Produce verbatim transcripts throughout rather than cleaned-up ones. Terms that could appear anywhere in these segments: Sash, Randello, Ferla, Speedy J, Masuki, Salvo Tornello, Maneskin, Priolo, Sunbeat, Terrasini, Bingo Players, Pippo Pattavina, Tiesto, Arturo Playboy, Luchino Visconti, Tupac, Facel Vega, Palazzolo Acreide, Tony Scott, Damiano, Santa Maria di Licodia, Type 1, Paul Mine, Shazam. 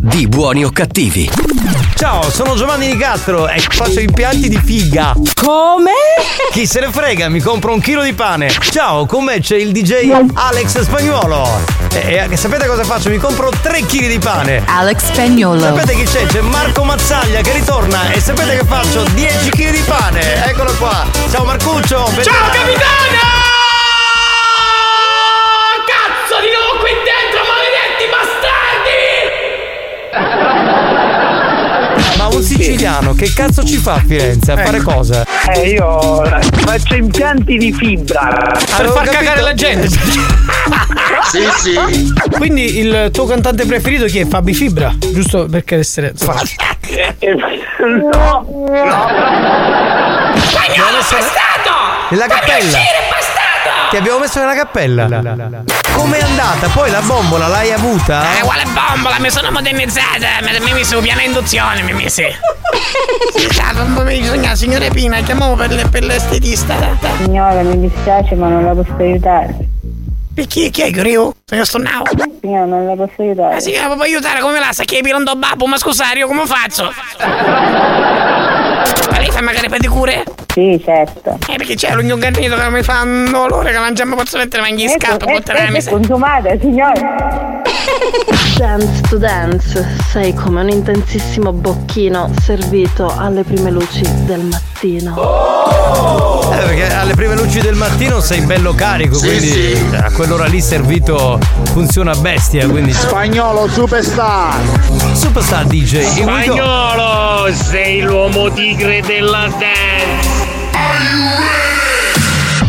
di Buoni o cattivi. Ciao, sono Giovanni Nicastro e faccio impianti di figa. Come? Chi se ne frega, mi compro un chilo di pane. Ciao, con me c'è il D J Alex Spagnolo. E, e sapete cosa faccio? Mi compro tre chili di pane. Alex Spagnolo. Sapete chi c'è? C'è Marco Mazzaglia che ritorna. E sapete che faccio? dieci chili di pane. Eccolo qua. Ciao Marcuccio. Ciao Bettina. Capitano! Cazzo di nuovo qui dentro, maledetti bastardi! Ma un siciliano che cazzo ci fa a Firenze a fare eh. cosa? Eh io faccio impianti di fibra per far cagare la gente. Sì sì. Quindi il tuo cantante preferito chi è? Fabri Fibra, giusto? Perché essere facile. No, no. Spagnolo bastardo! Nella cappella. Ti abbiamo messo nella cappella. La, la, la. Com'è andata? Poi la bombola l'hai avuta? Eh, quale bombola? Mi sono modernizzata. Mi misi un piano induzione. Mi misi. Salve, un pomeriggio, signore Pina. Chiamavo per, le, per l'estetista. Signora, mi dispiace, ma non la posso aiutare. Perché? Chi è Griu? Sono stornato. Signora, non la posso aiutare. Ah, signora, la può aiutare? Come la sa? Che è Pirondo Babbo? Ma scusate, io come faccio? Ma lei fa magari pedicure? Sì, certo. Eh, perché c'è un gnocchino che mi fanno dolore, che mangiamo, posso mettere in scappa con te. Ma è consumata, signore. Dance to dance, sei come un intensissimo bocchino servito alle prime luci del mattino. Oh! Eh, perché alle prime luci del mattino sei bello carico, sì, quindi sì. A quell'ora lì servito funziona bestia, quindi. Spagnolo superstar! Superstar D J! Spagnolo, sei l'uomo tigre della dance!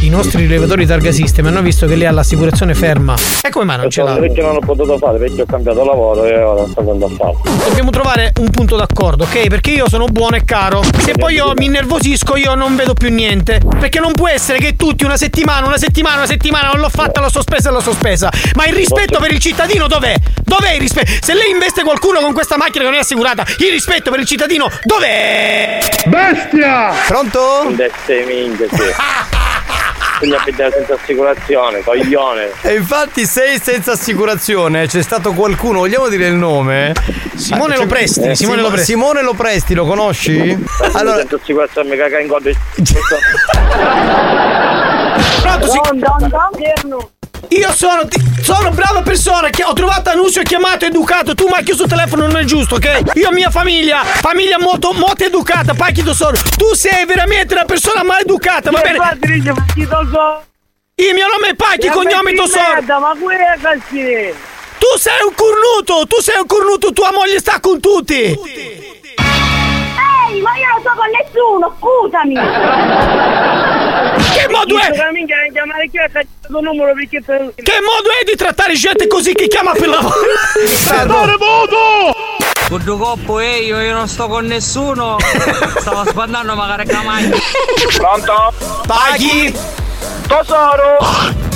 I nostri rilevatori targa system hanno visto che lei ha l'assicurazione ferma. E come mai non ce l'ha? Perché non l'ho potuto fare, perché ho cambiato lavoro e ora sto andando a fare. Dobbiamo trovare un punto d'accordo, ok? Perché io sono buono e caro. Se poi io mi innervosisco io non vedo più niente. Perché non può essere che tutti una settimana, una settimana, una settimana non l'ho fatta, l'ho sospesa, l'ho sospesa. Ma il rispetto per il cittadino dov'è? Dov'è il rispetto? Se lei investe qualcuno con questa macchina che non è assicurata, il rispetto per il cittadino dov'è? Bestia! Pronto? Quindi abbiamo senza assicurazione, coglione. E infatti sei senza assicurazione, c'è stato qualcuno, vogliamo dire il nome? Simone lo presti, eh, Simone, Simone, Lopresti. Simone lo presti, lo conosci? Allora senza assicurazione mi caga in godo. Pronto, si... don, don, don. Io sono sono brava persona che ho trovato annuncio e chiamato educato. Tu macchio sul telefono non è giusto, ok? Io mia famiglia, famiglia molto, molto educata, Pachito Soro. Tu sei veramente una persona maleducata, va bene? Il mio nome è Pachi, cognome Tosoro. Ma pure cazzi. Tu sei un cornuto, tu sei un cornuto, tua moglie sta con tutti. tutti. Ma io non sto con nessuno, scusami! Che modo è? Che modo è di trattare gente così che chiama per lavoro? Perdone voto! Con due coppo e io, io non sto con nessuno! Stavo sbandando magari camagna! Pronto? Paghi! Tosoro!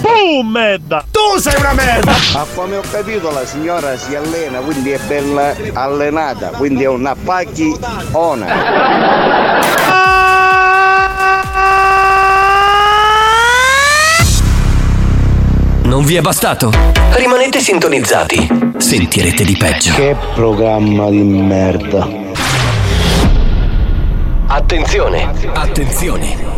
Boom, merda! Tu sei una merda! Ma come ho capito la signora si allena, quindi è bella allenata, quindi è una pacchiona. Non vi è bastato? Rimanete sintonizzati, sentirete di peggio. Che programma di merda. Attenzione, attenzione.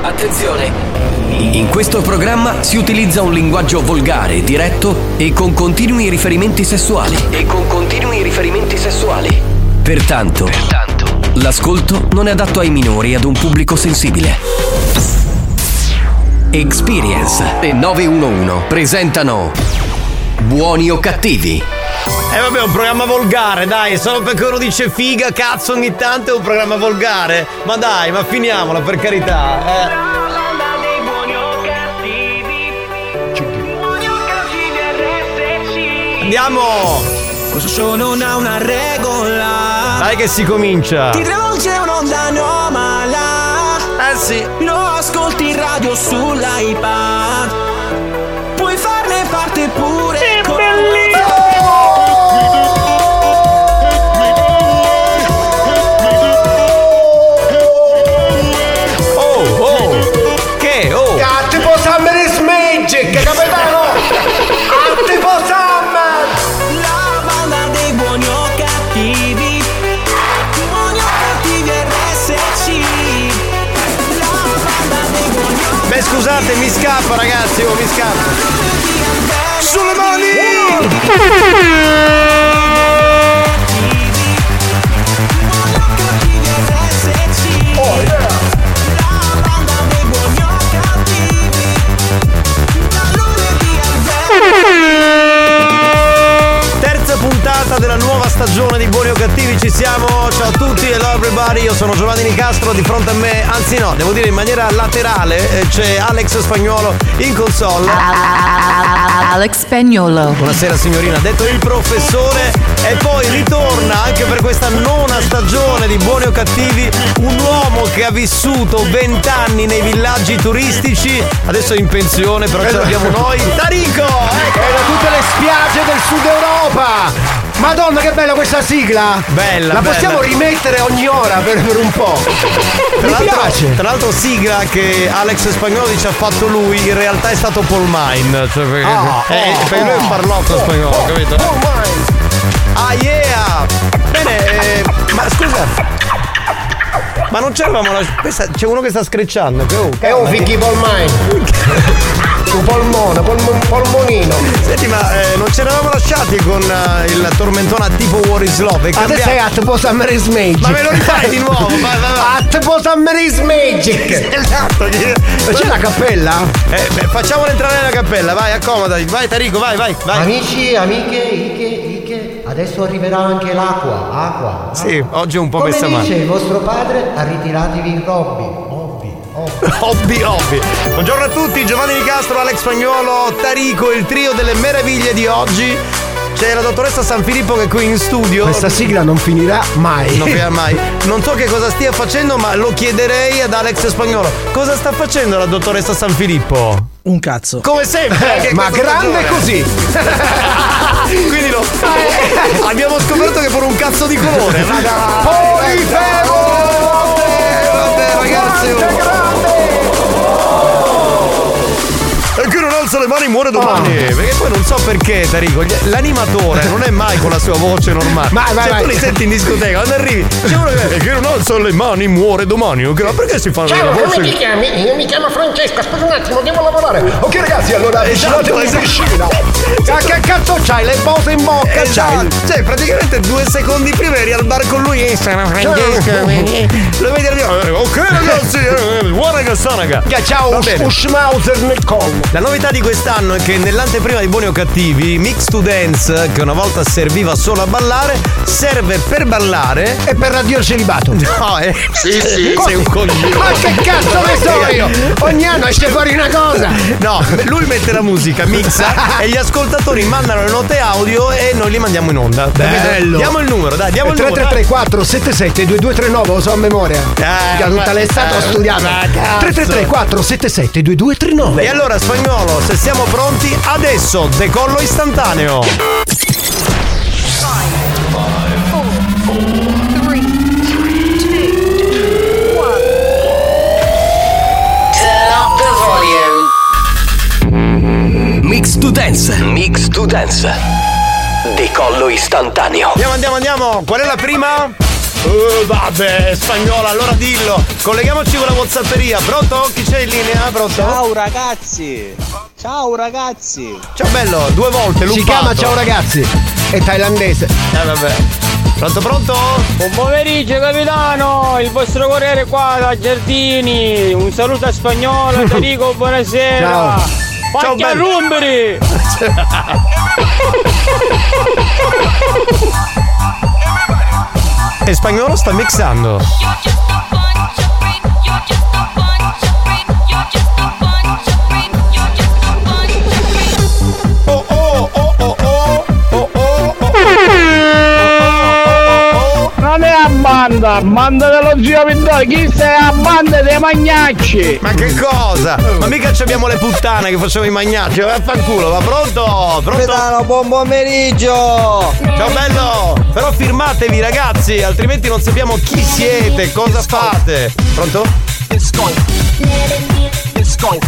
Attenzione! In questo programma si utilizza un linguaggio volgare, diretto e con continui riferimenti sessuali. E con continui riferimenti sessuali. Pertanto, Pertanto. l'ascolto non è adatto ai minori e ad un pubblico sensibile. Experience e nove uno uno presentano Buoni o cattivi. Eh vabbè, è un programma volgare, dai, solo perché uno dice figa, cazzo, ogni tanto è un programma volgare. Ma dai, ma finiamola, per carità. Eh. Andiamo! Questo show non ha una regola. Dai che si comincia. Ti travolge un'onda anomala. Eh sì. Lo ascolti radio sull'iPad. Puoi farne parte pure. Che bellissimo! scusate, mi scappa ragazzi, oh, mi scappa. Sulle mani! Della nuova stagione di Buoni o Cattivi, ci siamo, ciao a tutti, hello everybody, io sono Giovanni Nicastro, di fronte a me, anzi no, devo dire in maniera laterale, c'è Alex Spagnolo in console. Alex Spagnolo. Buonasera signorina, ha detto il professore, e poi ritorna anche per questa nona stagione di Buoni o Cattivi un uomo che ha vissuto vent'anni nei villaggi turistici, adesso è in pensione, però ce l'abbiamo noi, Tarico, ecco, e da tutte le spiagge del sud Europa. Madonna che bella questa sigla! Bella! La bella. Possiamo rimettere ogni ora per, per un po'. Tra mi piace! Tra l'altro sigla che Alex Spagnolo ci ha fatto lui, in realtà è stato Paul Mine. Cioè perché, oh, eh, oh, perché lui è un parlotto oh, spagnolo, oh, capito? Paul Mine! Ah yeah! Bene, eh, ma scusa! Ma non c'eravamo la... Questa... C'è uno che sta screcciando. Che oh, è un fichi polmai. Un polmone, polmo, polmonino. Senti, ma eh, non c'eravamo lasciati con uh, il tormentone a tipo War is Love. Adesso è At Posa Mary's Magic. Ma me lo rifai di nuovo? At Posa Mary's Magic. Esatto. Ma c'è la cappella? Eh, beh, facciamola entrare nella cappella. Vai, accomodati. Vai, Tarico, vai, vai, vai. Amici, amiche, Ike, Ike. Adesso arriverà anche l'acqua. Acqua. Ah. Sì, oggi è un po' come messa male. Come dice il vostro padre, ritiratevi Robby. Hobby, hobby. Buongiorno a tutti, Giovanni Nicastro, Alex Spagnolo, Tarico, il trio delle meraviglie di oggi. C'è la dottoressa Sanfilippo che è qui in studio. Questa sigla non finirà mai. Non finirà mai. Non so che cosa stia facendo, ma lo chiederei ad Alex Spagnolo. Cosa sta facendo la dottoressa Sanfilippo? Un cazzo. Come sempre. Eh, ma grande così. Quindi no. Eh. Abbiamo scoperto che pure un cazzo di colore. Polifemo! E chi non alza le mani muore domani. Oh. Perché poi non so perché, Tarico, l'animatore non è mai con la sua voce normale. Ma vai, cioè, vai. Tu li senti in discoteca, quando arrivi, c'è uno che. E chi non alza le mani muore domani. Ma perché si fa ciao, la voce? Come ti chiami? Io mi chiamo Francesco, aspetta un attimo, devo lavorare. Ok ragazzi, allora esatto, esatto. in piscina. Ma che cazzo c'hai? Le botte in bocca, esatto. c'hai? Cioè, praticamente due secondi prima eri al bar con lui e sono Francesco. Lo vedi arrivare. Ok ragazzi, buona cassanaga. Ciao, Uschmauser nel collo. La novità di quest'anno è che nell'anteprima di Buoni o Cattivi, Mix to Dance, che una volta serviva solo a ballare, serve per ballare e per radio celibato. No, eh. Sì, sì, cos- sei un coglione. Ma che cazzo ne so io? Ogni anno esce fuori una cosa. No, lui mette la musica, mixa e gli ascoltatori mandano le note audio e noi li mandiamo in onda. Bello. Diamo il numero, dai, diamo il numero. tre tre tre quattro sette sette due due tre nove, lo so a memoria. Eh, tutta l'estate ho studiato. tre tre tre quattro sette sette due due tre nove. E allora Spagnolo, se siamo pronti, adesso decollo istantaneo. cinque, quattro, tre, due, uno. Turn up the volume. Mix to dance. Mix to dance. Decollo istantaneo. Andiamo, andiamo, andiamo. Qual è la prima? Uh, vabbè, Spagnolo, allora dillo. Colleghiamoci con la WhatsApperia. Pronto? Chi c'è in linea? Pronto? Ciao ragazzi. Ciao ragazzi. Ciao bello, due volte lupato. Ci chiama ciao ragazzi. È thailandese. Eh vabbè. Pronto, pronto? Buon pomeriggio capitano. Il vostro corriere qua da Giardini. Un saluto a Spagnolo, Tarico, buonasera. Ciao. Ciao bello. Rumberi. E Spagnolo sta mixando. Oh oh oh oh oh oh oh oh. Non è a banda, banda dello zio Vittorio, chi sei a banda dei magnacci? Ma che cosa? Ma mica abbiamo le puttane che facciamo i magnacci, vaffanculo, va pronto? Pronto? Capitano, buon pomeriggio! Ciao bello! Però firmatevi ragazzi, altrimenti non sappiamo chi siete, cosa fate. Pronto? Let's go. Let's go.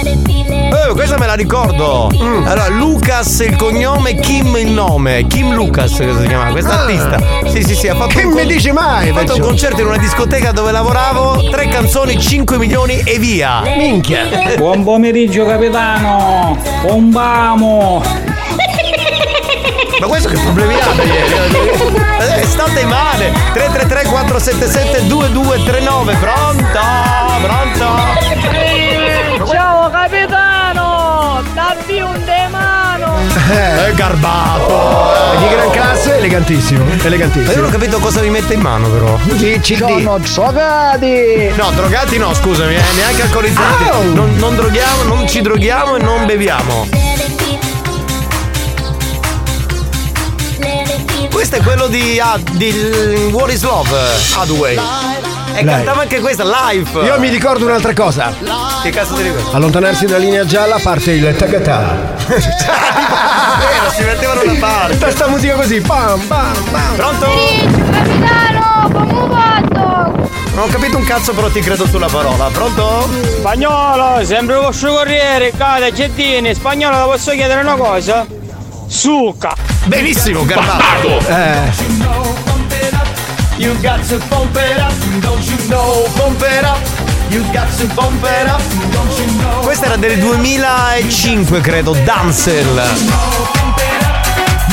Eh, questa me la ricordo. Mm. Allora, Lucas il cognome, Kim il nome. Kim Lucas, cosa si chiama? Questa artista. Ah. Sì, sì, sì. Ha fatto che un mi con... dici mai? Ha fatto un concerto in una discoteca dove lavoravo. Tre canzoni, cinque milioni e via. Minchia. Buon pomeriggio, capitano. Bombamo. Ma questo che problemi ha? Eh, state male. Tre tre tre quattro sette sette due due tre nove. Pronto? Pronto? Ciao capitano, dammi un demano. Eh, è garbato. Oh. Di gran classe, elegantissimo. Elegantissimo. Ma io non ho capito cosa mi mette in mano però. Sì, ci sono drogati. No, drogati no, scusami, eh, neanche alcolizzati. Oh. Non, non droghiamo, non ci droghiamo e non beviamo. Questo è quello di, uh, di What is Love, Haddaway. E live. Cantava anche questa, live. Io mi ricordo un'altra cosa. Che cazzo ti ricordi? Allontanarsi dalla linea gialla parte il tagata. Vero, si mettevano da parte. Tutta sta musica così, pam, pam, pam. Pronto? Capitano, pomodoro. Non ho capito un cazzo, però ti credo sulla parola. Pronto? Spagnolo, sempre il vostro corriere, cade, gettini. Spagnolo, la posso chiedere una cosa? Suca. Benissimo, garbato. Eh. You got to pump it up, don't you know, pump it up. You got to pump it up, don't you know. Questa era del duemilacinque, credo, Danzel.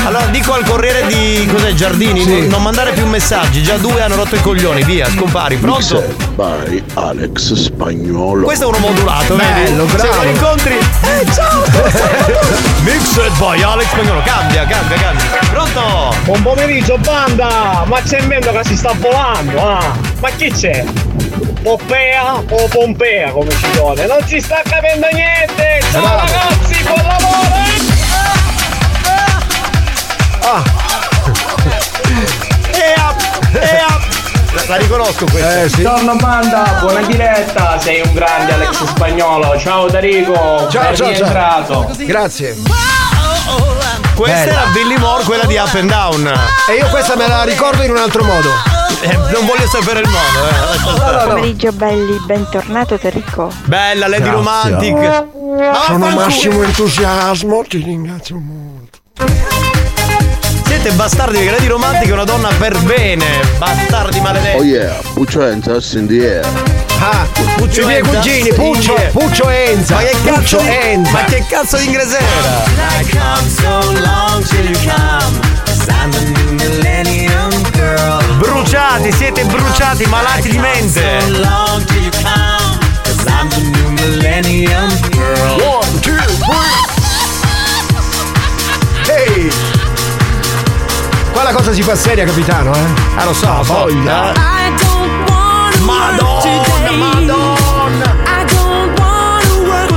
Allora dico al corriere di cos'è Giardini, sì, non mandare più messaggi, già due hanno rotto i coglioni, via, scompari. Pronto? By Alex Spagnolo. Questo è uno modulato, bello, vedi? Bravo. Se lo incontri, eh, ciao, Mixed by Alex Spagnolo, cambia, cambia, cambia. Pronto? Buon pomeriggio banda, ma c'è in mente che si sta volando, ah. Ma chi c'è? Poppea o Pompea come ci vuole? Non si sta capendo niente. Ciao bravo, ragazzi, buon lavoro. Ah. E up, la, la riconosco questa. Eh, sì. Buongiorno banda, buona diretta, sei un grande Alex Spagnolo. Ciao Tarico, ciao, ben rientrato. Grazie. Questa bella era Billy Moore, quella di Up and Down. E io questa me la ricordo in un altro modo. Eh, non voglio sapere il modo. Buon eh. pomeriggio belli, bentornato Tarico. Bella Lady Romantic. Ah, con un massimo entusiasmo ti ringrazio molto. Siete bastardi perché Lady Romantica è una donna per bene. Bastardi maledetti. Oh yeah, Puccio Enza, in the air. Ah, Puccio i miei cugini, Puccio, Puccio Enza. Ma che cazzo Puccio Enza. Ma che cazzo di inglese era? Like I'm so long till you come, 'cause I'm a new millennium girl. Bruciati, siete bruciati, malati di mente. So long till you come, 'cause I'm a new millennium girl. One, two, three. Hey! Qua la cosa si fa seria, capitano, eh? Ah, lo so, ah, voglia. Madonna, madonna.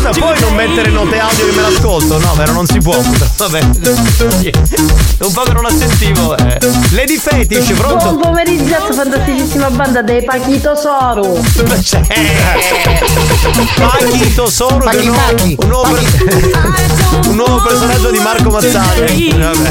Scusa, puoi non mettere note audio che me l'ascolto? No, vero, non si può. Vabbè. Un po' che non la sentivo, eh. Lady Fetish, pronto? Buon pomeriggio, fantasticissima banda dei Pachito Soro. Pachito Soro, Pachi, un, Pachi. Un, nuovo Pachi. Per... un nuovo personaggio di Marco Mazzaglia. Vabbè.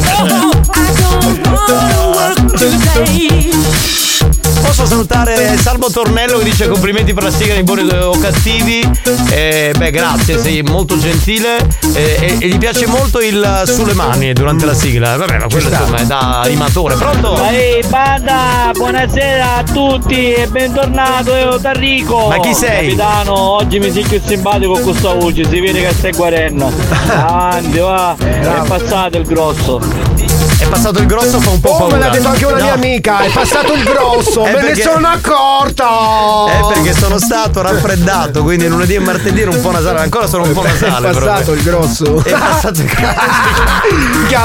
Posso salutare Salvo Tornello che dice complimenti per la sigla di Buoni o Cattivi, eh, beh grazie, sei molto gentile, eh, e, e gli piace molto il sulle mani durante la sigla, vabbè ma quello insomma è da animatore. Pronto? Ehi banda, buonasera a tutti e bentornato, io Tarico. Ma chi sei? Capitano, oggi mi sei più simpatico con questa voce, si vede che stai guarendo. Avanti va, è passato il grosso. È passato il grosso, fa un po' oh, paura. Me l'ha detto anche una no. mia amica. È passato il grosso. Me perché... ne sono accorta. È perché sono stato raffreddato. Quindi lunedì e martedì ero un po' nasale. Ancora sono un po' nasale. È passato il grosso. È passato il grosso.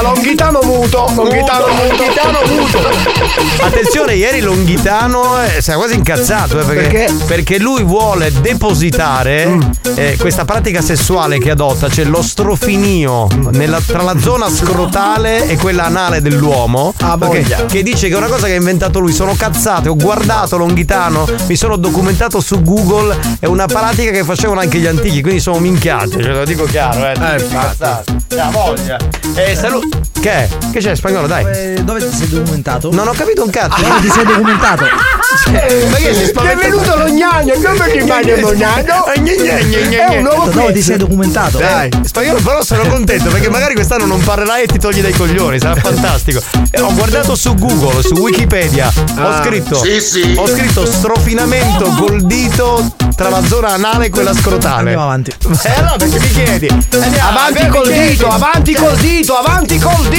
Longhitano muto. Longhitano muto. Longhitano muto. Attenzione, ieri Longhitano eh, si è quasi incazzato eh, perché, perché? Perché lui vuole depositare mm. eh, questa pratica sessuale che adotta, cioè lo strofinio nella, tra la zona scrotale e quella anale dell'uomo, ah, perché, che dice che è una cosa che ha inventato lui. Sono cazzate, ho guardato Longhitano, mi sono documentato su Google, è una pratica che facevano anche gli antichi, quindi sono minchiate, ce lo dico chiaro, eh, eh, voglia. Eh, saluto Che? Che c'è, Spagnolo, dai? Dove, dove ti sei documentato? Non ho capito un cazzo. Dove ti sei documentato? Cioè, ma che si spaventa? È venuto lo gnagno, come ti rimane lo gnagno? È un nuovo. Dove ti sei documentato? Dai, Spagnolo, però sono contento perché magari quest'anno non parlerai e ti togli dai coglioni, sarà fantastico. Ho guardato su Google, su Wikipedia, ho scritto sì, sì. Ho scritto strofinamento col dito tra la zona anale e quella scrotale. Andiamo avanti. E eh, allora perché mi chiedi? Andiamo, avanti col chiedi. dito, avanti col dito, avanti col dito.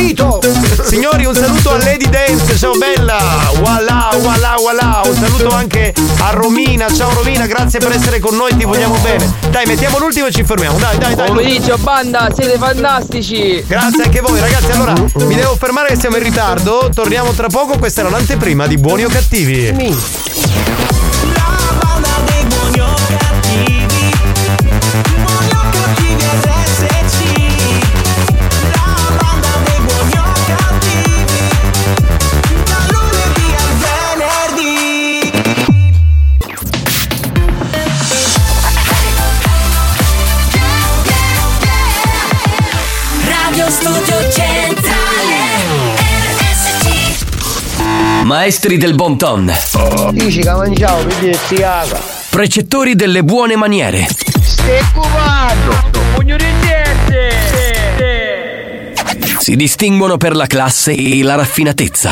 Signori, un saluto a Lady Dance, ciao bella. Voilà, voilà, voilà. Un saluto anche a Romina, ciao Romina, grazie per essere con noi, ti vogliamo bene. Dai, mettiamo l'ultimo e ci fermiamo. Dai, dai, dai. Pomeriggio, banda, siete fantastici. Grazie anche voi, ragazzi. Allora, mi devo fermare che siamo in ritardo. Torniamo tra poco, questa era l'anteprima di Buoni o Cattivi. Mi. Maestri del bon ton, precettori delle buone maniere, si distinguono per la classe e la raffinatezza,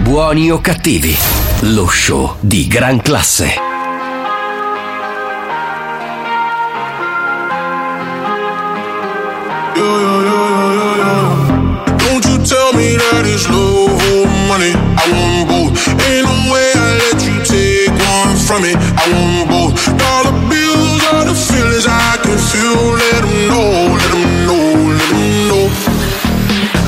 buoni o cattivi, lo show di gran classe. Tell me that it's love or money, I want both. Ain't no way I let you take one from me, I want both. Dollar bills are the feelings I can feel, let them know, let them know, let them know.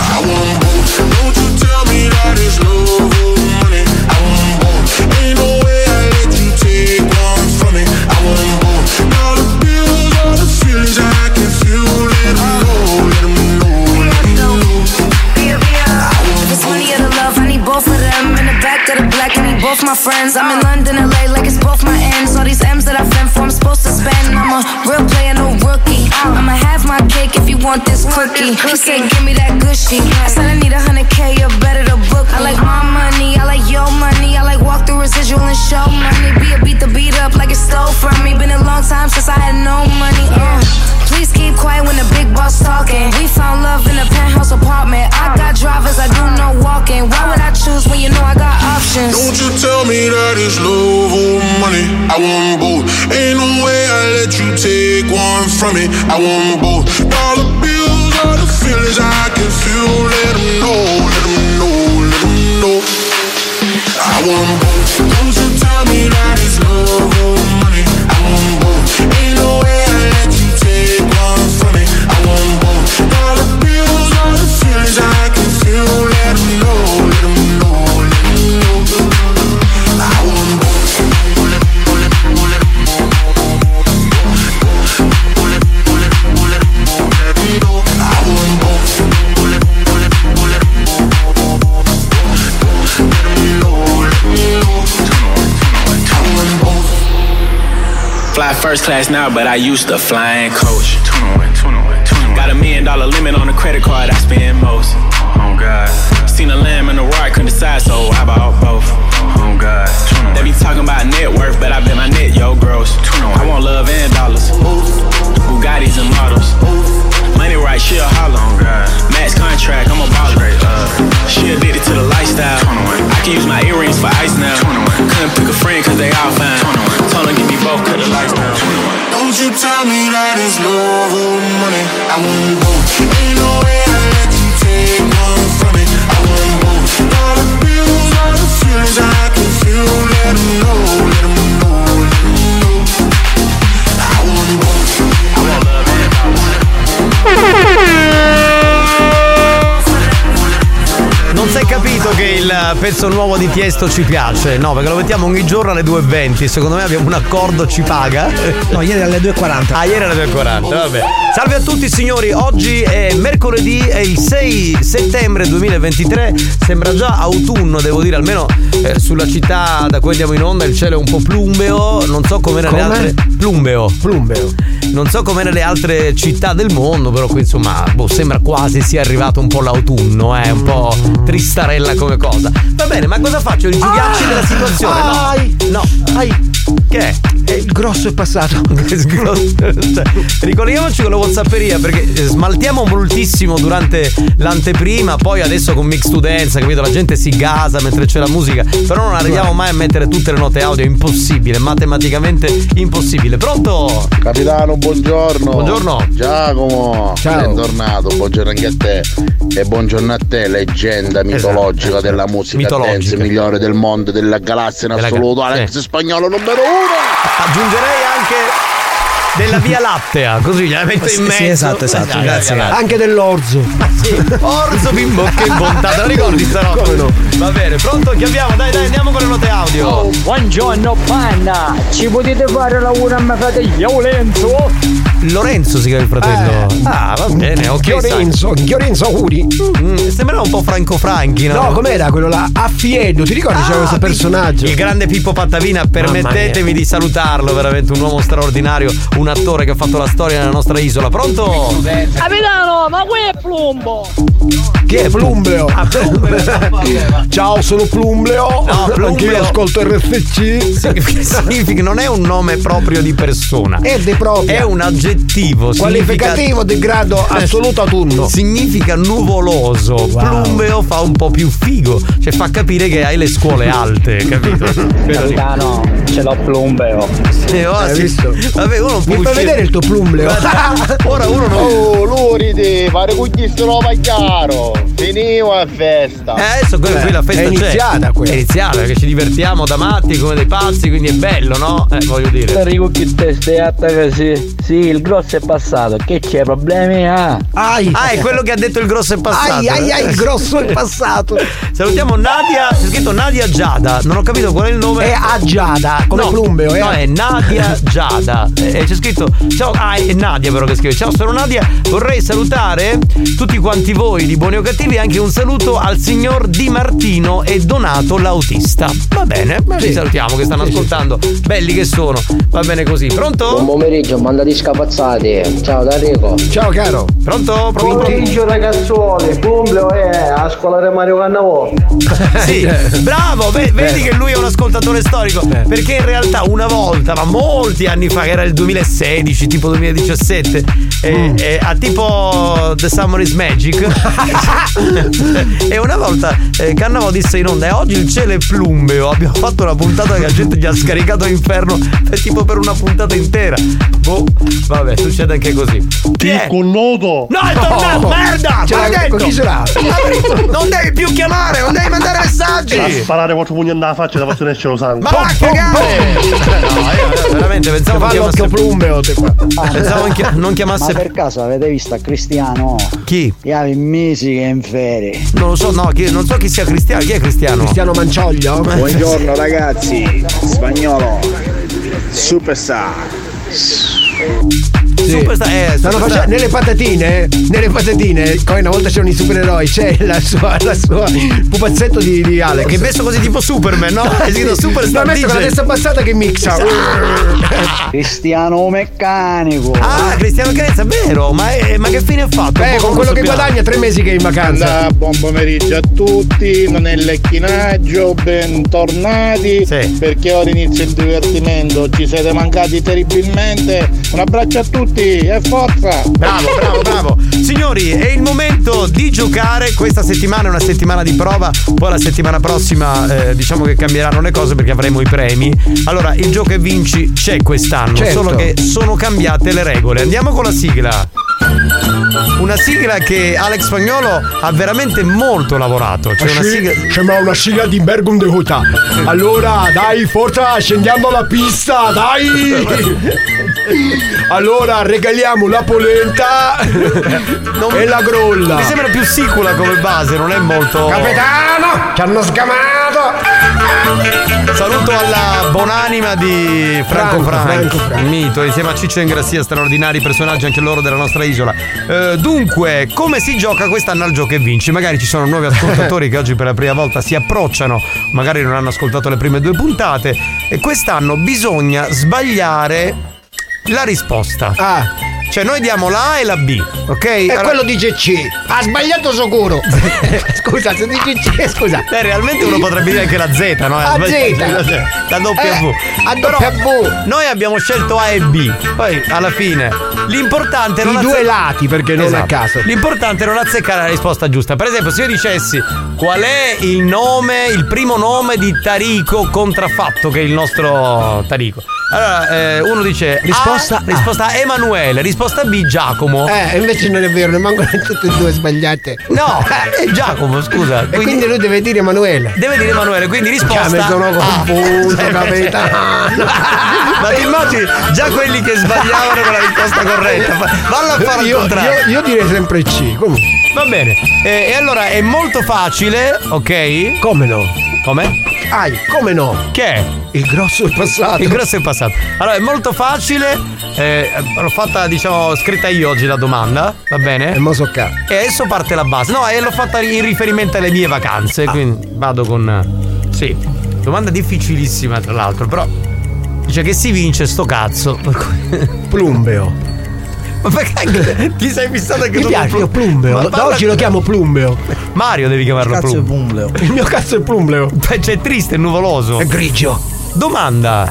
I want both, don't you tell me that it's love or money, I want both. Ain't no way I let you take one from me, I want both. Dollar bills are the feelings I can feel, let them know, let them know. Both of them in the back of the black, and they both my friends. I'm in London, L A, like it's both my ends. All these M's that I fend for, I'm supposed to spend. I'm a real player, no rookie. I'ma have my cake if you want this quickie. He said, give me that gushy. I said, I need a hundred K, you're better to book me. I like my money, I like your money. I like walk through residual and show money. Be a beat the beat up like it stole from me. Been a long time since I had no money. Uh, please keep quiet when the big boss talking. We found love in a penthouse apartment. I got drivers, I do no walking. Why would I choose when you know I got options? Don't you tell me that it's love or money, I want both. Ain't no way I let you take one from me, I want both. Dollar bills are the feelings I can feel, let them know, let them know, let them know. I want both. Don't you tell me that it's love or money, I want both. Ain't no way I let you take one from me, I want both. Dollar bills are the feelings I can feel, let them know. Fly first class now, but I used to fly in coach. Got a million dollar limit on the credit card, I spend most. Oh God. Seen a lamb in the raw, I couldn't decide, so I bought both. Oh God. They be talking about net worth, but I bet my net, yo, gross. I want love and dollars. Bugattis and models. Money right, she'll holler. Oh God. Max contract, I'm a baller. Uh, she addicted to the lifestyle. I can use my earrings for ice now. Couldn't pick a friend, cause they all fine. Told her give me both, cut the lights down. Don't you tell me that it's love or money, I want both. Ain't no way I let you take one from me, I want both. All the bills, all the feelings I can feel, let them know, let them know, let them know. I want both, I want love and I want. Non si è capito che il pezzo nuovo di Tiesto ci piace? No, perché lo mettiamo ogni giorno alle due e venti. Secondo me abbiamo un accordo, ci paga. No, ieri alle due e quaranta. Ah, ieri alle due e quaranta, vabbè. Salve a tutti signori, oggi è mercoledì, è il sei settembre duemilaventitré. Sembra già autunno, devo dire, almeno eh, sulla città da cui andiamo in onda. Il cielo è un po' plumbeo, non so com'era. Come? Le altre. Plumbeo Plumbeo non so come nelle altre città del mondo, però qui insomma boh, sembra quasi sia arrivato un po' l'autunno, è eh? un po' tristarella come cosa. Va bene, ma cosa faccio? Rigiudiarci ah, della situazione? No, ai, no, ai. Che è? È il grosso è passato. Cioè, ricolleghiamoci con la WhatsApperia, perché smaltiamo moltissimo durante l'anteprima, poi adesso con Mix to Dance, capito? La gente si gasa mentre c'è la musica, però non arriviamo mai a mettere tutte le note audio, impossibile, matematicamente impossibile. Pronto? Capitano, buongiorno. Buongiorno. Giacomo. Ciao. Bentornato, buongiorno anche a te. E buongiorno a te, leggenda mitologica, esatto, della musica mitologica, dance migliore del mondo, della galassia in della assoluto, ga- Alex sì. Spagnolo numero uno. Aggiungerei anche della Via Lattea, così gliela metto in mezzo. Sì, esatto, esatto. Ah, grazie. Anche dell'orzo. Sì, orzo bimbo, che bontà. Te la ricordi sta roba? Come no? Va bene, pronto? Chi abbiamo? Dai, dai, andiamo con le note audio. Oh, buongiorno, panna. Ci potete fare la una a me fratello Lenzo? Lorenzo si chiama il fratello. Eh. Ah, va bene, ok. Lorenzo, Lorenzo Uri. Mm, sembrava un po' Franco Franchi, no? No, com'era quello là? Affieddo, ti ricordi ah, c'era questo personaggio? Il grande Pippo Pattavina, permettetemi di salutarlo, veramente un uomo straordinario, un attore che ha fatto la storia nella nostra isola. Pronto? Capitano, ma qui è Plumbo. Chi è Plumbleo? Ah, Plumbleo. Ciao, sono Plumbleo. No, Plumbleo. Anche io ascolto R F C. Significa, non è un nome proprio di persona. È de proprio. È un aggettivo. Qualificativo significa... di grado assoluto a turno. Significa nuvoloso. Wow. Plumbleo fa un po' più figo. Cioè fa capire che hai le scuole alte, capito? Capitano, ce l'ho Plumbleo. Eh, oh, hai sì. visto? Vabbè, uno mi fai vedere il tuo Plumbleo. Ora uno non... Oh, l'uride, fare cuglisto lo pagliaro. Finiva la festa. Eh, adesso eh, qui la festa è iniziata, c'è. È iniziata, perché ci divertiamo da matti come dei pazzi, quindi è bello, no? Eh, voglio dire. Tarico che testa atta così. Sì, il grosso è passato. Che c'è problemi? Ah, ai. ah, è quello che ha detto il grosso è passato. Ai, ai, ai, il grosso è passato. Salutiamo Nadia, c'è scritto Nadia Giada. Non ho capito qual è il nome. È a Giada, come no, Plumbeo. Eh? No, è Nadia Giada. E c'è scritto ciao, ah, è Nadia però che scrive. Ciao, sono Nadia, vorrei salutare tutti quanti voi di Buoni o Cattivi, anche un saluto al signor Di Martino e Donato l'autista. Va bene, ma sì. li salutiamo che stanno sì, ascoltando. Sì. Belli che sono. Va bene così. Pronto? Buon pomeriggio, mandati scapazzati. Ciao Tarico. Ciao caro. Pronto? Buon pomeriggio ragazzuoli. Plumbleo è a scolare Mario Cannavò. Sì, bravo, v- vedi che lui è un ascoltatore storico, perché in realtà una volta, ma molti anni fa, che era il duemilasedici, tipo duemiladiciassette, e, mm. e, a tipo The Summer is Magic. E una volta eh, Cannavò disse in onda: e oggi il cielo è plumbeo. Abbiamo fatto una puntata che la gente gli ha scaricato l'inferno, tipo per una puntata intera. Boh, vabbè, succede anche così. Chi è? Connoto. No, è tornato, no. merda! Ce l'ha detto. Chi ce l'ha? Non devi più chiamare, non devi mandare messaggi. A sparare quattro pugni alla faccia, la faccio nessuno sangue. Ma va a cagare! No, io veramente pensavo che chiamasse plumbeo te qua. Pensavo anche non chiamasse. Ma per caso avete visto a Cristiano? Chi? Gli avevi mesi che è in ferie. Non lo so, no, chi, non so chi sia Cristiano. Chi è Cristiano? Cristiano Mancioglia? Buongiorno ragazzi. Spagnolo. Superstar. Sì. Superstar, eh, Superstar. Facendo, nelle patatine nelle patatine come una volta c'erano i supereroi, c'è la sua, la sua pupazzetto di, di Alex che è messo così tipo Superman, no? È scritto Superstar, messo con la testa abbassata che mixa. Cristiano Meccanico. Ah, Cristiano Meccanico, è vero, ma, è, ma che fine ha fatto? Beh, con quello che guadagna tre mesi che è in vacanza. Andà, buon pomeriggio a tutti, non è lecchinaggio, bentornati, sì. perché ora inizia il divertimento, ci siete mancati terribilmente, un abbraccio a tutti e forza. Bravo, bravo, bravo. Signori, è il momento di giocare. Questa settimana è una settimana di prova, poi la settimana prossima eh, diciamo che cambieranno le cose perché avremo i premi. Allora, il gioco e vinci c'è quest'anno, certo. solo che sono cambiate le regole. Andiamo con la sigla. Una sigla che Alex Spagnolo ha veramente molto lavorato. C'è una sigla, sembra una sigla di Bergamo de Huta. Allora, dai, forza, scendiamo alla pista, dai. Allora regaliamo la polenta non, e la grolla. Mi sembra più sicula come base, non è molto. Capitano, ci hanno sgamato. Saluto alla buonanima di Franco Franco, Franco. Mito, insieme a Ciccio Ingrassia, straordinari personaggi anche loro della nostra isola. Eh, dunque, come si gioca quest'anno al gioco e vinci? Magari ci sono nuovi ascoltatori che oggi per la prima volta si approcciano, magari non hanno ascoltato le prime due puntate, e quest'anno bisogna sbagliare la risposta. Ah. Cioè noi diamo la A e la B, ok? E allora... quello dice C. Ha sbagliato sicuro. Scusa, se dice C, scusa. Beh, realmente uno potrebbe dire anche la Z, no? La Z. La W. Eh, Però W. Noi abbiamo scelto A e B. Poi alla fine l'importante è non i due azze... lati, perché non esatto. è a caso. L'importante è non azzeccare la risposta giusta. Per esempio, se io dicessi qual è il nome, il primo nome di Tarico contraffatto, che è il nostro Tarico. Allora, eh, uno dice risposta A, risposta A, Emanuele, risposta B, Giacomo. Eh, invece non è vero, ne mancano tutte e due sbagliate. No, eh, Giacomo, scusa. E quindi, quindi lui deve dire Emanuele. Deve dire Emanuele, quindi risposta. Cioè, mi sono confuso, ah, capitano. Ma ti immagini già quelli che sbagliavano con la risposta corretta. Vanno a fare il contrario. Io, io direi sempre C, comunque. Va bene. Eh, e allora è molto facile, ok? Come no? Come? Ah, come no? Che è? Il grosso è passato. Il grosso è passato. Allora è molto facile. Eh, l'ho fatta, diciamo, scritta io oggi la domanda, va bene? E mo so ca. E adesso parte la base. No, e l'ho fatta in riferimento alle mie vacanze. Ah. Quindi vado con. Sì. Domanda difficilissima, tra l'altro, però. Dice che si vince sto cazzo. Plumbeo. Ma perché ti sei fissato anche tu? Mi piace, io plumbeo. Da oggi lo chiamo plumbeo. Mario devi chiamarlo plumbeo. Plumbeo. Il mio cazzo è plumbeo. Cioè è triste, è nuvoloso. È grigio. Domanda.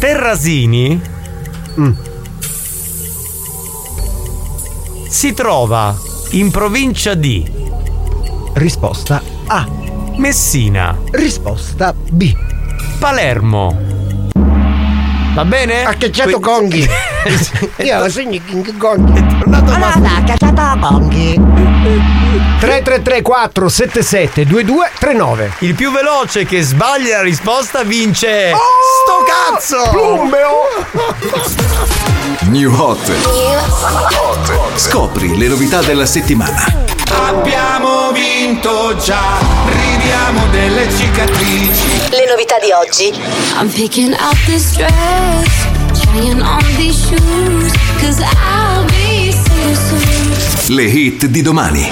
Terrasini mm. si trova in provincia di. Risposta A. Messina. Risposta B. Palermo. Va bene? Ha cacciato que- Conghi. Io lo segno King Conghi. È tornato a Masuki. Ha cacciato Conghi. tre tre tre quattro sette sette due due tre nove. Il più veloce che sbaglia la risposta vince. Oh, sto cazzo! Plumbeo! New Hot. Scopri le novità della settimana. Abbiamo vinto già. Ridiamo delle cicatrici. Le novità di oggi. I'm picking up this dress, trying on these shoes, 'cause I'll be so soon. Le hit di domani.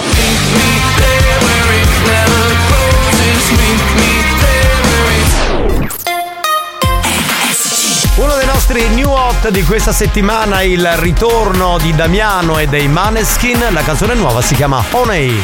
Uno dei nostri new hot di questa settimana, il ritorno di Damiano e dei Maneskin. La canzone nuova si chiama Honey.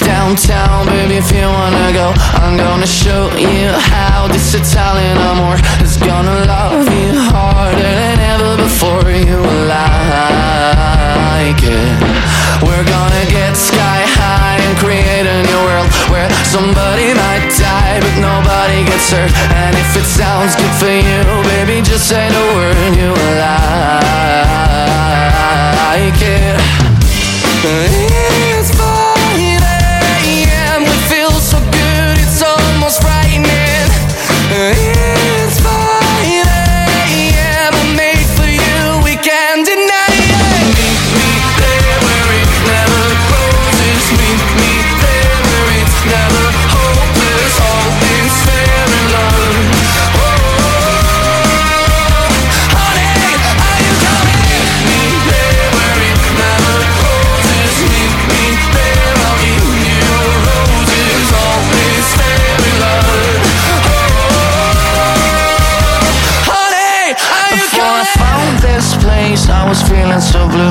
Downtown, baby, if you wanna go, I'm gonna show you how this Italian amor is gonna love you harder than ever before. You will like it. We're gonna get sky high and create a new world where somebody might die but nobody gets hurt. And if it sounds good for you, baby, just say the word. You will like it. It's I was feeling so blue,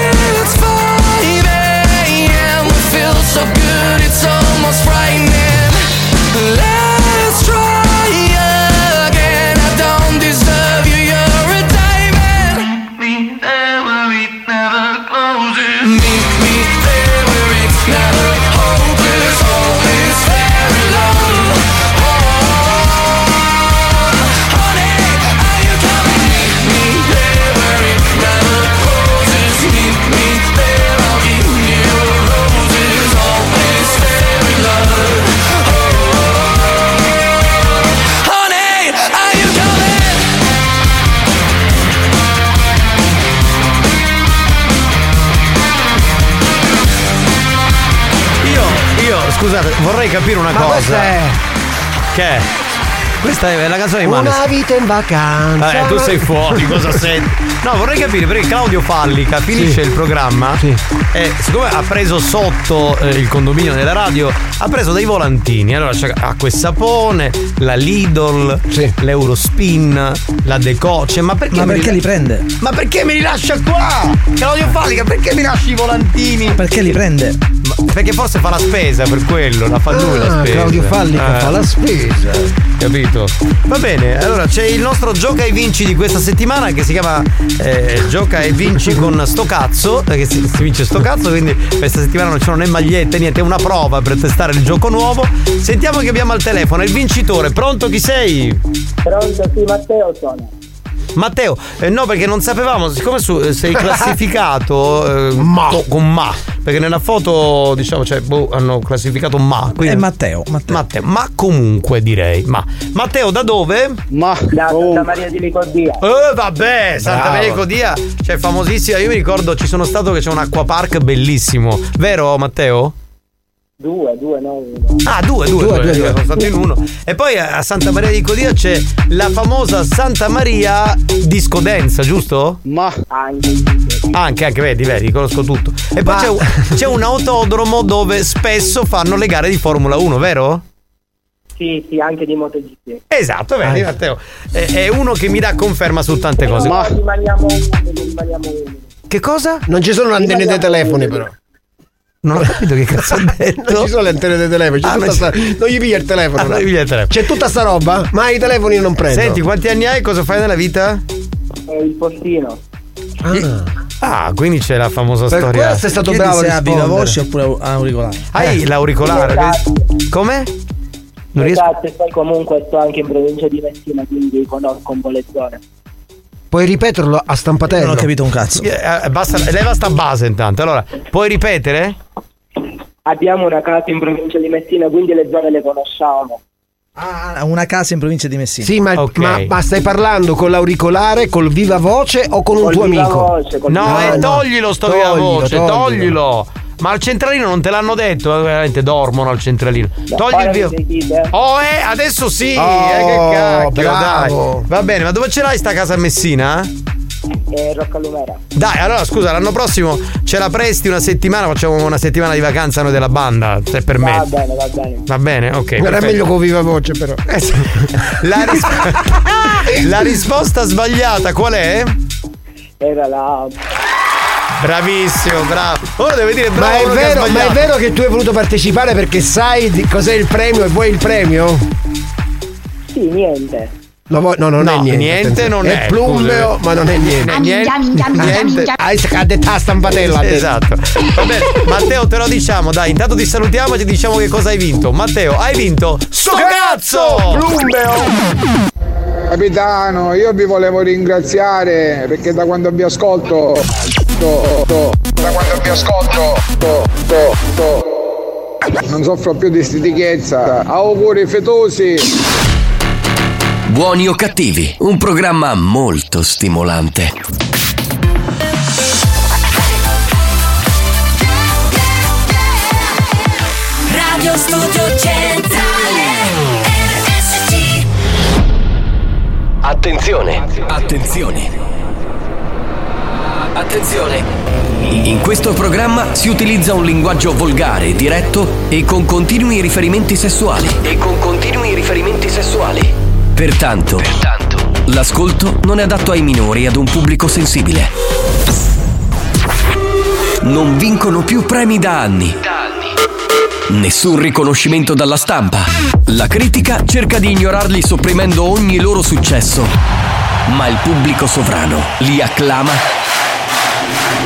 It's five a.m. we feel so good, it's almost frightening. Let's try again, I don't deserve you, you're a diamond. Meet me there where it never closes. Honey, are you coming? Meet me there where it never closes. scusate, vorrei capire una Ma cosa. Questa è... Che è? Questa è la canzone di Maneskin. Una vita in vacanza. Eh, tu sei fuori, cosa sei? No, vorrei capire perché Claudio Fallica finisce sì. il programma sì. e siccome ha preso sotto eh, il condominio della radio, ha preso dei volantini. Allora c'è acqua e sapone, la Lidl, sì. l'Eurospin, la Deco. Cioè, ma perché, ma perché li... li prende? Ma perché me li lascia qua? Claudio Fallica, perché mi lasci i volantini? Perché li prende? Ma perché forse fa la spesa per quello, la fa lui ah, la spesa. Claudio Fallica eh. fa la spesa. Capito? Va bene, allora c'è il nostro gioca e vinci di questa settimana che si chiama eh, gioca e vinci con sto cazzo, perché si, si vince sto cazzo, quindi questa settimana non ci sono né magliette, niente, è una prova per testare il gioco nuovo. Sentiamo che abbiamo al telefono il vincitore. Pronto, chi sei? Pronto, sì, Matteo sono. Matteo, eh, no, perché non sapevamo, siccome su, sei classificato eh, ma. con ma, perché nella foto diciamo cioè boh, hanno classificato ma. Quindi... È Matteo, Matteo. Matteo, ma comunque direi ma. Matteo da dove? Ma da Santa Maria di Licodia. Eh vabbè, Santa Bravo. Maria di Licodia, cioè famosissima. Io mi ricordo ci sono stato che c'è un acquapark bellissimo, vero Matteo? Due, due, no, no. Ah, due, due, due, due, due. Sono stato in uno. E poi a Santa Maria di Licodia c'è la famosa Santa Maria Disco Dance, giusto? Ma anche, anche, vedi, vedi, conosco tutto. E poi c'è, c'è un autodromo dove spesso fanno le gare di Formula uno, vero? Sì, sì, anche di MotoGP. Esatto, vedi Matteo, è, è uno che mi dà conferma su tante cose. Ma rimaniamo umili, rimaniamo umili. Che cosa? Non ci sono antenne dei telefoni però. Non ho capito che cazzo ha detto. Non ci sono le antenne dei telefoni, c'è ah, tutta sta... non gli piglia il telefono, ah, no. il telefono. C'è tutta sta roba, ma i telefoni non prendono. Senti, quanti anni hai e cosa fai nella vita? Eh, il postino. Ah. Ah, quindi c'è la famosa per storia. Questo è stato bravo a rispondere. Abbi la voce oppure auricolare? Hai eh. l'auricolare? Come? Non riesco. Esatto, e poi comunque sto anche in provincia di Messina, quindi conosco le zone. Puoi ripeterlo a stampatello? Non ho capito un cazzo. Eh, basta, leva sta base intanto. Allora, puoi ripetere? Abbiamo una casa in provincia di Messina, quindi le zone le conosciamo. Ah, una casa in provincia di Messina. Sì, ma, okay. ma, ma stai parlando con l'auricolare, col viva voce o con col un tuo viva amico? Voce, col no, viva... eh, toglilo sto toglilo, viva voce, toglilo. toglilo. Ma al centralino non te l'hanno detto, veramente dormono al centralino. Da Togli il via. Oh, eh, adesso sì! Oh, eh, che cacchio, bravo. Dai. Va bene, ma dove ce l'hai sta casa a Messina? Eh, Rocca Lumera. Dai, allora scusa, l'anno prossimo ce la presti una settimana, facciamo una settimana di vacanza noi della banda, se permetti. Va bene, va bene. Va bene, ok. Era meglio con viva voce, però. La, ris- la risposta sbagliata qual è? Era la. Bravissimo, bravo. Ora devo dire bravo. Ma è vero, ma è vero che tu hai voluto partecipare perché sai di cos'è il premio e vuoi il premio? Sì, niente. No, no, no, non no, è niente. Niente non è, è plumbeo, ma non è niente. Amiga, amiga, amiga, niente. Amiga, amiga. Hai scadetto la stampatella. Esatto. Vabbè, Matteo, te lo diciamo, dai, intanto ti salutiamo e ti diciamo che cosa hai vinto. Matteo, hai vinto sto cazzo! Plumbeo! Capitano, io vi volevo ringraziare perché da quando vi ascolto. Do, do, da quando vi ascolto. Do, do, do. Non soffro più di stitichezza. Auguri fetosi. Buoni o cattivi, un programma molto stimolante. Radio Studio Centrale. Attenzione, attenzione. Attenzione. In questo programma si utilizza un linguaggio volgare, diretto e con continui riferimenti sessuali. E con continui riferimenti sessuali. Pertanto, Pertanto, l'ascolto non è adatto ai minori e ad un pubblico sensibile. Non vincono più premi da anni. Nessun riconoscimento dalla stampa. La critica cerca di ignorarli sopprimendo ogni loro successo. Ma il pubblico sovrano li acclama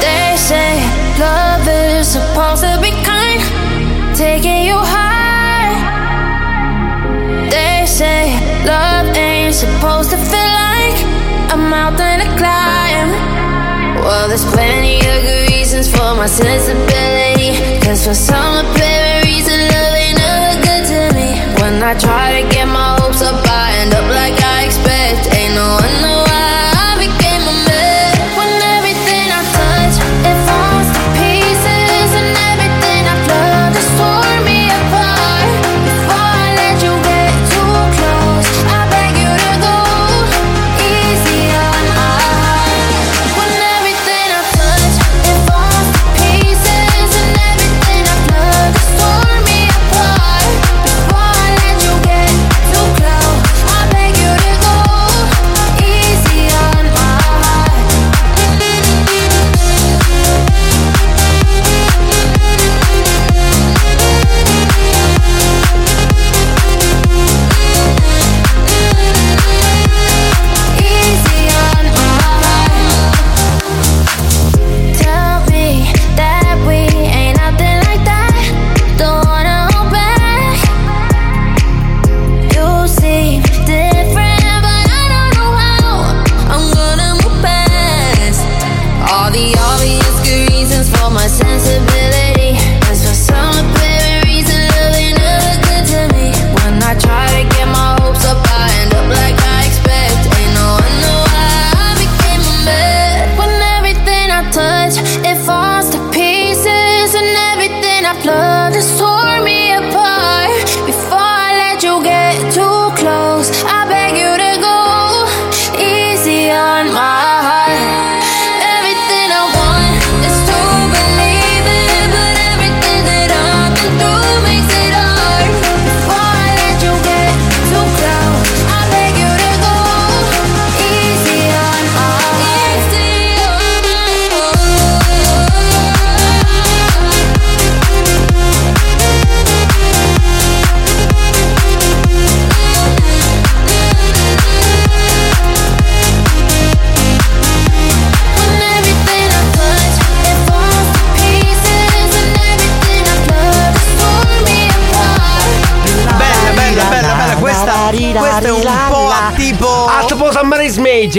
They say love is supposed to be kind, taking you high. They say love supposed to feel like a mountain to climb. Well, there's plenty of good reasons for my sensibility, 'cause for some apparent reason love ain't never good to me. When I try to get my hopes up, I end up like I expect. Ain't no one knows.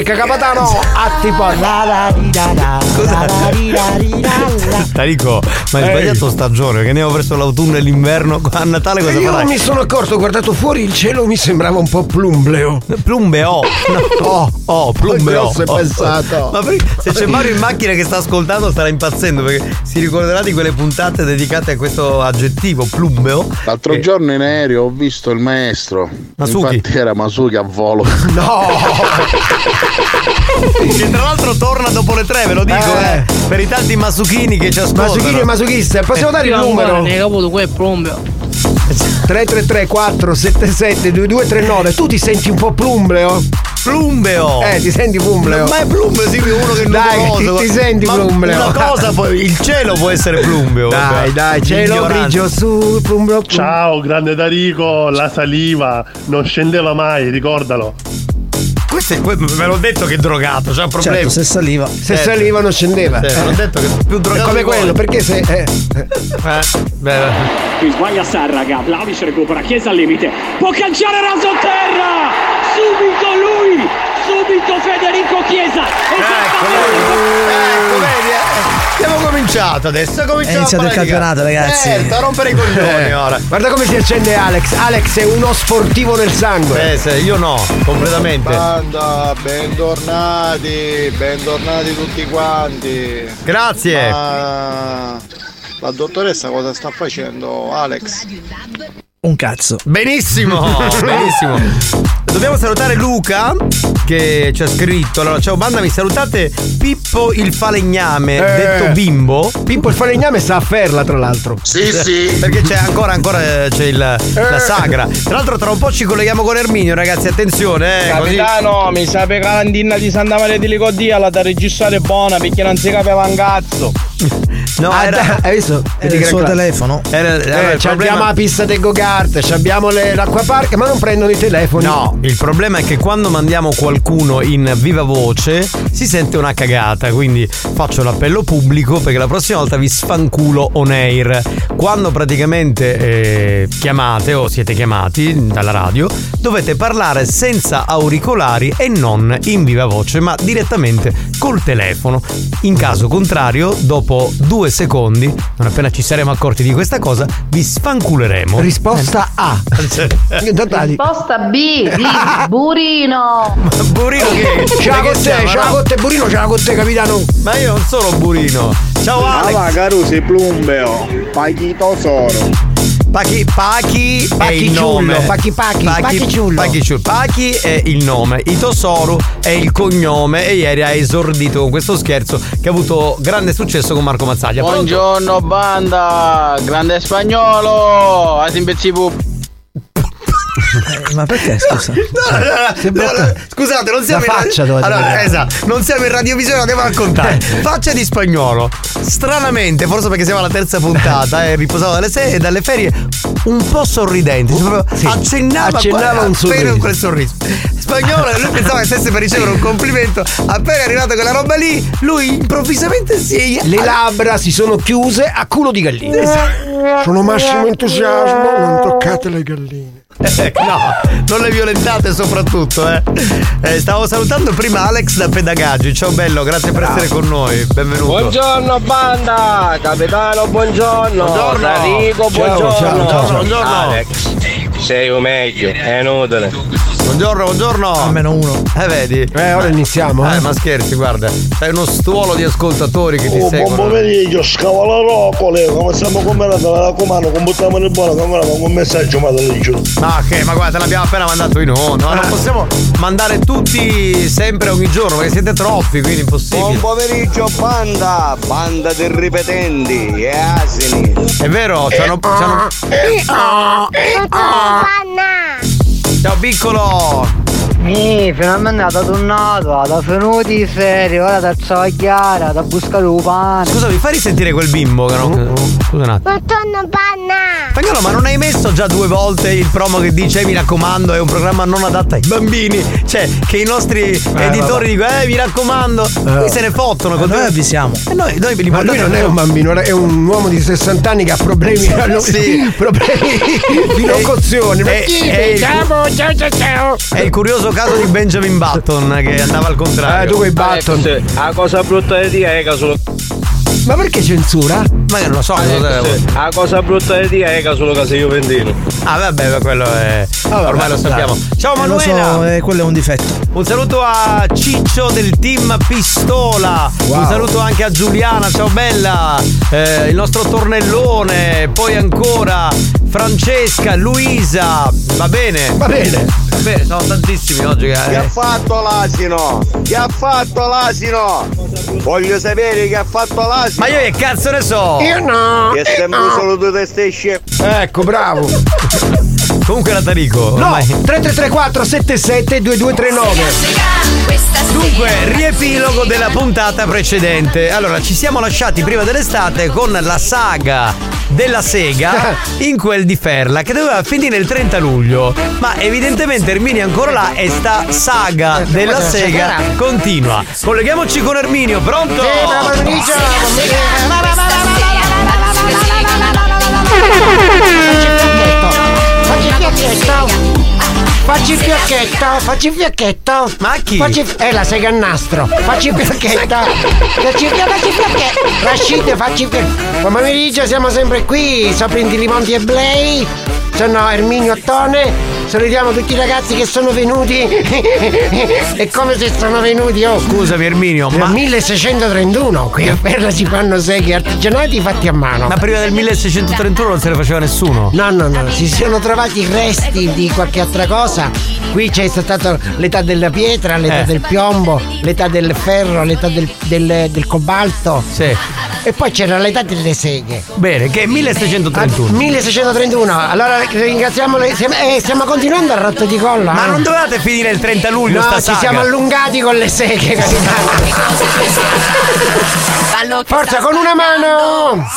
Capatano a tipo Tarico, ma hai sbagliato stagione, che ne avevo preso l'autunno e l'inverno. A Natale cosa farai? Io mi sono accorto, ho guardato fuori il cielo, mi sembrava un po' plumbleo. Plumbeo no. Oh, oh, plumbeo oh, pensato. Ma se c'è Mario in macchina che sta ascoltando starà impazzendo, perché si ricorderà di quelle puntate dedicate a questo aggettivo, plumbeo. L'altro che... giorno in aereo ho visto il maestro Masuki. Infatti era Masuki a volo. No! Che tra l'altro torna dopo le tre, ve lo dico, eh, eh. Per i tanti masuchini che ci ascoltano. Masuchini e masuchiste, possiamo dare il numero? Ne caputo quel plumbeo. tre tre tre quattro sette sette due due tre nove. Tu ti senti un po' plumbeo? Plumbeo! Eh, ti senti plumbeo? Ma è plumbeo, sì, uno che non dai, ti, ti senti plumbeo. Una cosa può, il cielo può essere plumbeo. Dai, dai, cielo grigio su, plumbeo. Ciao, grande Tarico, la saliva non scendeva mai, ricordalo. Questo è, me l'ho detto che è drogato, c'è un problema. Certo, se saliva. Se certo. saliva non scendeva. Certo, eh. L'ho detto che più drogato. È come quello, perché se. Eh. Eh, bene. Qui sbaglia Sarraga, Vlahovic recupera Chiesa al limite. Può calciare raso a terra! Subito lui! Subito Federico Chiesa! Ecco, vedi, eh! Abbiamo cominciato adesso, cominciamo. È iniziato il campionato, ragazzi. Certo, a rompere i coglioni ora. Guarda come si accende Alex. Alex è uno sportivo nel sangue. Eh, se io no, completamente. Banda, bentornati, bentornati tutti quanti. Grazie. Ma la dottoressa cosa sta facendo, Alex? Un cazzo. Benissimo, benissimo. Dobbiamo salutare Luca che ci ha scritto. Allora, ciao banda, mi salutate Pippo il falegname, eh. detto Bimbo. Pippo il falegname sta a Ferla, tra l'altro. Sì, sì. Perché c'è ancora ancora c'è il, eh. la sagra. Tra l'altro tra un po' ci colleghiamo con Erminio, ragazzi, attenzione, eh. Capitano, così. Mi sa che la cantina di Santa Maria di Licodia la da registrare buona, perché non si capiva un cazzo. No, era, hai visto? Era il suo telefono. Era, era eh, il ci abbiamo la pista del go-kart, ci abbiamo le, l'acquapark, ma non prendono i telefoni. No, il problema è che quando mandiamo qualcuno in viva voce si sente una cagata. Quindi faccio l'appello pubblico perché la prossima volta vi sfanculo on air. Quando praticamente eh, chiamate o siete chiamati dalla radio, dovete parlare senza auricolari e non in viva voce, ma direttamente col telefono. In caso contrario, dopo due secondi, non appena ci saremo accorti di questa cosa, vi sfanculeremo. Risposta A. Risposta B di Burino. Ma Burino che? Ciao con te, ciao con te Burino, ciao con te capitano. Ma io non sono Burino. Ciao Alex. Ma caro sei plumbeo, Pachito Soro. Pachi, Pachi è il nome. Pachi Pachi, Pachi Pachi è il nome. Itosoru è il cognome. E ieri ha esordito con questo scherzo che ha avuto grande successo con Marco Mazzaglia. Buongiorno Pronto? Banda, grande spagnolo, asimbezzibu. Ma perché scusa? No, no, no, no, no, no. Scusate, non siamo la faccia in radio... allora, esatto, non siamo in radiovisione, la devo raccontare. Faccia di spagnolo. Stranamente, forse perché siamo alla terza puntata e eh, riposavo dalle sei e dalle ferie, un po' sorridente. Cioè, sì. Accennava, accennava un sorriso. Quel sorriso. Spagnolo, lui pensava che stesse per ricevere un complimento. Appena è arrivato quella roba lì, lui improvvisamente si. Le labbra si sono chiuse a culo di gallina. Esatto. Sono massimo entusiasmo, non toccate le galline. Eh, no, non le violentate soprattutto, eh. eh Stavo salutando prima Alex da Pedagaggi. Ciao bello, grazie per Bravo. Essere con noi. Benvenuto. Buongiorno banda, capitano buongiorno. Buongiorno Tarico, buongiorno. Ciao, ciao, ciao. Buongiorno Alex. Sei o meglio, è inutile. Buongiorno, buongiorno. Almeno uno. Eh vedi. Eh ora iniziamo. Eh, eh ma scherzi, guarda. C'è uno stuolo di ascoltatori che ti oh, seguono. Buon pomeriggio, scavalorocole. Come siamo comandati, la raccomando, combuttiamo nel buono, con un messaggio ma te lo giuro. Ah, ok, ma guarda, l'abbiamo appena mandato in onda. Non possiamo mandare tutti sempre ogni giorno perché siete troppi, quindi impossibile. Buon pomeriggio, banda, banda dei ripetenti e asini. È vero, c'hanno. c'hanno... Ciao piccolo! Mi finalmente è tornato, da venuti in ferie, ora da ciagliare, da buscare un pane. Scusa, mi fai risentire quel bimbo che non. Scusa un attimo. Buongiorno panna! Spagnolo, ma non hai messo già due volte il promo che dice mi raccomando, è un programma non adatto ai bambini? Cioè, che i nostri eh, editori dicono, eh mi raccomando, eh. se ne fottono, con eh, noi avvisiamo. E noi, noi li ma lui non è un bambino, è un uomo di sessanta anni che ha problemi, sì. Hanno, sì. problemi di locuzione. Ciao, ciao, ciao, ciao! È il curioso caso di Benjamin Button che andava al contrario. Eh, tu quei Button. Eh, la cosa brutta di te è che solo. Ma perché censura? Ma io non lo so. Eh, la cosa brutta di te è che solo che sei juventino. Ah, vabbè, ma quello è. Allora, ormai lo sappiamo. Ciao, Manuela. Lo so, eh, quello è un difetto. Un saluto a Ciccio del team Pistola. Wow. Un saluto anche a Giuliana. Ciao, bella. Eh, il nostro tornellone. Poi ancora Francesca, Luisa. Va bene. Va bene. Va bene, sono tantissimi oggi. Che eh. ha fatto l'asino? Che ha fatto l'asino? Voglio sapere che ha fatto l'asino. Ma io che cazzo ne so? Io no! Che sembro solo due testesce. Ecco, bravo! Comunque la Tarico. No! tre tre tre quattro sette sette due due tre nove. Dunque, riepilogo della puntata precedente. Allora, ci siamo lasciati prima dell'estate con la saga della sega in quel di Ferla che doveva finire il trenta luglio, ma evidentemente Erminio è ancora là e sta saga della sega continua. Colleghiamoci con Erminio, pronto? Facci fiocchetta, facci fiocchetta. Ma chi? Facci f- eh, la sega a nastro. Facci fiocchetta. Facci fiocchetta. Lascite, facci fiocchetta. Buon pomeriggio, siamo sempre qui. Soprindi Limonti e Blay. Sono Erminio Ottone. Salutiamo tutti i ragazzi che sono venuti. E come se sono venuti, oh. Scusami, Erminio, ma. Nel milleseicentotrentuno qui a Ferla si fanno seghe artigianati fatti a mano. Ma prima del milleseicentotrentuno non se ne faceva nessuno? No, no, no. Si sono trovati resti di qualche altra cosa. qui c'è stata l'età della pietra, l'età eh. del piombo, l'età del ferro, l'età del, del, del cobalto. Sì. E poi c'era l'età delle seghe. Bene, che è milleseicentotrentuno. milleseicentotrentuno. Allora ringraziamo le, siamo, eh, stiamo continuando a rotto di colla. Ma eh? non dovevate finire il trenta luglio, no, sta saga. Ci siamo allungati con le seghe, capitano. Forza con una mano.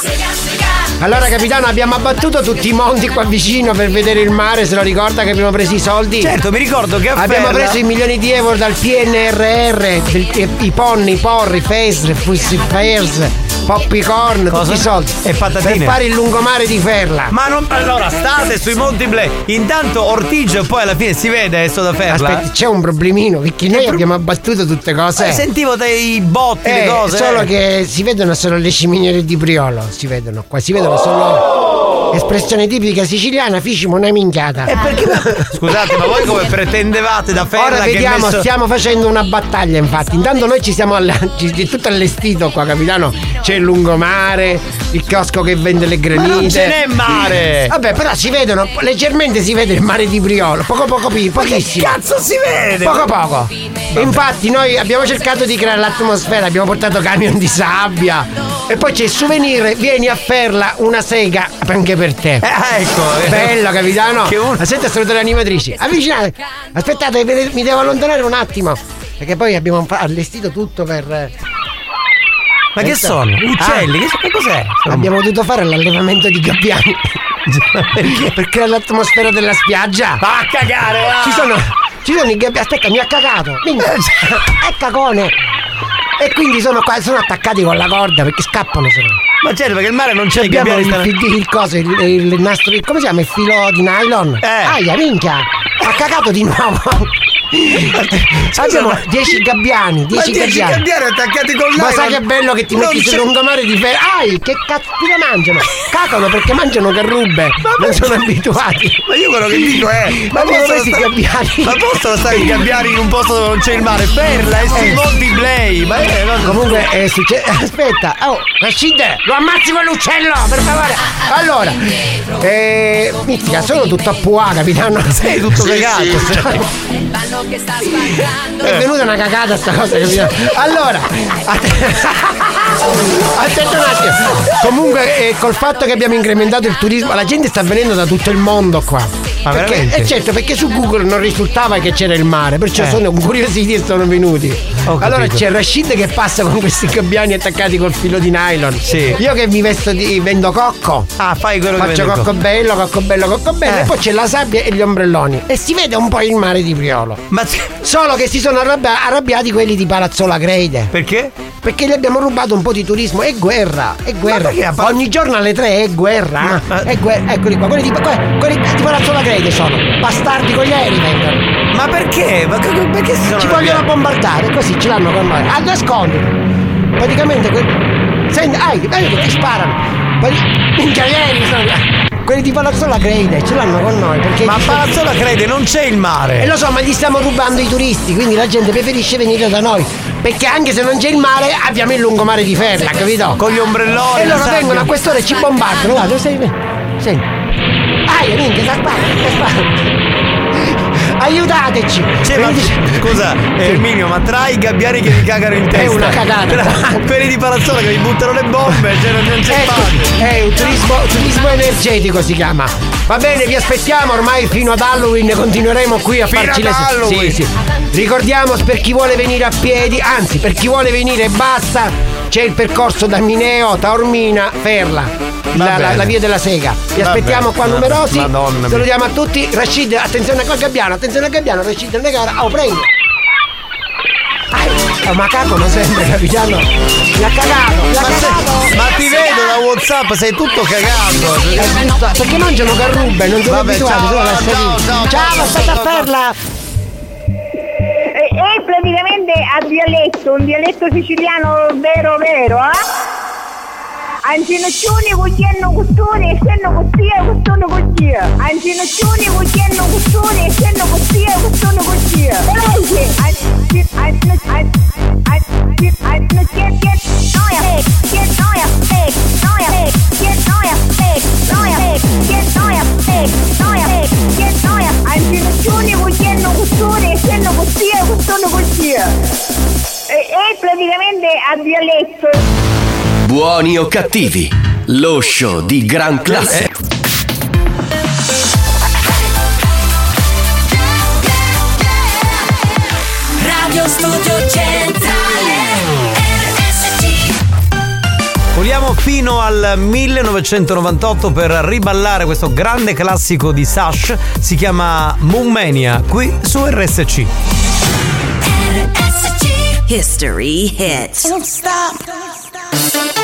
Allora capitano, abbiamo abbattuto tutti i monti qua vicino per vedere il mare. Se lo ricorda che abbiamo preso i soldi? Certo, mi ricordo che a abbiamo Ferla... preso i milioni di euro dal P N R R, del, i ponni, i porri, fesre, fussifers, popcorn, tutti i soldi e patatine per fare il lungomare di Ferla. Ma non, allora state sui Monti Blay. Intanto Ortigio poi alla fine si vede adesso da Ferla. Aspetta, c'è un problemino perché noi abbiamo abbattuto tutte cose. Eh, sentivo dei botti, eh, le cose. Solo eh. che si vedono solo le ciminiere di Priolo, si vedono qua, si vedono solo. Oh! Espressione tipica siciliana, ficimo una minchiata. E perché? Scusate, ma voi come pretendevate da Ferla? Ora vediamo, che messo... stiamo facendo una battaglia, infatti. Intanto noi ci siamo alla... ci... è tutto allestito qua, capitano. C'è il lungomare, il chiosco che vende le granite. Ma non ce n'è mare! Vabbè, però si vedono, leggermente si vede il mare di Priolo. Poco poco, pochissimo. Ma che cazzo si vede? Poco poco. Vabbè. Infatti noi abbiamo cercato di creare l'atmosfera, abbiamo portato camion di sabbia. E poi c'è il souvenir, vieni a Ferla, una sega anche per te. Eh, ecco, eh. Bello capitano. Che un... Aspetta, saluto le animatrici. Avvicinate. Aspettate, mi devo allontanare un attimo. Perché poi abbiamo allestito tutto per... Ma che sono? Uccelli? Ah. Che cos'è? Insomma. Abbiamo dovuto fare l'allevamento di gabbiani. Perché? Perché l'atmosfera della spiaggia. Va a cagare! Ah. Ci sono... Ci sono i gabbiani. Aspetta, mi ha cagato. È cagone. E quindi sono qua, sono attaccati con la corda perché scappano solo. Ma certo, perché il mare non c'è, abbiamo il, stanno... il, il coso, il, il, il nastro, il, come si chiama? Il filo di nylon. Eh. Aia, minchia! Ha cagato di nuovo. Cioè, abbiamo sono... dieci gabbiani, dieci gabbiani. dieci gabbiani attaccati con nylon. Ma sai che bello che ti non metti sul lungomare di ferro. Ai, che cazzo che mangiano? Cacano perché mangiano carrubbe. Ma non sono abituati. Ma io quello che dico è, ma, ma possono stare gabbiani. Ma possono stare i gabbiani in un posto dove non c'è il mare? Perla, è sui Monti Blay. Ma è, ma... comunque è successo. Aspetta, oh, Rashide, lo ammazzi con l'uccello, per favore. Allora, eh, mitica, sono tutto a puà, capitano. Sei tutto legato. Sì, sì, cioè. Che sta sbagliando. È venuta una cagata sta cosa che mi... Allora aspetta un attimo. Comunque eh, col fatto che abbiamo incrementato il turismo, la gente sta venendo da tutto il mondo qua. Ma perché, veramente? E eh, certo, perché su Google non risultava che c'era il mare. Perciò eh. sono curiositi e sono venuti. Allora c'è Rashid che passa con questi gabbiani attaccati col filo di nylon. Sì. Io che mi vesto di... vendo cocco. Ah, fai quello. Faccio che cocco bello, cocco bello, cocco bello eh. E poi c'è la sabbia e gli ombrelloni. E si vede un po' il mare di Priolo. Ma solo che si sono arrabbia- arrabbiati quelli di Palazzolo Acreide. Perché? Perché gli abbiamo rubato un po' di turismo e guerra. E guerra. Ma ogni giorno alle tre è guerra. Ma... è guerra. Eccoli qua, quelli di, quelli di Palazzolo Acreide sono. Bastardi con gli aerei vengono. Ma perché? Ma perché si sono... ci vogliono bombardare, così ce l'hanno con noi. A nascondere. Praticamente quelli. Senti, ai, vedi che ti sparano. Minchia, ieri sono. Quelli di Palazzolo Acreide ce l'hanno con noi perché. Ma a Palazzolo Acreide non c'è il mare. E lo so, ma gli stiamo rubando i turisti, quindi la gente preferisce venire da noi. Perché anche se non c'è il mare, abbiamo il lungomare di Ferla, capito? Con gli ombrelloni. E loro vengono a quest'ora e ci bombardano. Guarda, dove sei? Senti. Aia, minchia, sta qua, sta qua. Aiutateci! Cioè, ma, scusa, Erminio, ma tra i gabbiani che vi cagano in testa. È una cagata. Quelli di Palazzolo che vi buttano le bombe, cioè non c'è spazio. È un turismo, turismo energetico si chiama. Va bene, vi aspettiamo ormai fino ad Halloween, continueremo qui a fino farci le Halloween. Sì, sì. Ricordiamo, per chi vuole venire a piedi, anzi, per chi vuole venire e basta, c'è il percorso da Mineo, Taormina, Ferla. La, la, la via della sega. Vi va aspettiamo bene, qua numerosi. Madonna. Salutiamo a tutti. Rashid, attenzione al gabbiano, attenzione al gabbiano, Rashid non è gara. Oh, prendo. Ah, ma caco non sembra, capitano. L'ha cagato, l'ha ma cagato. Se, ma ti vedo da WhatsApp, sei tutto cagato. Sei tutto, perché mangiano carrubbe, non sono abituati. Ciao, la ciao, ciao, ciao, state a farla. È praticamente a dialetto, un dialetto siciliano vero vero, eh? Ancinoccioni, cugliano, costone, essendo costia, costone, costia. Ancinoccioni, cugliano, costone, essendo costia, costone, costia. Ancinoccioni, cugliano, costone. via. E, e praticamente a dialetto. Buoni o cattivi, lo show di gran classe. Radio Studio Centrale. Voliamo fino al millenovecentonovantotto per riballare questo grande classico di Sash. Si chiama Moon Mania, qui su R S C. R S C History Hits. Don't stop. Don't stop.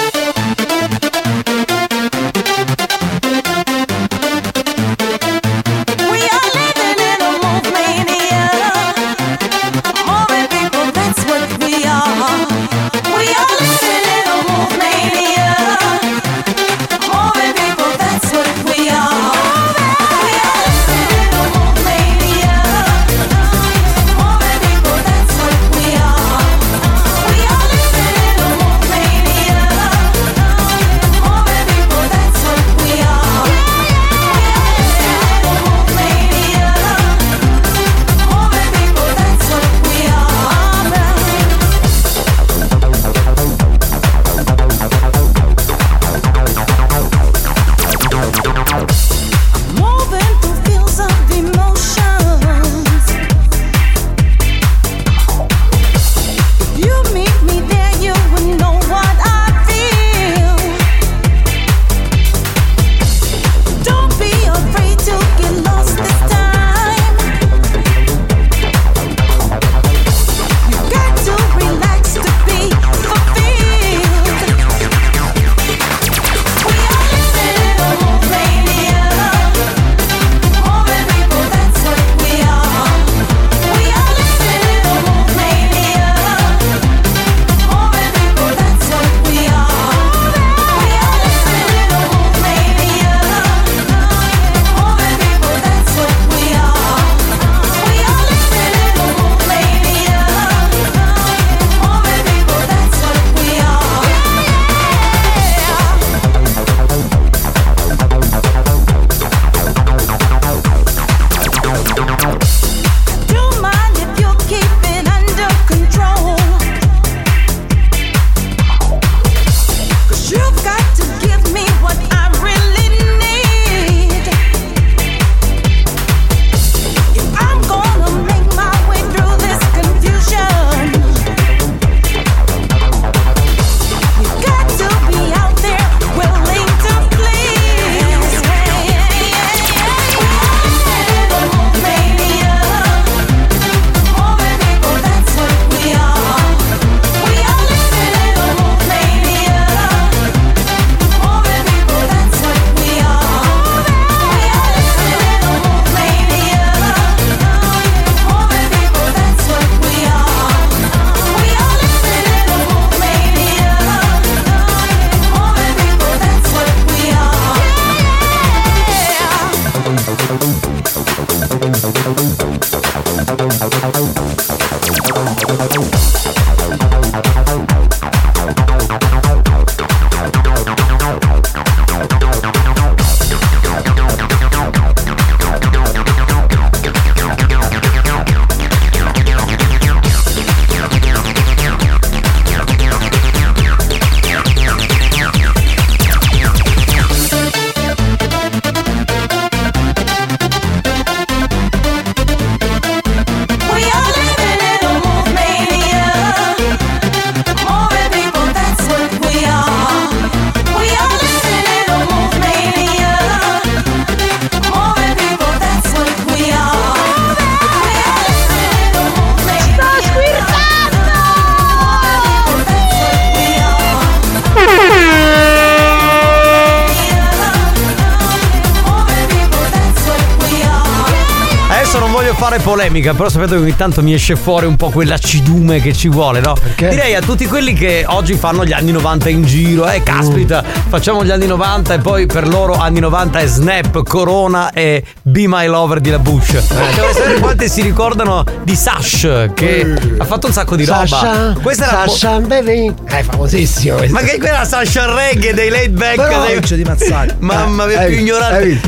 Polemica, però sapete che ogni tanto mi esce fuori un po' quell'acidume che ci vuole, no? Perché? Direi a tutti quelli che oggi fanno gli anni novanta in giro, eh, caspita, mm. facciamo gli anni novanta e poi per loro anni novanta è Snap, Corona e Be My Lover di La Bush. Devo sapere quanti si ricordano di Sash, che mm. ha fatto un sacco di roba. Sasha, questa era Sasha po- Baby, è famosissimo. Questo. Ma che quella era Sasha Reggae dei Laid Back, però dei... di Mazzaglia. Mamma mia, eh, più ignorante.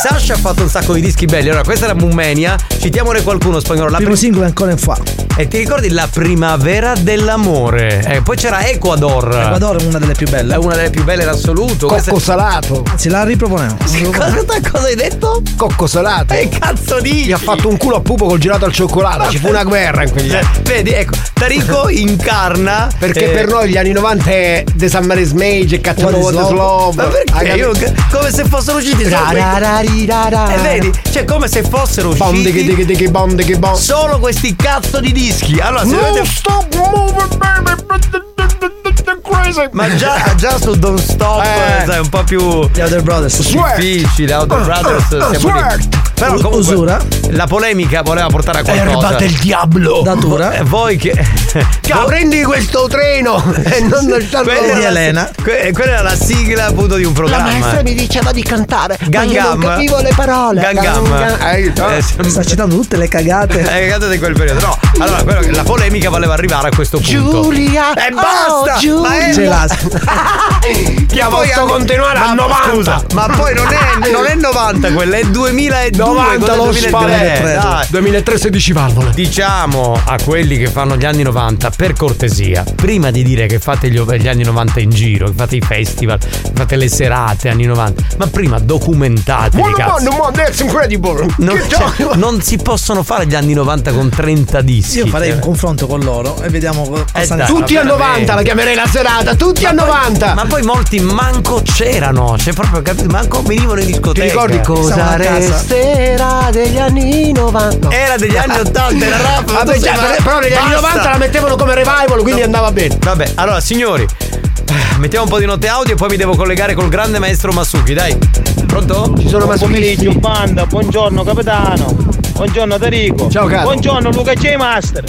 Sasha ha fatto un sacco di dischi belli. Allora, questa era Moon Mania, citiamo amore qualcuno, Spagnolo. La il primo prim- singolo è ancora in fa. E ti ricordi la primavera dell'amore? Eh, poi c'era Ecuador. Ecuador è una delle più belle. È una delle più belle in assoluto. Cocco Questa... salato. Anzi, la riproponevo. Cosa, cosa hai detto? Cocco salato. Che cazzo dici? Gli ha fatto un culo a pupo col gelato al cioccolato. Ci fu una guerra in quegli anni. Vedi, ecco, Tarico incarna. Perché eh... per noi gli anni novanta è The Summer's Mage e Cattivo The Slob. Ma perché? Io, come se fossero usciti. E vedi, cioè come se fossero usciti solo questi cazzo di dischi. Allora, se dovete... stop moving baby. Ma già, già su Don't Stop eh. sai, un po' più The Other Brothers difficili. The Other Brothers uh, uh, siamo lì. Però comunque usura. La polemica voleva portare a qualcosa. Erba del diablo. Datura eh, voi che Ciao, prendi questo treno e non del salvatore di Elena. Quella era la sigla appunto di un programma. La maestra mi diceva di cantare Gang ma io non capivo le parole. Gang Gang sta citando tutte le cagate le cagate di quel periodo. No, allora quello che, la polemica voleva arrivare a questo punto. Giulia e basta. Giulia ce l'ha. Che ha potuto continuare a novanta. Scusa, ma poi non è, non è novanta, quella è duemiladue, novanta, lo duemilatré. Dai. duemilatré sedici valvole. Diciamo a quelli che fanno gli anni novanta, per cortesia, prima di dire che fate gli, gli anni novanta in giro, che fate i festival, fate le serate anni novanta, ma prima documentatevi, well, cazzo. No, no, that's incredible. Non, cioè, non si possono fare gli anni novanta con trenta dischi. Io farei cioè. un confronto con loro e vediamo eh dai, tutti a novanta, la chiamerei la serata. Tutti ma a poi, novanta. Ma poi molti manco c'erano. Cioè proprio capito, manco venivano in discoteca. Ti ricordi cosa resterà degli anni novanta? Era degli anni ottanta. Era rap. Vabbè, già, ma... però negli Basta. anni novanta la mettevano come revival, quindi no. andava bene. Vabbè, allora signori, mettiamo un po' di note audio e poi mi devo collegare col grande maestro Masuki. Dai. Pronto? Ci sono Masuki. Buon pomeriggio banda. Buongiorno capitano. Buongiorno Tarico. Ciao caro. Buongiorno Luca J Master.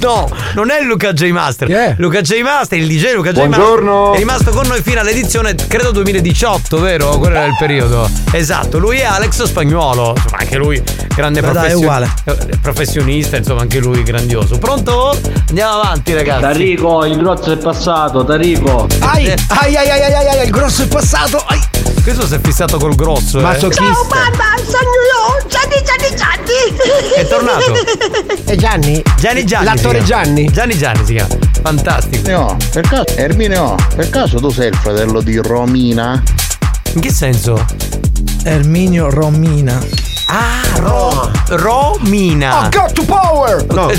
No, non è Luca J Master. Yeah. Luca J Master, il D J Luca J Master. Buongiorno. È rimasto con noi fino all'edizione credo duemiladiciotto, vero? Quello era il periodo. Esatto, lui è Alex Spagnolo. Insomma, anche lui grande professionista. Professionista, insomma, anche lui grandioso. Pronto? Andiamo avanti, ragazzi. Tarico, il grosso è passato, Tarico. Ai, eh. ai, ai, ai, ai, ai, il grosso è passato. Ai. Questo si è fissato col grosso. Ma eh. Ciao mamma, sono io, Gianni Gianni Gianni. È tornato. È Gianni? Gianni Gianni. L'attore Gianni. Gianni Gianni si chiama. Fantastico. No, per caso, Erminio, per caso tu sei il fratello di Romina? In che senso? Erminio Romina. Ah, Ro, Romina. I got to power. No.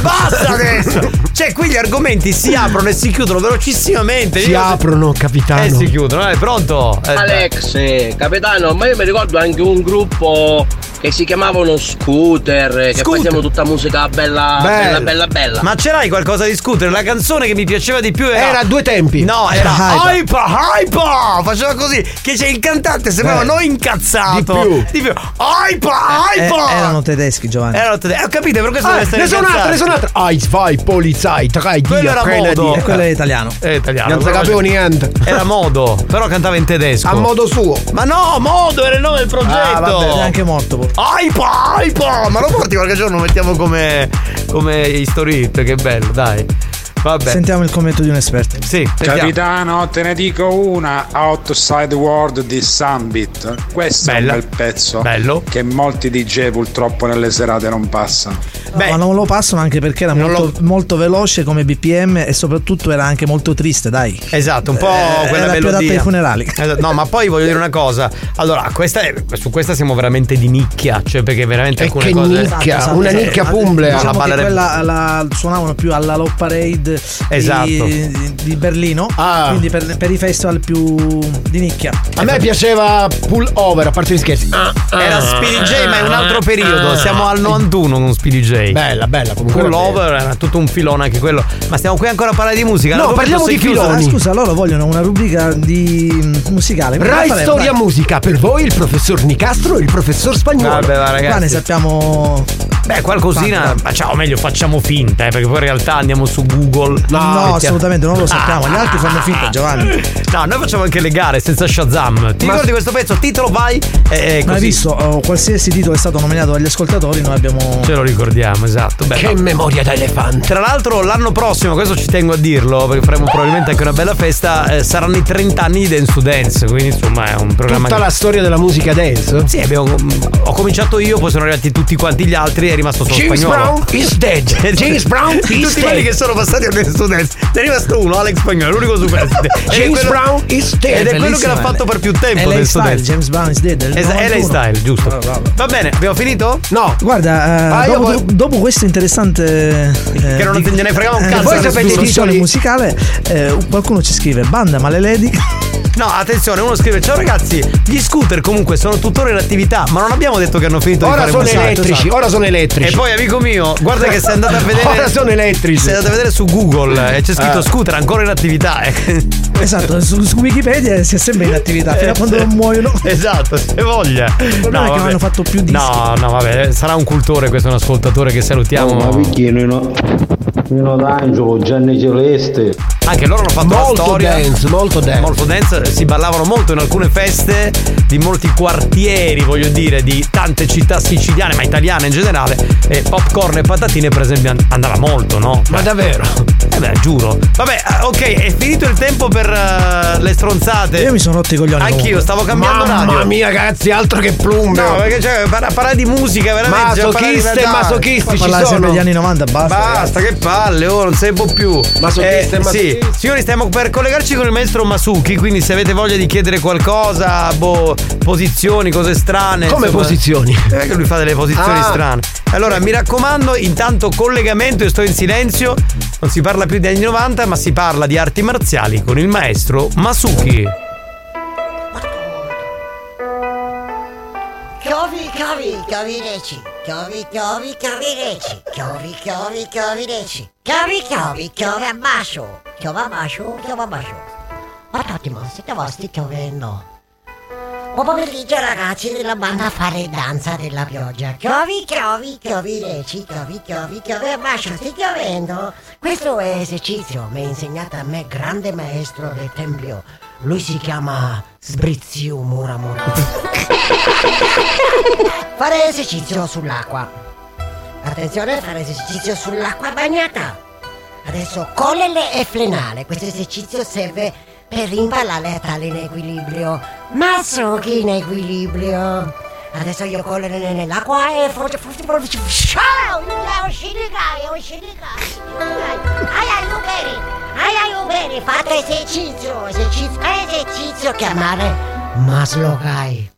Basta adesso. Cioè qui gli argomenti si aprono e si chiudono velocissimamente. Si io aprono se... capitano. E si chiudono. È pronto Alex eh, capitano. Ma io mi ricordo anche un gruppo che si chiamavano Scooter, Scooter. Che facevano tutta musica bella bella, bella bella bella. Ma ce l'hai qualcosa di Scooter? La canzone che mi piaceva di più era Era Due Tempi. No, era Hyper Hyper. Faceva così che c'è il cantante sembrava eh. non incazzato. Di più Di più Hyper Hyper. eh, Erano tedeschi Giovanni. Erano tedeschi. Ho capito per questo eh, deve essere. Ne sono altre, ne sono altre. Ice vai polizai trai dia. Quello era modo. E quello è italiano. È italiano. Non si capivo niente. Era modo. Però cantava in tedesco. A modo suo. Ma no, modo era il nome del progetto. Ah vabbè. È anche morto. Aipa aipa. Ma lo porti qualche giorno, lo mettiamo come come history hit. Che bello, dai. Vabbè. Sentiamo il commento di un esperto. Sì, sentiamo. Capitano, te ne dico una. Outside World di Sunbeat. Questo Bella. è un bel pezzo. Bello. Che molti D J purtroppo nelle serate non passano. Beh, ma non lo passano anche perché era molto, lo... molto veloce come B P M e soprattutto era anche molto triste, dai. Esatto, un po' eh, quella era melodia. Era più adatta ai funerali. Esatto. No, ma poi voglio dire una cosa. Allora, questa è, su questa siamo veramente di nicchia, cioè perché veramente e alcune che cose nicchia, esatto, una esatto, nicchia pumblea. Diciamo la ballare... quella la suonavano più alla Love Parade. Esatto. Di, di Berlino ah. Quindi per, per i festival più di nicchia. A me piaceva Pull Over. A parte gli scherzi ah, ah, era Speedy J ah, ma è un altro periodo ah. Siamo al novantuno con Speedy J. Bella bella comunque. Pull Over era tutto un filone anche quello. Ma stiamo qui ancora a parlare di musica. No, parliamo di filoni. Ah, scusa, loro vogliono una rubrica di musicale. Rai Storia Musica. Per voi il professor Nicastro e il professor Spagnolo. Vabbè va ragazzi. Qua ne sappiamo Beh, qualcosina, facciamo, o meglio facciamo finta, eh, perché poi in realtà andiamo su Google. No, no, assolutamente non lo sappiamo. Gli altri fanno finta, Giovanni. No, noi facciamo anche le gare senza Shazam. Ti Ma... ricordi questo pezzo? Titolo vai e così. Hai visto, oh, qualsiasi titolo è stato nominato dagli ascoltatori, noi abbiamo... Ce lo ricordiamo, esatto. Beh, che no. memoria da elefante. Tra l'altro l'anno prossimo, questo ci tengo a dirlo, perché faremo probabilmente anche una bella festa, eh, saranno i trenta anni di Dance to Dance, quindi insomma è un programma... Tutta che... la storia della musica dance? Sì, abbiamo... ho cominciato io, poi sono arrivati tutti quanti gli altri, è rimasto solo James Spagnolo. Brown is dead. James Brown is tutti dead. Tutti quelli che sono passati a Dance to Dance, ne è rimasto uno, Alex Spagnolo, l'unico superstite. James quello... Brown is dead. Ed è quello che l'ha fatto per più tempo Dance to Dance. James Brown is dead. Esa- è lei style, giusto. Oh, oh, oh. Va bene, abbiamo finito? No. Guarda, eh, dopo, voglio... dopo questo interessante... Eh, che non te ne frega un cazzo. Voi sapete il titolo musicale, eh, qualcuno ci scrive Banda ma le Lady. No, attenzione, uno scrive: ciao ragazzi, gli scooter comunque sono tuttora in attività, ma non abbiamo detto che hanno finito ora di fare musica. Ora sono elettrici, esatto. ora sono elettrici. E poi amico mio, guarda che sei andato a vedere ora sono elettrici. Sei andato a vedere su Google e c'è scritto ah. scooter ancora in attività. Esatto, su, su Wikipedia si è sempre in attività fino a quando non muoiono. Esatto, se voglia. Il problema no, è che non hanno fatto più dischi. No, no, vabbè, sarà un cultore questo, un ascoltatore che salutiamo. No, ma Vicchino, no. Nino D'Angelo, Gianni Celeste. Anche loro hanno fatto molto la storia. Dance, molto dance. Molto dance. Si ballavano molto in alcune feste di molti quartieri, voglio dire, di tante città siciliane, ma italiane in generale. E popcorn e patatine, per esempio, andava molto, no? Ma davvero? Eh beh, giuro. Vabbè, ok, è finito il tempo per uh, le stronzate. Io mi sono rotto i coglioni. Anch'io, stavo cambiando radio. Mamma mia, ragazzi, altro che plumbio. No, perché cioè, parla, parla di musica, veramente. Masochiste e masochisti ci sono. Sempre degli anni novanta, basta. Basta, che palle. Oh, non seguo più. Masochista eh, e sì. Signori, stiamo per collegarci con il maestro Masuki, quindi se avete voglia di chiedere qualcosa, boh, posizioni, cose strane. Come insomma, posizioni? Non è che lui fa delle posizioni ah. strane. Allora, mi raccomando, intanto collegamento e sto in silenzio. Non si parla più degli anni novanta, ma si parla di arti marziali con il maestro Masuki. Covi, covi, covineci. Covi, covi, covineci. Covi, covi, covineci. Covi, covi, covamascio. Covamascio, covamascio. Ma tutti mostri, vostri covendo. Buon pomeriggio ragazzi della banda Fare Danza della Pioggia. Covi, covi, covineci. Covi, covi, covamascio. Sti covendo. Questo è esercizio, mi ha insegnato a me grande maestro del tempio. Lui si chiama Sbrizio Muramura. Fare esercizio sull'acqua. Attenzione, fare esercizio sull'acqua bagnata. Adesso collele e frenale. Questo esercizio serve per rimballare a tale in equilibrio. Masuki in equilibrio. Adesso io collele nell'acqua e forse forse forse ciao! Allora, bene, fate esercizio, esercizio, esercizio chiamare Maslogai.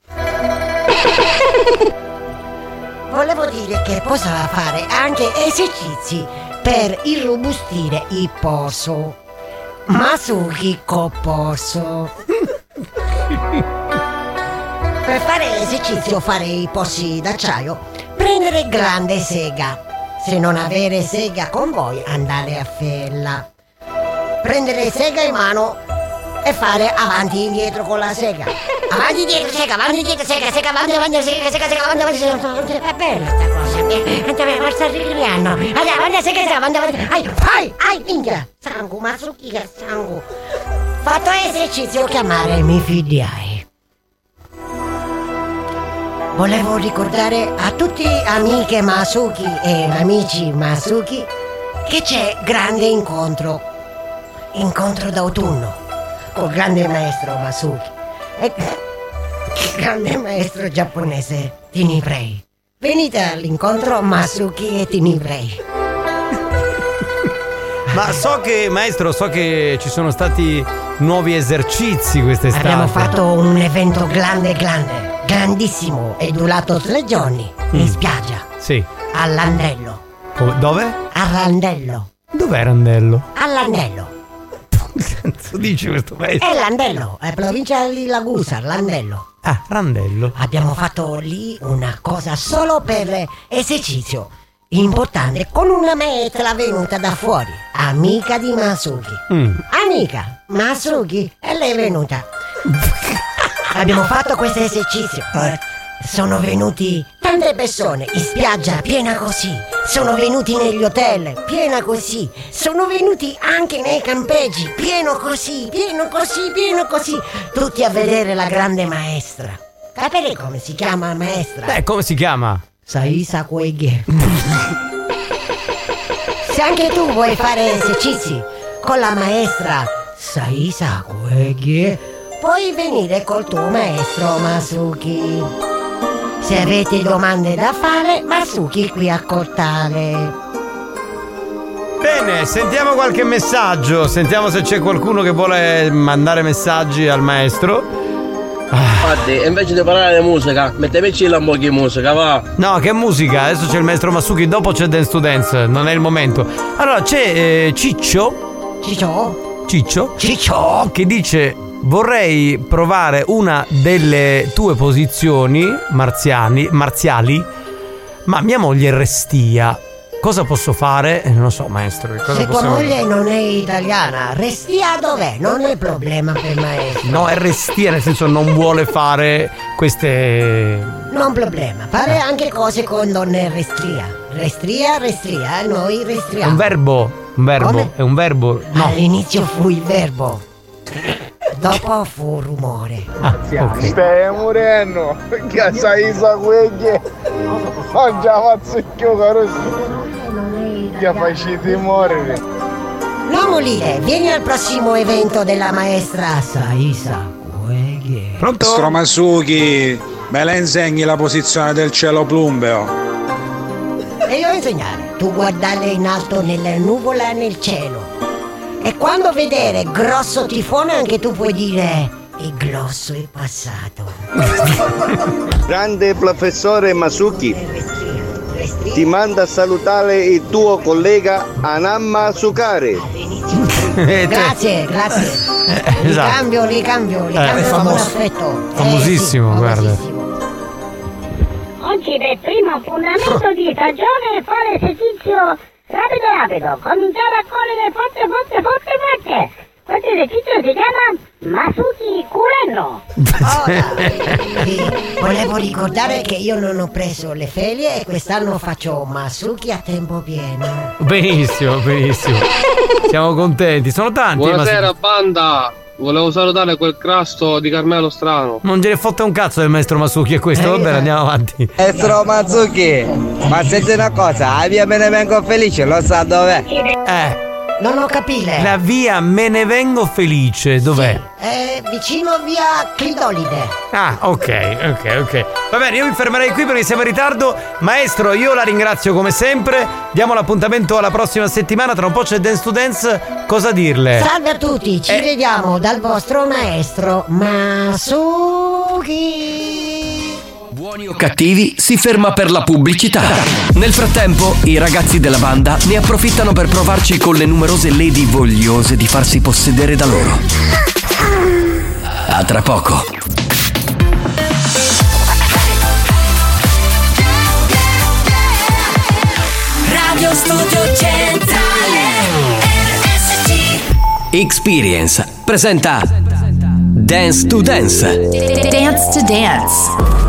Volevo dire che possiamo fare anche esercizi per irrobustire il polso. Masuki con polso. Per fare esercizio, fare i polsi d'acciaio, prendere grande sega. Se non avere sega con voi, andare a Ferla. Prendere sega in mano e fare avanti e indietro con la sega. Avanti indietro sega, avanti indietro sega, sega avanti avanti sega, sega sega avanti avanti. È bella sta cosa. Andiamo a forza rigliano. Andiamo avanti sega sega avanti avanti. Ai ai ai minchia. Sangu Masuki che sangu. Fatto esercizio chiamare mi fidai. Volevo ricordare a tutti amiche Masuki e amici Masuki che c'è grande incontro. Incontro d'autunno col grande maestro Masuki e il grande maestro giapponese Tinibrei. Venite all'incontro Masuki e Tinibrei. Ma so che maestro, so che ci sono stati nuovi esercizi quest'estate. Abbiamo fatto un evento grande grande, grandissimo e durato tre giorni in mm. spiaggia. Sì. A Randello. Come? Dove? A Randello. Dov'è Randello? A Randello. Cazzo dici questo paese? È Randello, è provincia di Ragusa, Randello. Ah, Randello. Abbiamo fatto lì una cosa solo per esercizio importante con una maestra venuta da fuori, amica di Masuki. Mm. Amica Masuki, e lei è venuta. Abbiamo fatto questo esercizio. Sono venuti tante persone in spiaggia piena così, sono venuti negli hotel piena così, sono venuti anche nei campeggi pieno così, pieno così, pieno così, tutti a vedere la grande maestra. Capire come si chiama la maestra? Beh, come si chiama? Isa Wegge. Se anche tu vuoi fare esercizi con la maestra Isa Wegge, puoi venire col tuo maestro Masuki. Se avete domande da fare, Masuki qui a cortare. Bene, sentiamo qualche messaggio. Sentiamo se c'è qualcuno che vuole mandare messaggi al maestro. Infatti, invece di parlare di musica, metteteci la un po' di musica, va. No, che musica? Adesso c'è il maestro Masuki, dopo c'è Dance to Dance, non è il momento. Allora c'è eh, Ciccio Ciccio Ciccio Ciccio che dice: vorrei provare una delle tue posizioni marziali, marziali, ma mia moglie è restia. Cosa posso fare? Non lo so, maestro. Cosa Se possiamo... tua moglie non è italiana, restia dov'è? Non è problema per maestro. No, è restia, nel senso non vuole fare queste... Non problema, fare eh. anche cose con donne restia. Restia, restia, noi restriamo. È un verbo, un verbo, Come? è un verbo. No. All'inizio fu il verbo. Dopo fu rumore. Ah, okay. Stai morendo, che sai sa queglie. Mangia mazzicchio carosi. Che faciti morire. Non morire, vieni al prossimo evento della maestra Saisa Queglie. Pronto? Maestro Masuki, me la insegni la posizione del cielo plumbeo? E io insegnare, tu guardare in alto nelle nuvole e nel cielo. E quando vedere grosso tifone anche tu puoi dire: il grosso è passato. Grande professore Masuki, ti manda a salutare il tuo collega Anamma Sukare. Grazie, grazie. Ricambio, ricambio, ricambio eh, famos- affetto. Famosissimo, eh, sì, guarda famosissimo. Oggi per primo fondamento di stagione è fare esercizio rapido rapido, cominciare a correre forte forte forte forte. Questo esercizio si chiama Masuki Kureno. Ora, vi volevo ricordare che io non ho preso le ferie e quest'anno faccio Masuki a tempo pieno. Benissimo, benissimo. Siamo contenti, sono tanti. Buonasera banda, volevo salutare quel crasto di Carmelo Strano. Non gliene fotte un cazzo del maestro Masuki, è questo, eh, va bene, andiamo avanti. Maestro Masuki, ma senti una cosa, la via me ne vengo felice, lo sa dov'è? Eh Non ho capito. La via me ne vengo felice, dov'è? Sì, è vicino via Clidolide. Ah, ok, ok, ok. Va bene, io mi fermerei qui perché siamo in ritardo. Maestro, io la ringrazio come sempre. Diamo l'appuntamento alla prossima settimana. Tra un po' c'è Dance to Dance. Cosa dirle? Salve a tutti, ci eh. vediamo dal vostro maestro Masuki. Buoni o cattivi si ferma per la pubblicità. Nel frattempo i ragazzi della banda ne approfittano per provarci con le numerose lady vogliose di farsi possedere da loro. A tra poco. Radio Studio Centrale Experience presenta Dance to Dance. Dance to Dance.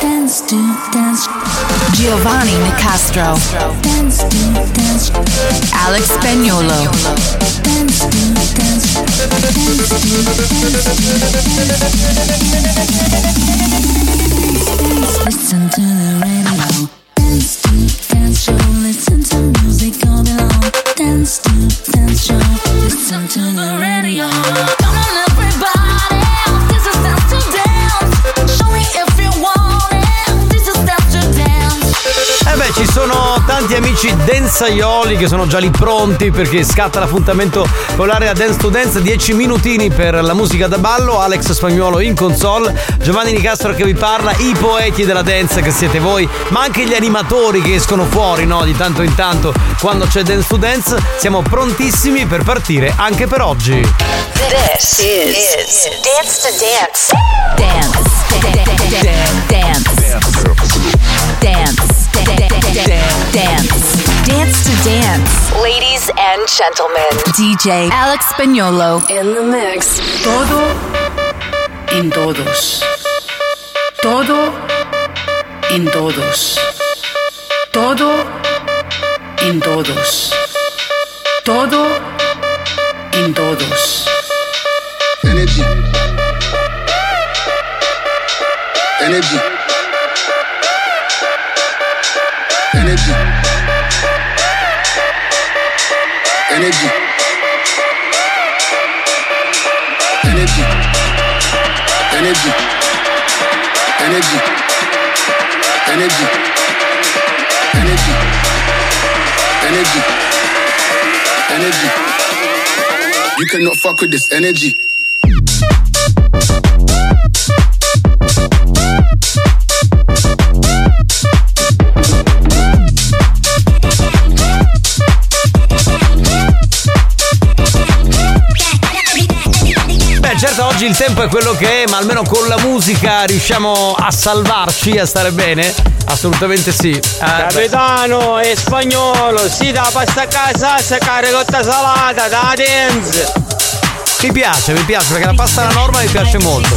Dance to dance. Giovanni Nicastro. Dance to dance. Alex Spagnolo. Dance to dance. Dance to dance. Listen to the radio. Dance to dance show. Listen to music all day long. Dance to dance show. Listen to the radio. Come on everybody, this is dance to dance. Show me if you want it. Eh beh, ci sono tanti tanti amici densaioli che sono già lì pronti perché scatta l'appuntamento con l'area Dance to Dance. Dieci minutini per la musica da ballo. Alex Spagnolo in console, Giovanni Nicastro che vi parla, i poeti della dance che siete voi, ma anche gli animatori che escono fuori, no, di tanto in tanto quando c'è Dance to Dance. Siamo prontissimi per partire anche per oggi. This is, is Dance to Dance. Dance, dance, dance, dance, dance, Dance to Dance. Ladies and gentlemen, D J Alex Spagnolo in the mix. Todo en todos. Todo en todos. Todo en todos. Todo en todos. Energy. Energy. Energy. Energy. Energy. Energy. Energy. Energy. Energy. Energy. Energy. You cannot fuck with this energy. Certo, oggi il tempo è quello che è, ma almeno con la musica riusciamo a salvarci, a stare bene? Assolutamente sì. Ah, Capitano e Spagnolo, sì, da pasta casa, saccare cotta salata, da dance. Mi piace, mi piace, perché la pasta alla norma mi piace molto.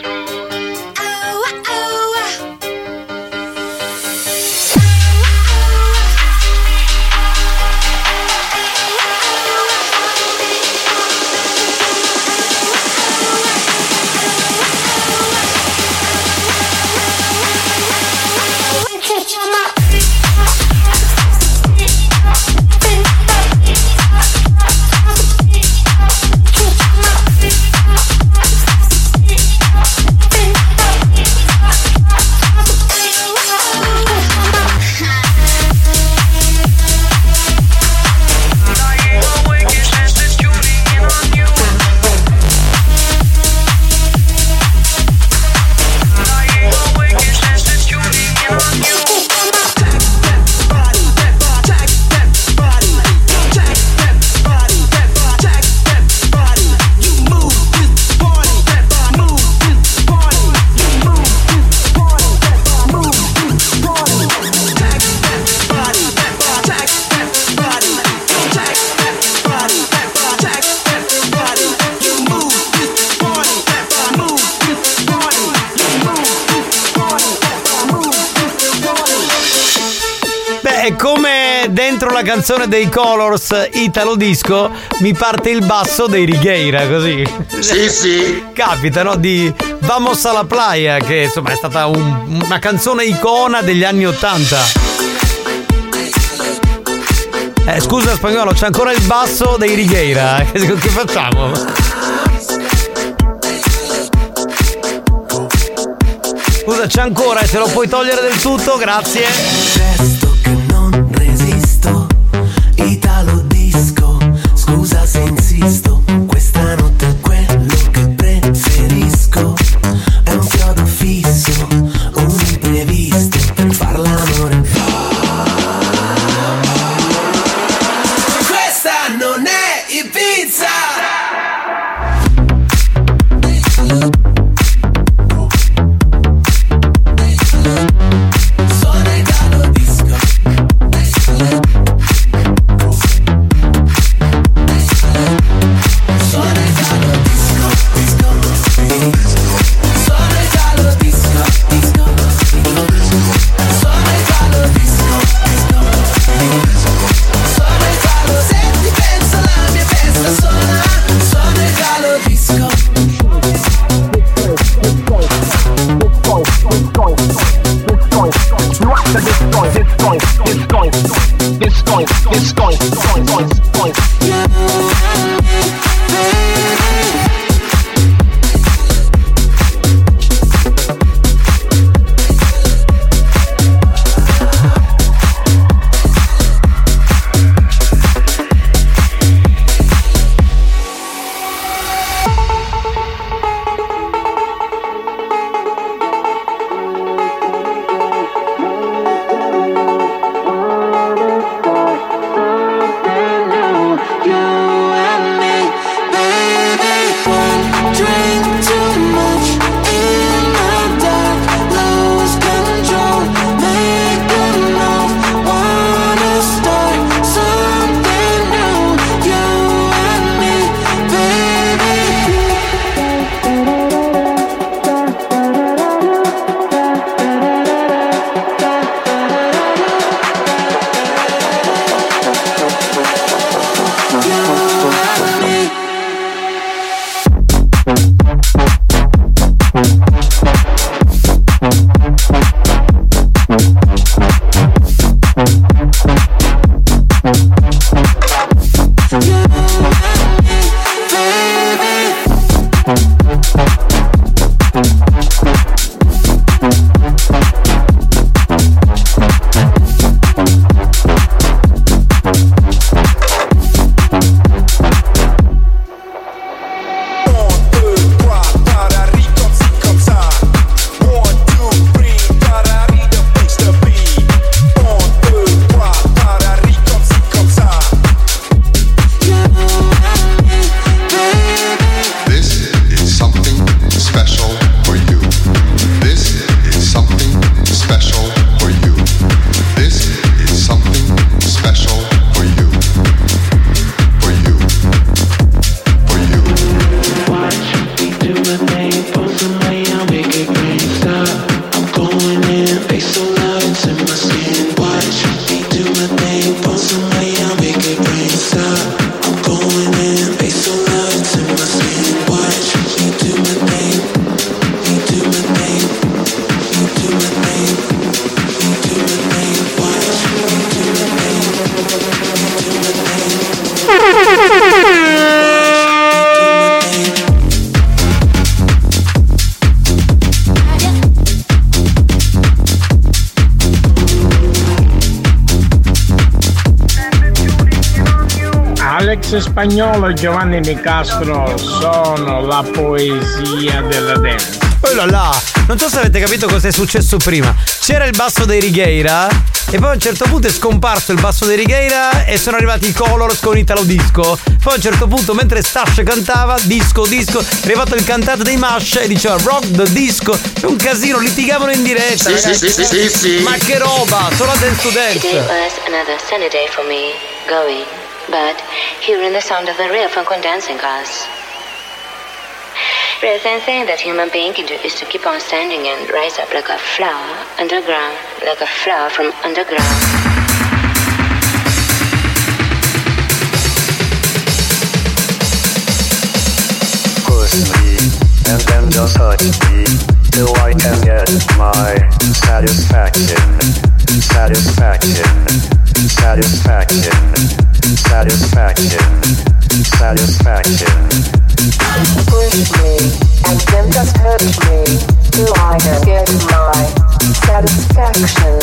through. La canzone dei Colors Italo Disco mi parte il basso dei Righeira, così sì sì capita, no, di Vamos alla Playa, che insomma è stata un, una canzone icona degli anni ottanta. Eh, scusa Spagnolo, c'è ancora il basso dei Righeira, che facciamo? Scusa, c'è ancora, se lo puoi togliere del tutto, grazie. Italo disco, scusa se insisto, questa notte è quello che preferisco. È un chiodo fisso, un imprevisto per far l'amore. Questa non è Ibiza. Sono Italo go, let's go, go, go, go. Alex Spagnolo e Giovanni Nicastro sono la poesia della dance. Oh là là, non so se avete capito cosa è successo prima. C'era il basso dei Righeira e poi a un certo punto è scomparso il basso dei Righeira e sono arrivati i Colors con Italo Disco. Poi a un certo punto, mentre Sash cantava disco disco, è arrivato il cantante dei Mash e diceva rock the disco. C'è un casino, litigavano in diretta. Sì, ragazzi, sì, sì, sì, sì. Ma che roba, solo a dance to dance. Today was another sunny day for me, going. But hearing the sound of the real funk on dancing class. Rather than thing that human being can do is to keep on standing and rise up like a flower underground, like a flower from underground. Push me, and then just touch me, till I can get my satisfaction, satisfaction, satisfaction, satisfaction, satisfaction. Push me, and then just touch me, till I can get my satisfaction,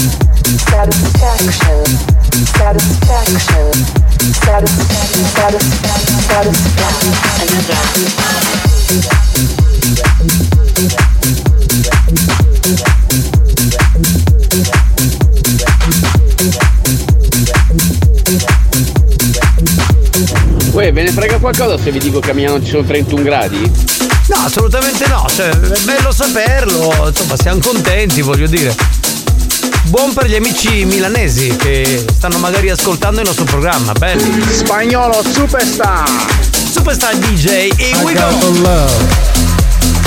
satisfaction, satisfaction, satisfaction, satisfaction, satisfaction, satisfaction. Uè, ve ne frega qualcosa se vi dico che a Milano ci sono trentuno gradi? No, assolutamente no, cioè, è bello saperlo, insomma siamo contenti, voglio dire. Buon per gli amici milanesi che stanno magari ascoltando il nostro programma, belli. Spagnolo Superstar! Superstar D J, here we go. I got the love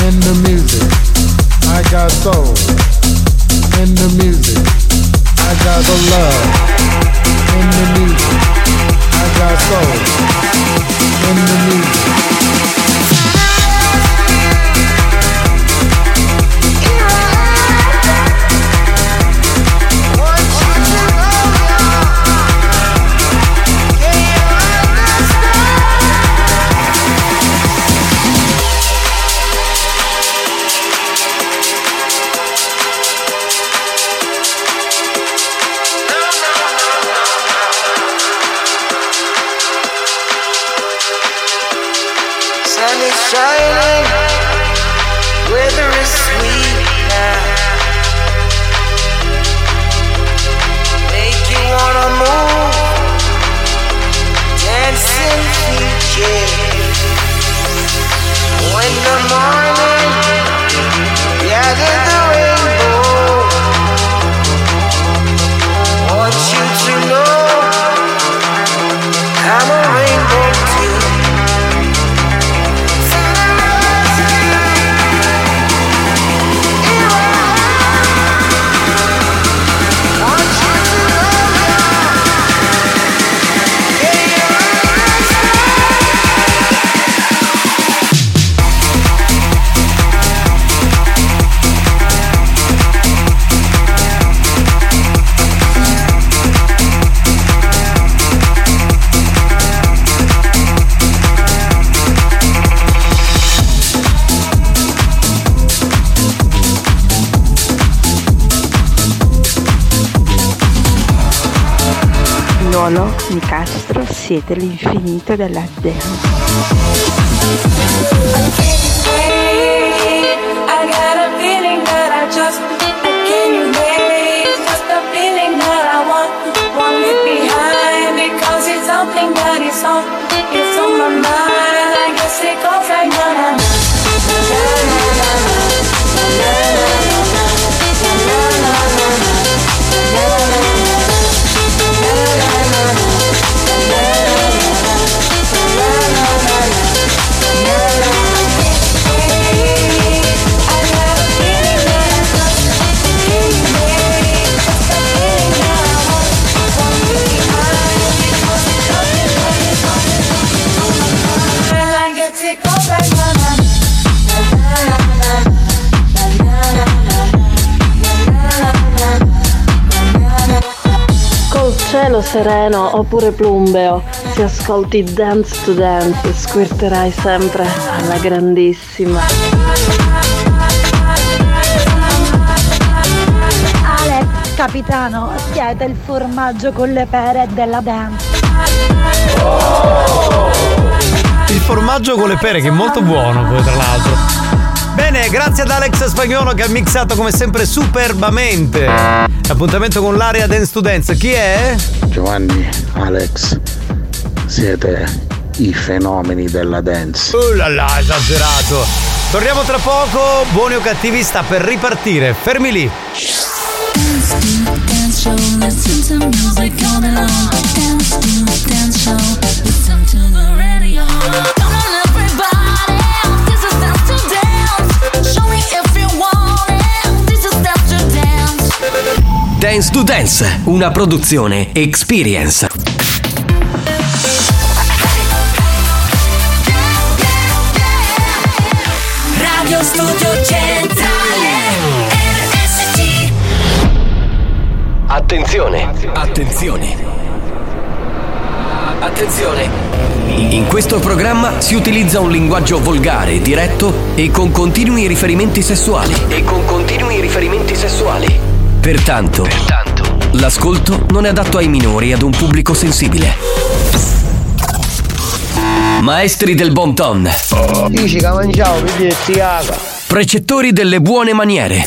in the music. I got soul in the music. I got the love in the music. I got soul in the music. shining, weather is sweet now, making on a move, dancing feet, yeah. When the morning gathers the rainbow, want you to know I'm a rainbow too. Nicastro, siete l'infinito della dance. Cielo sereno oppure plumbeo, se ascolti Dance to Dance squirterai sempre alla grandissima. Alex, capitano, siete il formaggio con le pere della dance. Oh! Il formaggio con le pere che è molto buono poi, tra l'altro. Bene, grazie ad Alex Spagnolo che ha mixato come sempre superbamente. Appuntamento con l'area Dance to Dance. Chi è? Giovanni, Alex, siete i fenomeni della dance. Uh là là, esagerato. Torniamo tra poco, Buoni o Cattivi sta per ripartire, fermi lì. Dance to Dance, una produzione Experience. Radio Studio Centrale. Attenzione, attenzione, attenzione. In questo programma si utilizza un linguaggio volgare, diretto e con continui riferimenti sessuali. E con continui riferimenti sessuali. Pertanto, Pertanto, l'ascolto non è adatto ai minori e ad un pubblico sensibile. Maestri del bon ton, precettori delle buone maniere,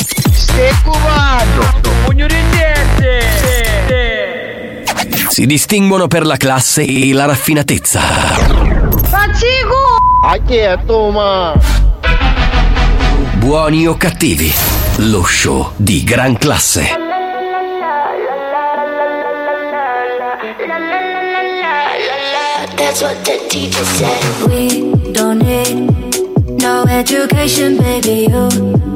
si distinguono per la classe e la raffinatezza. Buoni o cattivi, lo show di gran classe. That's what the teacher said. We don't need no education, baby, you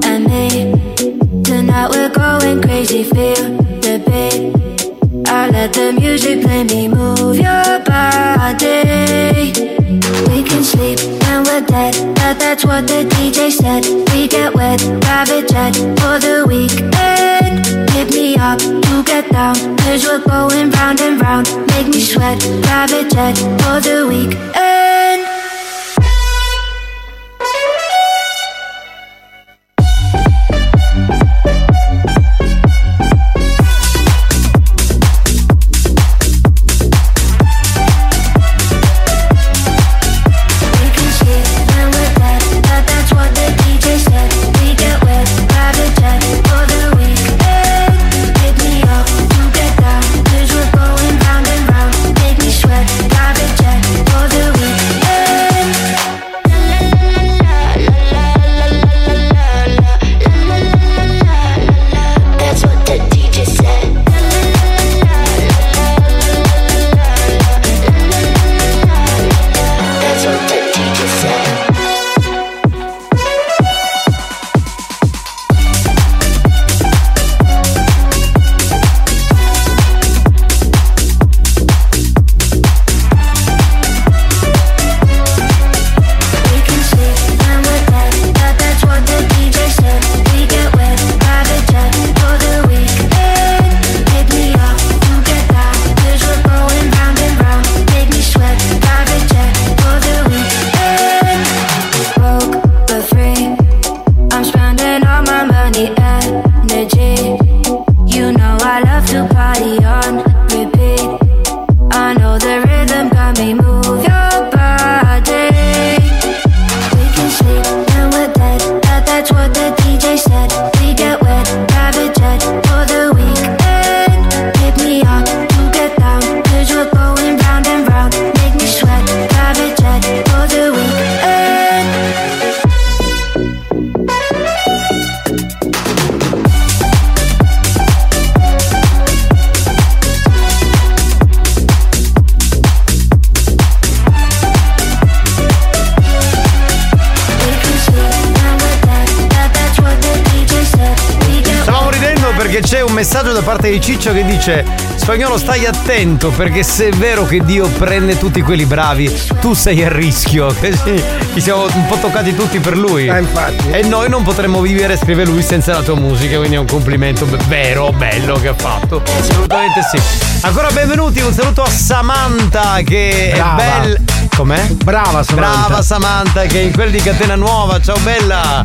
and me. Tonight we're going crazy, feel the beat. I let the music play me, move your body. We can sleep when we're dead, but that's what the D J said. We get wet, private jet for the weekend. Hit me up to get down, cause we're going round and round. Make me sweat, private jet for the weekend. We can shit when we're dead. messaggio da parte di Ciccio che dice: Spagnolo, stai attento, perché se è vero che Dio prende tutti quelli bravi, tu sei a rischio. Ci siamo un po' toccati tutti per lui. Eh, infatti. E noi non potremmo vivere, scrive lui, senza la tua musica. Quindi è un complimento vero, bello che ha fatto. Assolutamente sì. Ancora benvenuti, un saluto a Samantha che brava. È bella. Com'è? Brava Samantha. Brava Samantha che è in quel di Catena Nuova. Ciao bella.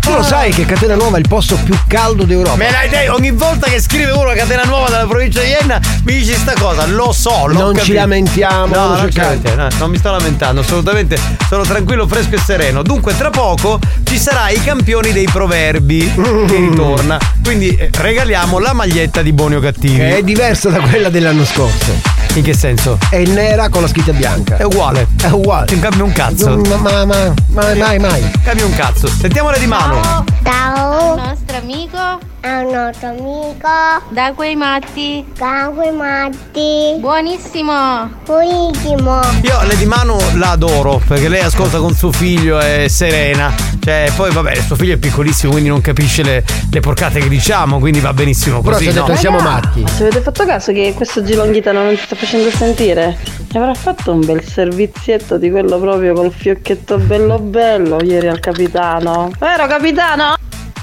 Tu lo sai che Catena Nuova è il posto più caldo d'Europa? Me l'hai detto, ogni volta che scrive uno Catena Nuova dalla provincia di Enna mi dici sta cosa, lo so, lo non capito. Ci lamentiamo, no, non, non, no, non mi sto lamentando, assolutamente, sono tranquillo, fresco e sereno. Dunque tra poco ci sarà i campioni dei proverbi mm. che ritorna, quindi eh, regaliamo la maglietta di Buoni o Cattivi. È diversa da quella dell'anno scorso. In che senso? È nera con la scritta bianca. È uguale. È uguale. Non cambia un cazzo. Ma, ma, ma, ma mai, mai. Cambia un cazzo. Sentiamola di mano. Ciao. Ciao. Un nostro amico. A un nostro amico. Da quei matti. Da quei matti. Buonissimo. Buonissimo. Io le di mano la adoro, perché lei ascolta con suo figlio, è serena. Cioè, poi vabbè, suo figlio è piccolissimo, quindi non capisce le, le porcate che diciamo, quindi va benissimo così. Però ci ha detto, no? Siamo matti. Se avete fatto caso che questo Longhitano non ti sta facendo sentire, ci avrà fatto un bel servizietto di quello proprio col fiocchetto bello bello ieri al capitano. Vero capitano?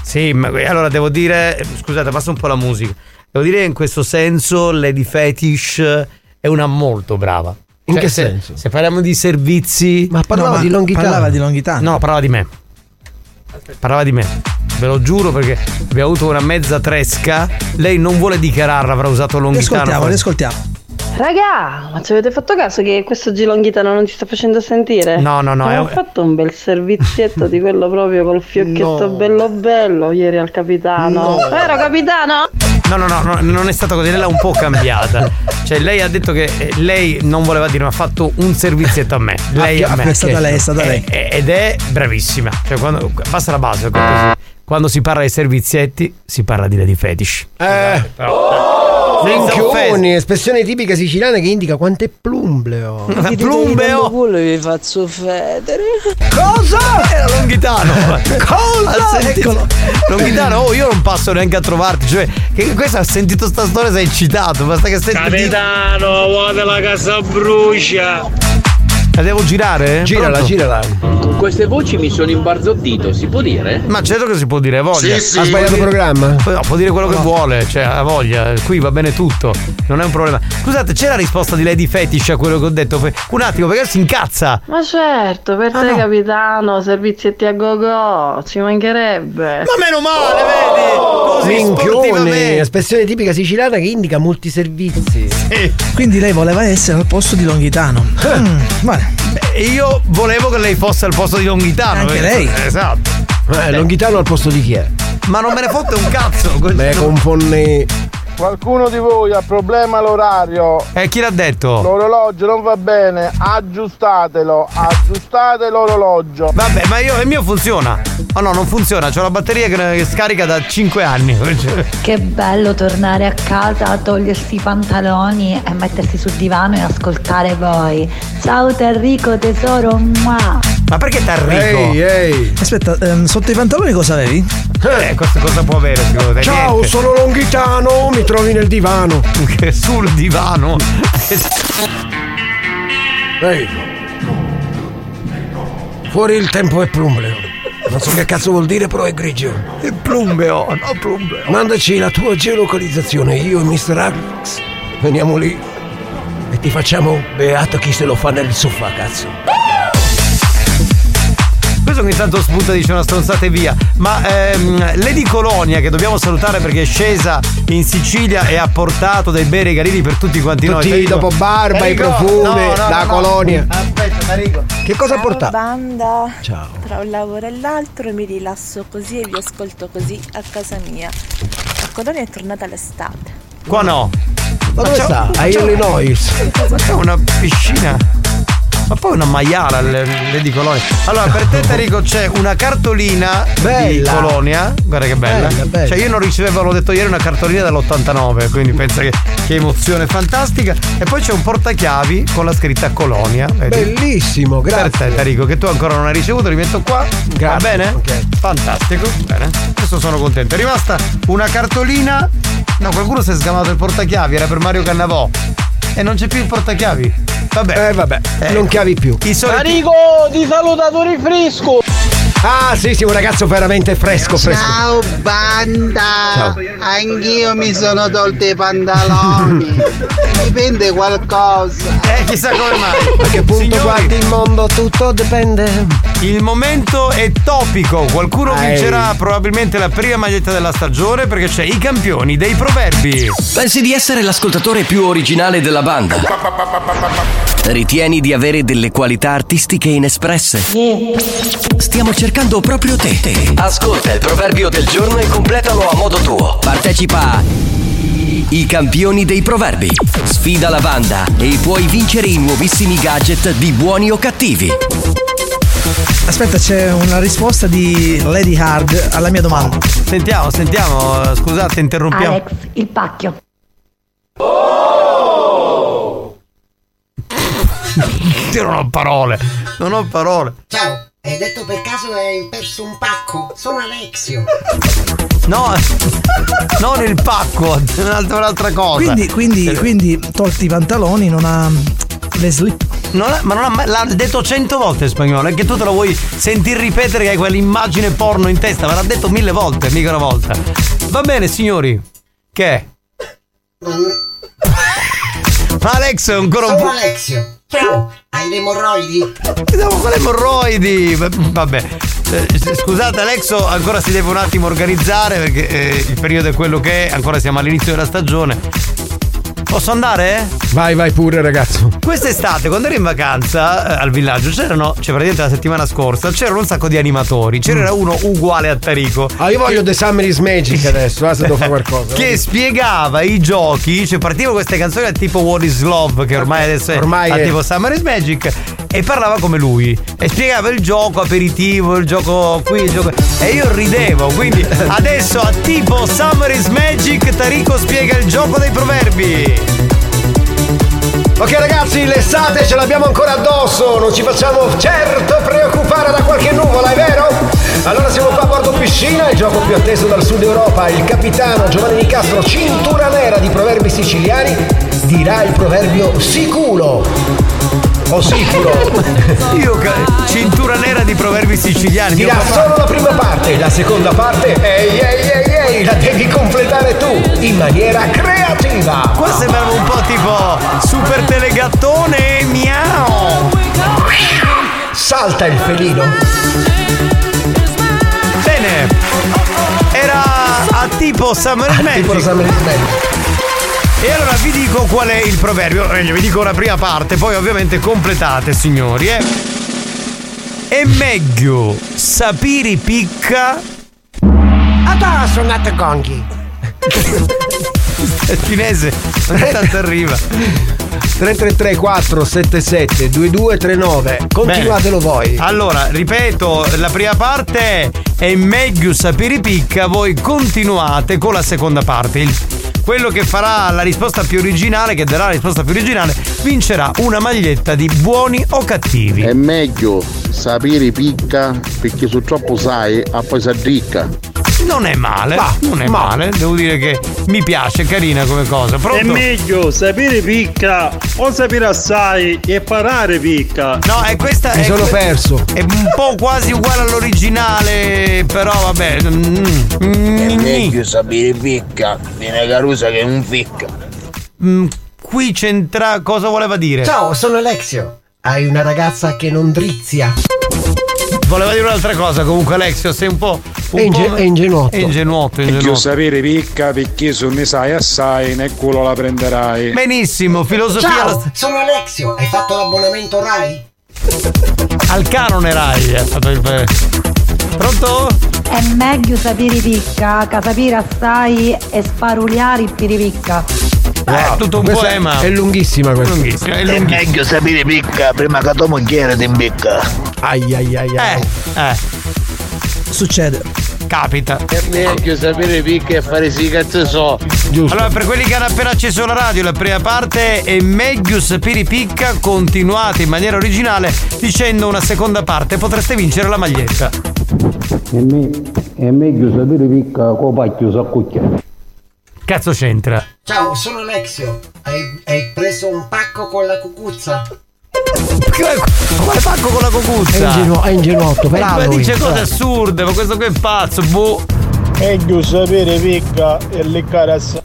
Sì, ma allora devo dire, scusate, passa un po' la musica. Devo dire che in questo senso Lady Fetish è una molto brava. In cioè, che se, senso? Se parliamo di servizi, ma parlava no, ma di Longhitano. Parlava di Longhitano. No, parlava di me. Parlava di me, ve lo giuro, perché abbiamo avuto una mezza tresca. Lei non vuole dichiararla, avrà usato Longhitano. Ascoltiamo, ascoltiamo. Raga, ma ci avete fatto caso che questo Longhitano non ti sta facendo sentire? No, no, no. Ma è... ho fatto un bel servizietto di quello proprio col fiocchetto no. bello bello ieri al capitano. No. Vero capitano? No, no, no, no, non è stato così, lei l'ha un po' cambiata. Cioè lei ha detto che lei non voleva dire, ma ha fatto un servizietto a me. Lei a, a me. È stata lei, è stata lei. È, ed è bravissima. Cioè quando basta la base, quando si parla di servizietti si parla di Lady Fetish. Eh. Però... minchioni, espressione tipica siciliana che indica quanto è plumbleo. Plumbleo? Quello vi faccio federe. Cosa? Era Longhitano. Cosa? Eccolo. Longhitano, oh, io non passo neanche a trovarti. Cioè, che questa ha sentito sta storia, sei eccitato. Basta che stai. Capitano, vuota la casa brucia. La devo girare? Girala, Pronto? girala. Con queste voci mi sono imbarzottito, si può dire? Ma certo che si può dire, voglia. Sì, sì. Ha sbagliato il programma? No, può dire quello no. che vuole, cioè ha voglia, qui va bene tutto, non è un problema. Scusate, c'è la risposta di Lady Fetish a quello che ho detto? Un attimo, perché si incazza? Ma certo, per ah, te no. capitano, servizietti a go-go, ci mancherebbe. Ma meno male, oh! vedi? Così sportivamente. Espressione tipica siciliana che indica molti servizi. Sì. Quindi lei voleva essere al posto di Longhitano. mm, vale. Beh, io volevo che lei fosse al posto di Longhitano. Anche lei. Esatto. eh, Longhitano al posto di chi è? Ma non me ne fotte un cazzo. Me confonni. Qualcuno di voi ha problema l'orario. E chi l'ha detto? L'orologio non va bene, aggiustatelo, aggiustate l'orologio. Vabbè, ma io, il mio funziona. Oh no, non funziona, c'ho la batteria che, che scarica da cinque anni. Che bello tornare a casa, togliersi i pantaloni e mettersi sul divano e ascoltare voi. Ciao Tarico tesoro. Mua. Ma perché Tarico? Ehi, ehi. Aspetta, ehm, sotto i pantaloni cosa avevi? Eh, cosa, cosa può avere secondo te? Ciao, niente. Sono Longhitano, mi trovi nel divano. Che sul divano. Ehi. Fuori il tempo è plumbleo. Non so che cazzo vuol dire, però è grigio. È plumbeo, no plumbeo. Mandaci la tua geolocalizzazione, io e mister Alex veniamo lì e ti facciamo beato chi se lo fa nel sofà, cazzo. Questo ogni tanto sputa, dice una stronzata e via. Ma ehm, Lady Colonia, che dobbiamo salutare perché è scesa in Sicilia e ha portato dei bei regalini per tutti quanti tutti noi. Sì, dopo barba, Tarico, i profumi, no, no, la no, Colonia. No. Aspetta, Tarico. Che cosa ha portato? Banda. Ciao. Tra un lavoro e l'altro mi rilasso così e vi ascolto così a casa mia. La Colonia è tornata l'estate. Qua no. Ma dove sta? A Illinois. C'è una piscina. Ma poi una maiala le di Colonia. Allora per te Tarico c'è una cartolina bella. Di Colonia. Guarda che bella. Bella, bella. Cioè io non ricevevo, l'ho detto ieri, una cartolina dell'ottantanove. Quindi pensa che, che emozione fantastica. E poi c'è un portachiavi con la scritta Colonia. Vedi? Bellissimo, grazie. Per te Tarico che tu ancora non hai ricevuto, rimetto qua. Grazie. Va bene? Okay. Fantastico. Bene. Adesso sono contento. È rimasta una cartolina. No, qualcuno si è sgamato il portachiavi, era per Mario Cannavò. E non c'è più il portachiavi. Vabbè, eh, vabbè, eh, non chiavi più. Tarico, ti saluta Turi Fresco. Ah, sì, sì, un ragazzo veramente fresco, fresco. Ciao, banda. Ciao. Anch'io mi sono tolto i pantaloni. Dipende qualcosa. Eh, chissà come mai. A che punto signori, guardi il mondo, tutto dipende. Il momento è topico. Qualcuno Ehi. vincerà probabilmente la prima maglietta della stagione perché c'è i campioni dei proverbi. Pensi di essere l'ascoltatore più originale della banda? Ritieni di avere delle qualità artistiche inespresse? Stiamo cercando proprio te. Ascolta il proverbio del giorno e completalo a modo tuo. Partecipa a I Campioni dei Proverbi. Sfida la banda e puoi vincere i nuovissimi gadget di Buoni o Cattivi. Aspetta, c'è una risposta di Lady Hard alla mia domanda. Sentiamo, sentiamo. Scusate, interrompiamo. Alex, il pacchio. Oh! Io non ho parole. Non ho parole. Ciao. Hai detto per caso hai perso un pacco? Sono Alexio. No, non il pacco, un'altra, un'altra cosa. Quindi, quindi, quindi tolti i pantaloni, non ha le slip. Non è, ma non ha, l'ha detto cento volte in spagnolo, è che tu te lo vuoi sentir ripetere che hai quell'immagine porno in testa, ma l'ha detto mille volte, mica una volta. Va bene, signori. Che è? Alexio è ancora un po'. Sono Alexio. Ciao, hai le emorroidi? Siamo con le emorroidi. Vabbè, scusate Alexo, ancora si deve un attimo organizzare perché eh, il periodo è quello che è, ancora siamo all'inizio della stagione. Posso andare? Vai, vai pure ragazzo. Quest'estate quando ero in vacanza eh, al villaggio c'erano, cioè praticamente la settimana scorsa, c'erano un sacco di animatori. C'era mm. uno uguale a Tarico. Ah, io voglio The Summer is Magic adesso, eh, se devo fare qualcosa. Che eh. spiegava i giochi, cioè partivano queste canzoni al tipo What is Love, che ormai adesso è ormai al è... tipo Summer is Magic, e parlava come lui e spiegava il gioco aperitivo, il gioco qui, il gioco, e io ridevo. Quindi adesso a tipo Summer is Magic Tarico spiega il gioco dei proverbi. Ok ragazzi, l'estate ce l'abbiamo ancora addosso, non ci facciamo certo preoccupare da qualche nuvola, è vero? Allora siamo qua a bordo piscina, il gioco più atteso dal sud Europa. Il capitano Giovanni Nicastro, cintura nera di proverbi siciliani, dirà il proverbio sicuro. Oh sicuro. Io cintura nera di proverbi siciliani. Dirà solo la prima parte, la seconda parte ehi ehi ehi ehi la devi completare tu in maniera creativa. Qua sembrava un po' tipo Super Telegattone. Miau. Salta il felino. Bene. Era a tipo Summer Magic. Tipo Summer Magic. E allora vi dico qual è il proverbio, meglio vi dico la prima parte, poi ovviamente completate signori, eh. È meglio sapiri picca a suonate gonghi. Il cinese ogni tanto arriva. Tre tre tre quattro sette sette due due tre nove. Continuatelo. Bene. Voi allora ripeto la prima parte è meglio sapiri picca, voi continuate con la seconda parte. Il Quello che farà la risposta più originale, che darà la risposta più originale, vincerà una maglietta di Buoni o Cattivi. È meglio sapere picca perché su troppo sai a poi si addicca. Non è male, ma, non è ma. male, devo dire che mi piace, è carina come cosa. Pronto? È meglio sapere picca o sapere assai e parare picca. No, è questa. Mi è sono que- perso. È un po' quasi uguale all'originale, però vabbè. Mm. Mm. È meglio sapere picca di una carusa che un ficca. Mm, qui c'entra. Cosa voleva dire? Ciao, sono Alexio. Hai una ragazza che non drizzia. Voleva dire un'altra cosa comunque Alexio, sei un po'. Un Enge, po è ingenuotto. È ingenuotto, ingenuotto. E sapere picca perché se ne sai assai nel culo la prenderai. Benissimo, filosofia. Ciao, la... sono Alexio, hai fatto l'abbonamento Rai? Al canone Rai è stato il. Pronto? È meglio sapere picca che sapere assai e sparuliare il piripicca. Wow. È tutto un questa poema. È lunghissima questa. Lunghissima, è, lunghissima. È meglio sapere picca prima che tua moglie ti imbecca. Ai ai ai ai. Eh, eh. Succede. Capita. È meglio sapere picca e fare si cazzo so. Giusto. Allora, per quelli che hanno appena acceso la radio, la prima parte è meglio sapere picca, continuate in maniera originale dicendo una seconda parte, potreste vincere la maglietta. E me, è meglio sapere picca con pacchio so cucchiaio. Cazzo c'entra? Ciao, sono Alexio. Hai, hai preso un pacco con la cucuzza? Quale pacco con la cucuzza? È, ingenu- è ingenuotto, per ma dice cose assurde, ma questo qui è pazzo, boh. Meglio sapere picca e leccare assai.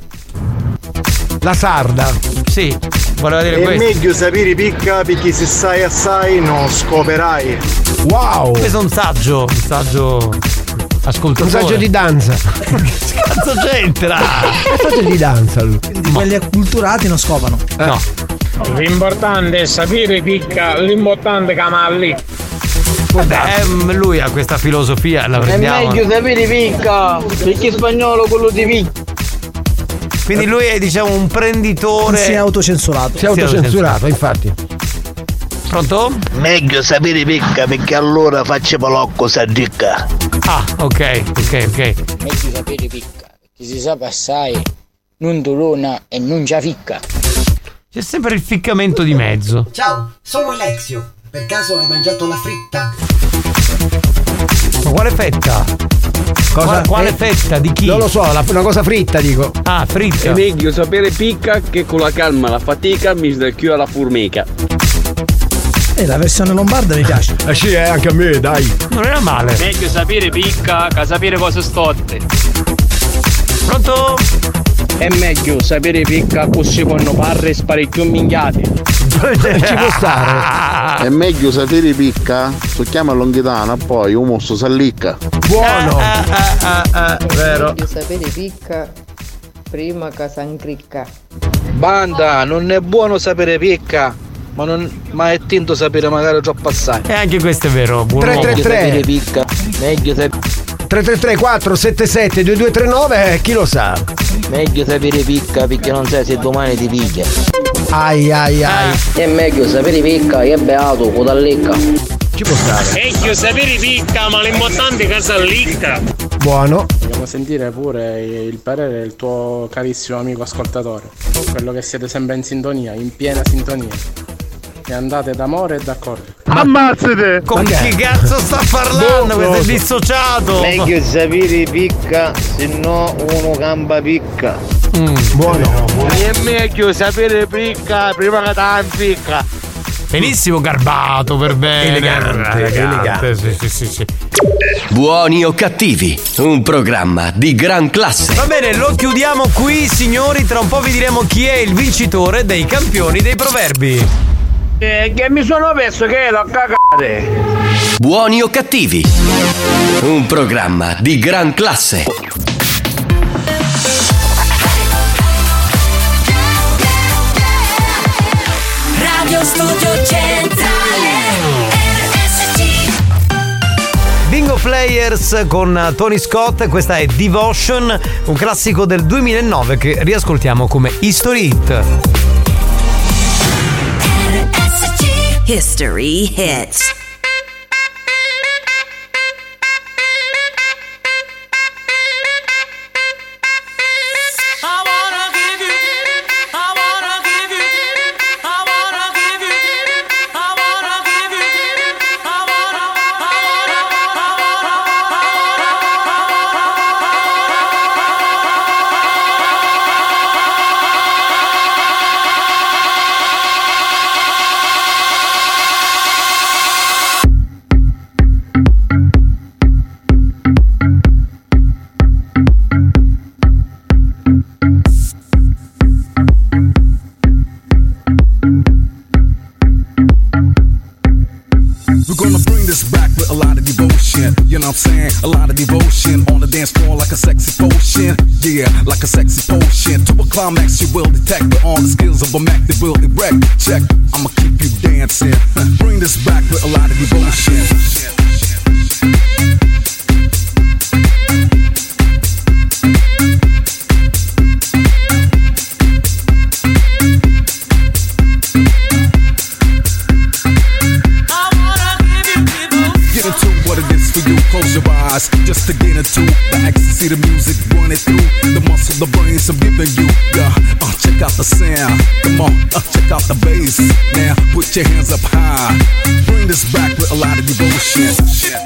La sarda. Sì, voleva dire è questo. È meglio sapere picca perché se sai assai non scoperai. Wow! Questo è un saggio, un saggio... Ascolta, un saggio di danza. Cazzo c'entra? Un saggio di danza lui. Di quelli acculturati non scopano. Eh. No. L'importante è sapere picca, l'importante è camalli. Vabbè, lui ha questa filosofia, la prendiamo. È meglio sapere picca, perché spagnolo quello di picca. Quindi lui è, diciamo, un prenditore. Si è autocensurato. Si è autocensurato, infatti. Pronto? Meglio sapere picca perché allora faccio palocco s'addicca. Ah, ok, ok, ok. Meglio sapere picca perché si sa passare, non dolona e non già ficca. C'è sempre il ficcamento di mezzo. Ciao, sono Alexio. Per caso hai mangiato la fritta? Ma quale fetta? Cosa? Quale, quale eh, fetta? Di chi? Non lo so, la, una cosa fritta dico. Ah, fritta. È meglio sapere picca che con la calma la fatica mi sdacchio alla formica. Eh, la versione lombarda mi piace. Eh sì, eh, anche a me, dai. Non era male. Meglio sapere picca che sapere cose stotte. Pronto? È meglio sapere picca che si possono parre sparecchio minchiate. Ci può stare. È meglio sapere picca, so chiama Longhitano, poi un mosso sallicca. Buono! Ah, ah, ah, ah, è vero. È meglio sapere picca prima che sangricca. Banda, non è buono sapere picca. Ma, non, ma è tinto sapere magari troppo passare. E anche questo è vero. tre tre tre meglio tre tre tre quattro sette sette due due tre nove chi lo sa. Meglio sapere picca perché non sai se domani ti piglia. Ai ai ai. È meglio sapere picca e beato o dallecca. Ci può stare. Meglio sapere picca ma l'importante è casallicca. Buono. Vogliamo sentire pure il parere del tuo carissimo amico ascoltatore. Quello che siete sempre in sintonia, in piena sintonia. E andate d'amore e d'accordo. Ammazzate! Con okay. Chi cazzo sta parlando? Questo è dissociato! Meglio sapere picca, se no uno gamba picca. Mm, buono, buono. E' meglio sapere picca prima che t'ha impicca. Benissimo, garbato per bene. Elegante, elegante. elegante. Sì, sì, sì, sì. Buoni o cattivi, un programma di gran classe. Va bene, lo chiudiamo qui, signori. Tra un po' vi diremo chi è il vincitore dei campioni dei proverbi. Eh, che mi sono messo che l'ho cagate. Buoni o cattivi, un programma di gran classe. Radio Studio Centrale. Bingo Players con Tony Scott. Questa è Devotion, un classico del duemilanove che riascoltiamo come History Hit. History Hits. A lot of devotion on the dance floor like a sexy potion. Yeah, like a sexy potion. To a climax you will detect with all the skills of a Mac that will erect. Check, I'ma keep you dancing. Bring this back with a lot of devotion. chance to gain a two. The ecstasy, the music, run it through. The muscle, the brains I'm giving you. Yeah, uh, check out the sound. Come on, uh, check out the bass. Now put your hands up high. Bring this back with a lot of devotion.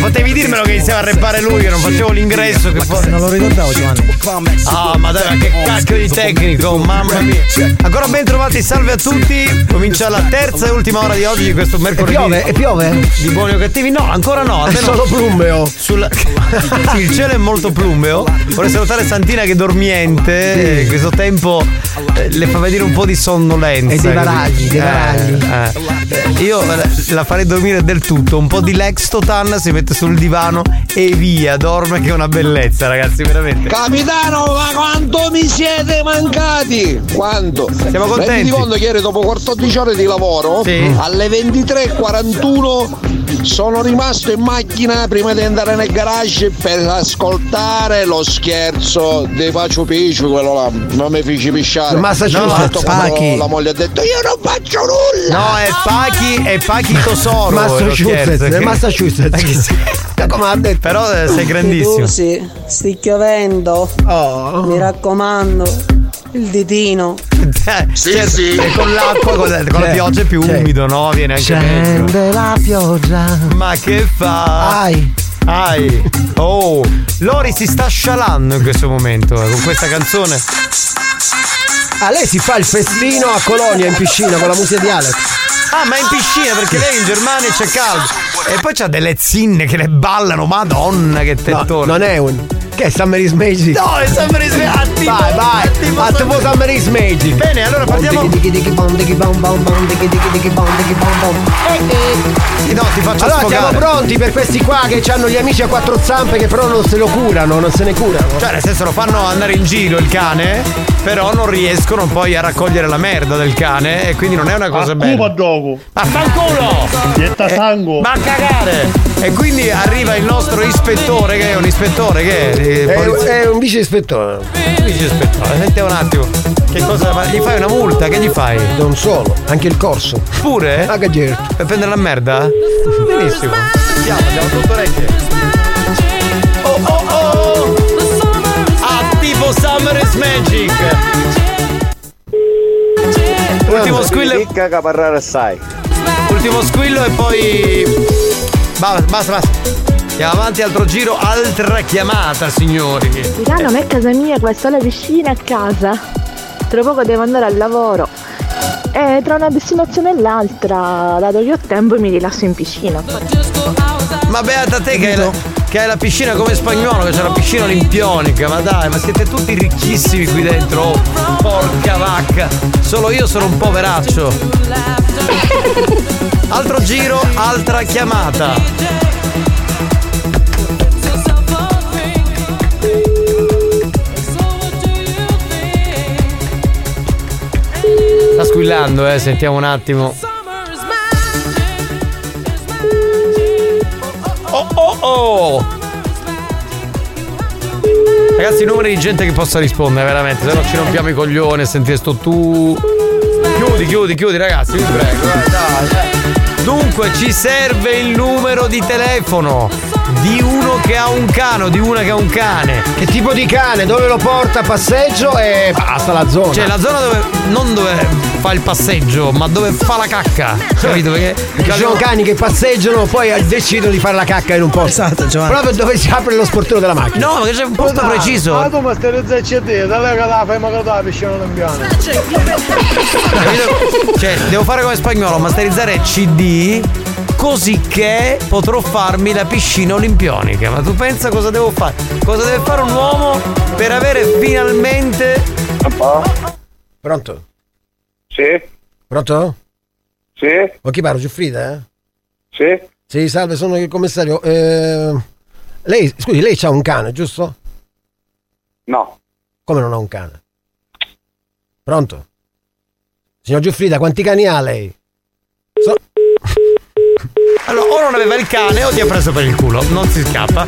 Potevi dirmelo che iniziava a rappare lui, che non facevo l'ingresso, che poi non lo ricordavo, Giovanni. Ah, ma dai, che cacchio di tecnico, mamma mia. Ancora ben trovati, salve a tutti. Comincia la terza e ultima ora di oggi, di questo mercoledì. E piove? E piove? Di buoni o cattivi? No, ancora no. È solo plumbeo. Sul... il cielo è molto plumbeo. Vorrei salutare Santina che è dormiente. Sì. In questo tempo le fa vedere un po' di sonnolenza. E dei varagli, dei varagli. Eh, eh. Io la farei dormire del tutto, un po' di Lextotan, si mette sul divano e via, dorme, che è una bellezza, ragazzi, veramente. Capitano, ma quanto mi siete mancati! Quanto? Siamo contenti. Rendi conto che ieri dopo quattordici ore di lavoro, sì, alle ventitré e quarantuno sono rimasto in macchina prima di andare nel garage per ascoltare lo scherzo dei Paciu Picciu, quello là, non mi fici pisciare. Ma se no, Pachi. La moglie ha detto io non faccio nulla. No, è Pachi, è Pachito Soro. Massachusetts, è Massachusetts. Come ha detto, però sei grandissimo. Sì, sti chiovendo. Oh. Mi raccomando. Il ditino. Sì, certo, sì. E con l'acqua, con, la, con la pioggia è più c'è. Umido, no? Viene anche meglio. Scende la pioggia. Ma che fa? Ai. Ai. Oh. Lori si sta scialando in questo momento, eh, con questa canzone. Ah, lei si fa il festino a Colonia in piscina con la musica di Alex. Ah, ma in piscina, perché lei in Germania c'è caldo. E poi c'ha delle zinne che le ballano, madonna che tettone. No, non è un... Che è Summer's Magic? No, è Summer's Magic. Vai, vai, attivo Summer's Magic. Bene, allora partiamo. No, ti faccio allora sfogare. Siamo pronti per questi qua che hanno gli amici a quattro zampe che però non se lo curano, non se ne curano. Cioè, nel senso, lo fanno andare in giro il cane, però non riescono poi a raccogliere la merda del cane e quindi non è una cosa a bella. Ma fanculo! Dietta sangue! Ma cagare! E quindi arriva il nostro ispettore, che è un ispettore che è, è, poliz- è un vice ispettore. Un vice ispettore, senti un attimo. Che cosa? Gli fai una multa? Che gli fai? Non solo, anche il corso. Pure? Ah, che certo. Per prendere la merda? Benissimo. Andiamo, andiamo tutto orecchie. Oh oh oh! Attivo Summer is Magic! Ultimo squillo. Ultimo squillo e poi. Basta, basta, basta. Andiamo avanti, altro giro, altra chiamata, signori. Milano, a me è casa mia, qua sto alla piscina a casa. Tra poco devo andare al lavoro. E tra una destinazione e l'altra, dato che ho tempo, mi rilasso in piscina. Ma beata te che hai, la, che hai la piscina come Spagnolo, che c'è la piscina olimpionica, ma dai, ma siete tutti ricchissimi qui dentro, oh, porca vacca. Solo io sono un poveraccio. Altro giro, altra chiamata. Sta squillando, eh, sentiamo un attimo. Oh oh oh! Ragazzi, i numeri di gente che possa rispondere, veramente, se no ci rompiamo i coglioni a sentire sto tu. Chiudi, chiudi, chiudi, ragazzi, vi prego, dai, dai. Dunque ci serve il numero di telefono di uno che ha un cane o di una che ha un cane. Che tipo di cane? Dove lo porta a passeggio e basta la zona. Cioè la zona dove, non dove fa il passeggio, ma dove fa la cacca. Capito? Perché ci sono cani che passeggiano, poi decidono di fare la cacca in un posto. Esatto, Giovanni. Proprio dove si apre lo sportello della macchina. No, perché c'è un posto preciso. Ma tu ma stai a te, da lei che la fai magari la piscina non piano. Capito? Cioè, devo fare come Spagnolo, masterizzare C D. Così che potrò farmi la piscina olimpionica. Ma tu pensa cosa devo fare? Cosa deve fare un uomo per avere finalmente. Papà. Pronto? Sì. Pronto? Sì. Con chi parlo? Giuffrida? Eh? Sì. Sì, salve, sono il commissario. Eh, lei, scusi, lei c'ha un cane, giusto? No. Come non ha un cane? Pronto? Signor Giuffrida, quanti cani ha lei? So- Allora, o non aveva il cane o ti ha preso per il culo, non si scappa.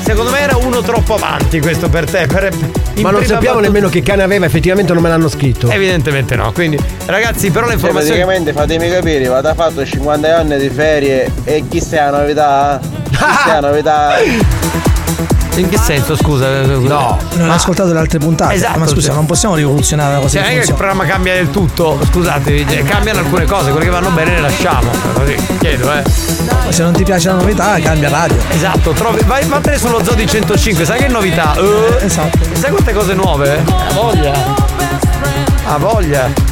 Secondo me era uno troppo avanti questo per te. Per... Ma non sappiamo battuta... nemmeno che cane aveva, effettivamente non me l'hanno scritto. Evidentemente no, quindi ragazzi però le informazioni... Cioè, praticamente fatemi capire, vado a fatto cinquanta anni di ferie e chi sia la novità? Chi sia la novità? In che senso, scusa? No, non ho ascoltato le altre puntate. Esatto, ma scusa, cioè, non possiamo rivoluzionare la cosa. Cioè, che il programma cambia del tutto. Scusate, cioè, cambiano alcune cose, quelle che vanno bene le lasciamo. Così, chiedo, eh. Ma se non ti piace la novità, cambia radio. Esatto, trovi, vai, vattene sullo Zoo di centocinque, sai che novità? Uh, esatto. Sai quante cose nuove? Ha voglia. Ha voglia.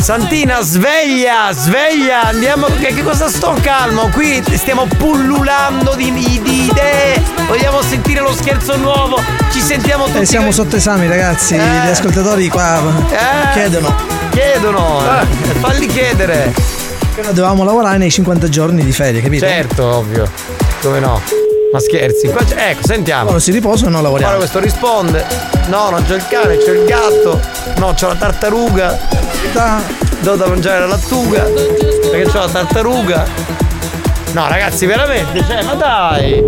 Santina, sveglia, sveglia, andiamo, che, che cosa sto calmo? Qui stiamo pullulando di, di idee, vogliamo sentire lo scherzo nuovo, ci sentiamo tutti. Eh, siamo che... sotto esami ragazzi, eh. Gli ascoltatori qua eh. chiedono. Chiedono, eh. Falli chiedere. Noi dovevamo lavorare nei cinquanta giorni di ferie, capito? Certo, ovvio, come no? Ma scherzi, qua c'è... ecco, sentiamo. Allora si riposa e non lavoriamo. Allora questo risponde. No, non c'ho il cane, c'ho il gatto. No, c'ho la tartaruga. Do da mangiare la lattuga. Perché c'ho la tartaruga. No, ragazzi, veramente, cioè, ma dai.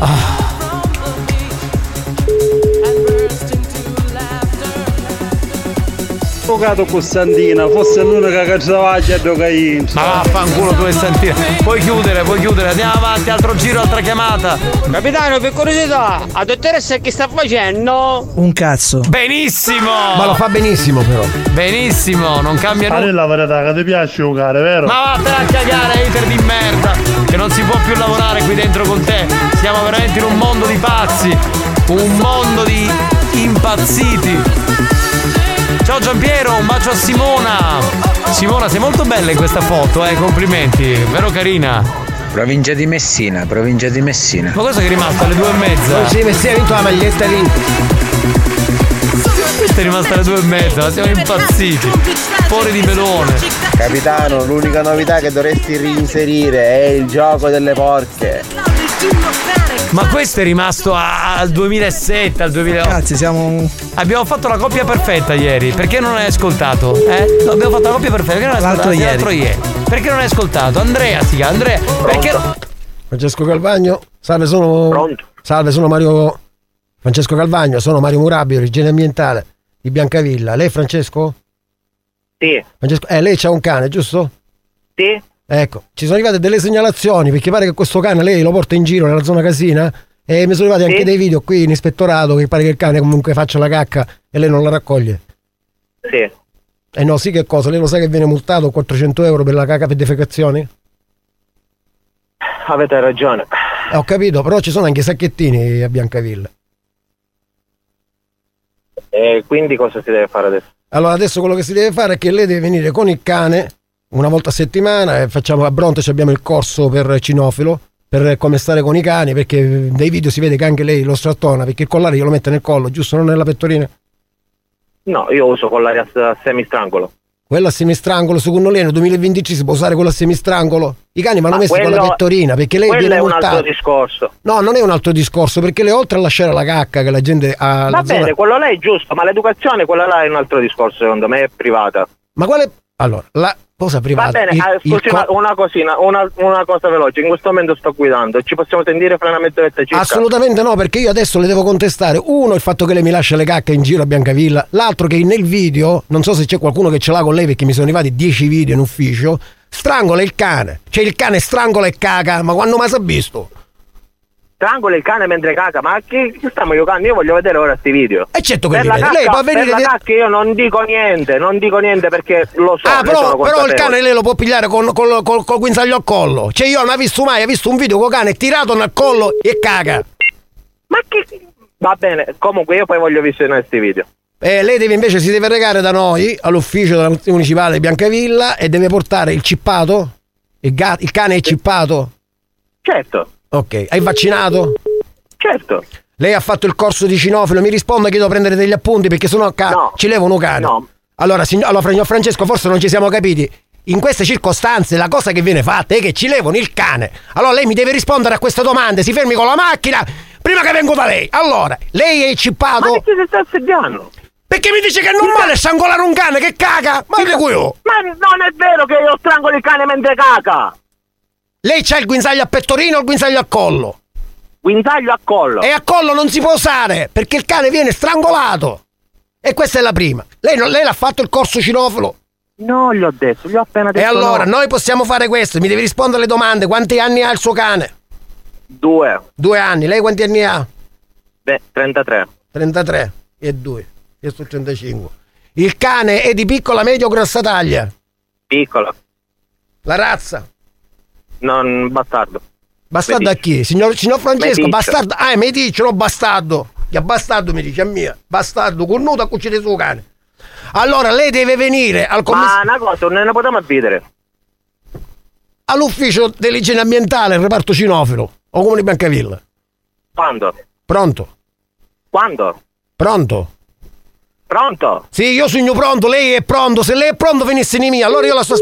Ah. Giocato con Santina, fosse l'unica che travaglia a giocare. Ma vaffanculo tu e Santina. Puoi chiudere, puoi chiudere, andiamo avanti, altro giro, altra chiamata. Capitano, per curiosità, la dottoressa che sta facendo? Un cazzo. Benissimo! Ma lo fa benissimo però. Benissimo, non cambia nulla. Ma la verità che ti piace giocare, vero? Ma vattene a cagare, hater di merda! Che non si può più lavorare qui dentro con te. Siamo veramente in un mondo di pazzi, un mondo di impazziti. Ciao Giampiero, un bacio a Simona. Simona, sei molto bella in questa foto, eh, complimenti, vero carina? Provincia di Messina, provincia di Messina. Ma cosa che è rimasto alle due e mezza? Provincia di Messina, ha vinto la maglietta lì. Questa è rimasta alle due e mezza, siamo impazziti. Fuori di melone. Capitano, l'unica novità che dovresti reinserire è il gioco delle porche. Ma questo è rimasto a, al duemilasette, al duemilaotto. Grazie, siamo. Abbiamo fatto la coppia perfetta ieri. Perché non hai ascoltato? Eh? No, abbiamo fatto la coppia perfetta. Perché non hai ascoltato? L'altro ieri. L'altro ieri. Perché non hai ascoltato? Andrea, si chiama Andrea. Pronto. Perché. Francesco Calvagno. Salve, sono. Pronto. Salve, sono Mario. Francesco Calvagno, sono Mario Murabio, igiene ambientale di Biancavilla. Lei, Francesco? Sì. Francesco... Eh, lei c'ha un cane, giusto? Sì. Ecco, ci sono arrivate delle segnalazioni perché pare che questo cane lei lo porta in giro nella zona casina e mi sono arrivati sì. anche dei video qui in ispettorato che pare che il cane comunque faccia la cacca e lei non la raccoglie. Sì. E eh no, sì, che cosa? Lei lo sa che viene multato quattrocento euro per la cacca per defecazione? Avete ragione. Eh, ho capito, però ci sono anche i sacchettini a Biancavilla. E quindi cosa si deve fare adesso? Allora adesso quello che si deve fare è che lei deve venire con il cane una volta a settimana e facciamo a Bronte, abbiamo il corso per cinofilo per come stare con i cani, perché dai video si vede che anche lei lo strattona perché il collare glielo mette nel collo, giusto? Non nella pettorina? No, io uso collare a semistrangolo. Quello a semistrangolo, secondo lei nel duemilaventicinque si può usare quello a semistrangolo? I cani mi hanno messo quello, con la pettorina, perché lei viene multata. Quello è un altro discorso. No, non è un altro discorso, perché lei oltre a lasciare la cacca che la gente ha... Va bene, zona... quello là è giusto, ma l'educazione, quella là è un altro discorso secondo me, è privata. Ma quale... Allora, la cosa privata. Va bene, il, scusi, il co- una cosina, una, una cosa veloce. In questo momento sto guidando, ci possiamo tendere fra una mezz'oretta circa? Assolutamente no, perché io adesso le devo contestare. Uno, il fatto che lei mi lascia le cacche in giro a Biancavilla. L'altro, che nel video, non so se c'è qualcuno che ce l'ha con lei, perché mi sono arrivati dieci video in ufficio, strangola il cane. Cioè, il cane strangola e caga, ma quando mai si è visto? Strangola il cane mentre caga, ma che stiamo giocando? Io voglio vedere ora sti video. E certo che per li vede. Cacca, lei può venire per la cacca, io non dico niente, non dico niente perché lo so. Ah, però, però il cane lei lo può pigliare con col col, col guinzaglio al collo. Cioè, io non ho visto mai, ho visto un video con cane tirato nel collo e caga. Ma che va bene, comunque io poi voglio visionare sti video. Eh, lei deve invece si deve recare da noi all'ufficio della municipale di Biancavilla e deve portare il cippato. Il, ga- il cane è cippato? Certo. Ok, hai vaccinato? Certo. Lei ha fatto il corso di cinofilo, mi risponda che devo prendere degli appunti perché sennò ca- no. ci levano cane. No. Allora, signor allora, signor Francesco, forse non ci siamo capiti. In queste circostanze la cosa che viene fatta è che ci levano il cane. Allora lei mi deve rispondere a questa domanda, si fermi con la macchina prima che vengo da lei. Allora, lei è cippato? Ma che si sta assediando? Perché mi dice che è normale ma... strangolare un cane che caga? Ma che cuio? Ma non è vero che io strangolo il cane mentre caga. Lei c'ha il guinzaglio a pettorino o il guinzaglio a collo? Guinzaglio a collo. E a collo non si può usare perché il cane viene strangolato. E questa è la prima. Lei, non, lei l'ha fatto il corso cinofilo? No, gli ho detto, gli ho appena detto. E allora, no. Noi possiamo fare questo. Mi deve rispondere alle domande. Quanti anni ha il suo cane? Due. Due anni. Lei quanti anni ha? Beh, trentatré. trentatré e due. Io sto trentacinque. Il cane è di piccola, media o grossa taglia? Piccola. La razza? Non bastardo. Bastardo mediccio. A chi? Signor, signor Francesco, mediccio. Bastardo. Ah, è mediccio, no bastardo. Che bastardo mi dice a mia. Bastardo, cornuto a cucire suo cane. Allora lei deve venire al commissario. Ma una cosa, non ne potevamo avvidere. All'ufficio dell'igiene ambientale, il reparto cinofilo, o comune Biancavilla. Quando? Pronto. Quando? Pronto. Pronto? Sì, io sono pronto, lei è pronto. Se lei è pronto venisse in mia, allora io la sto...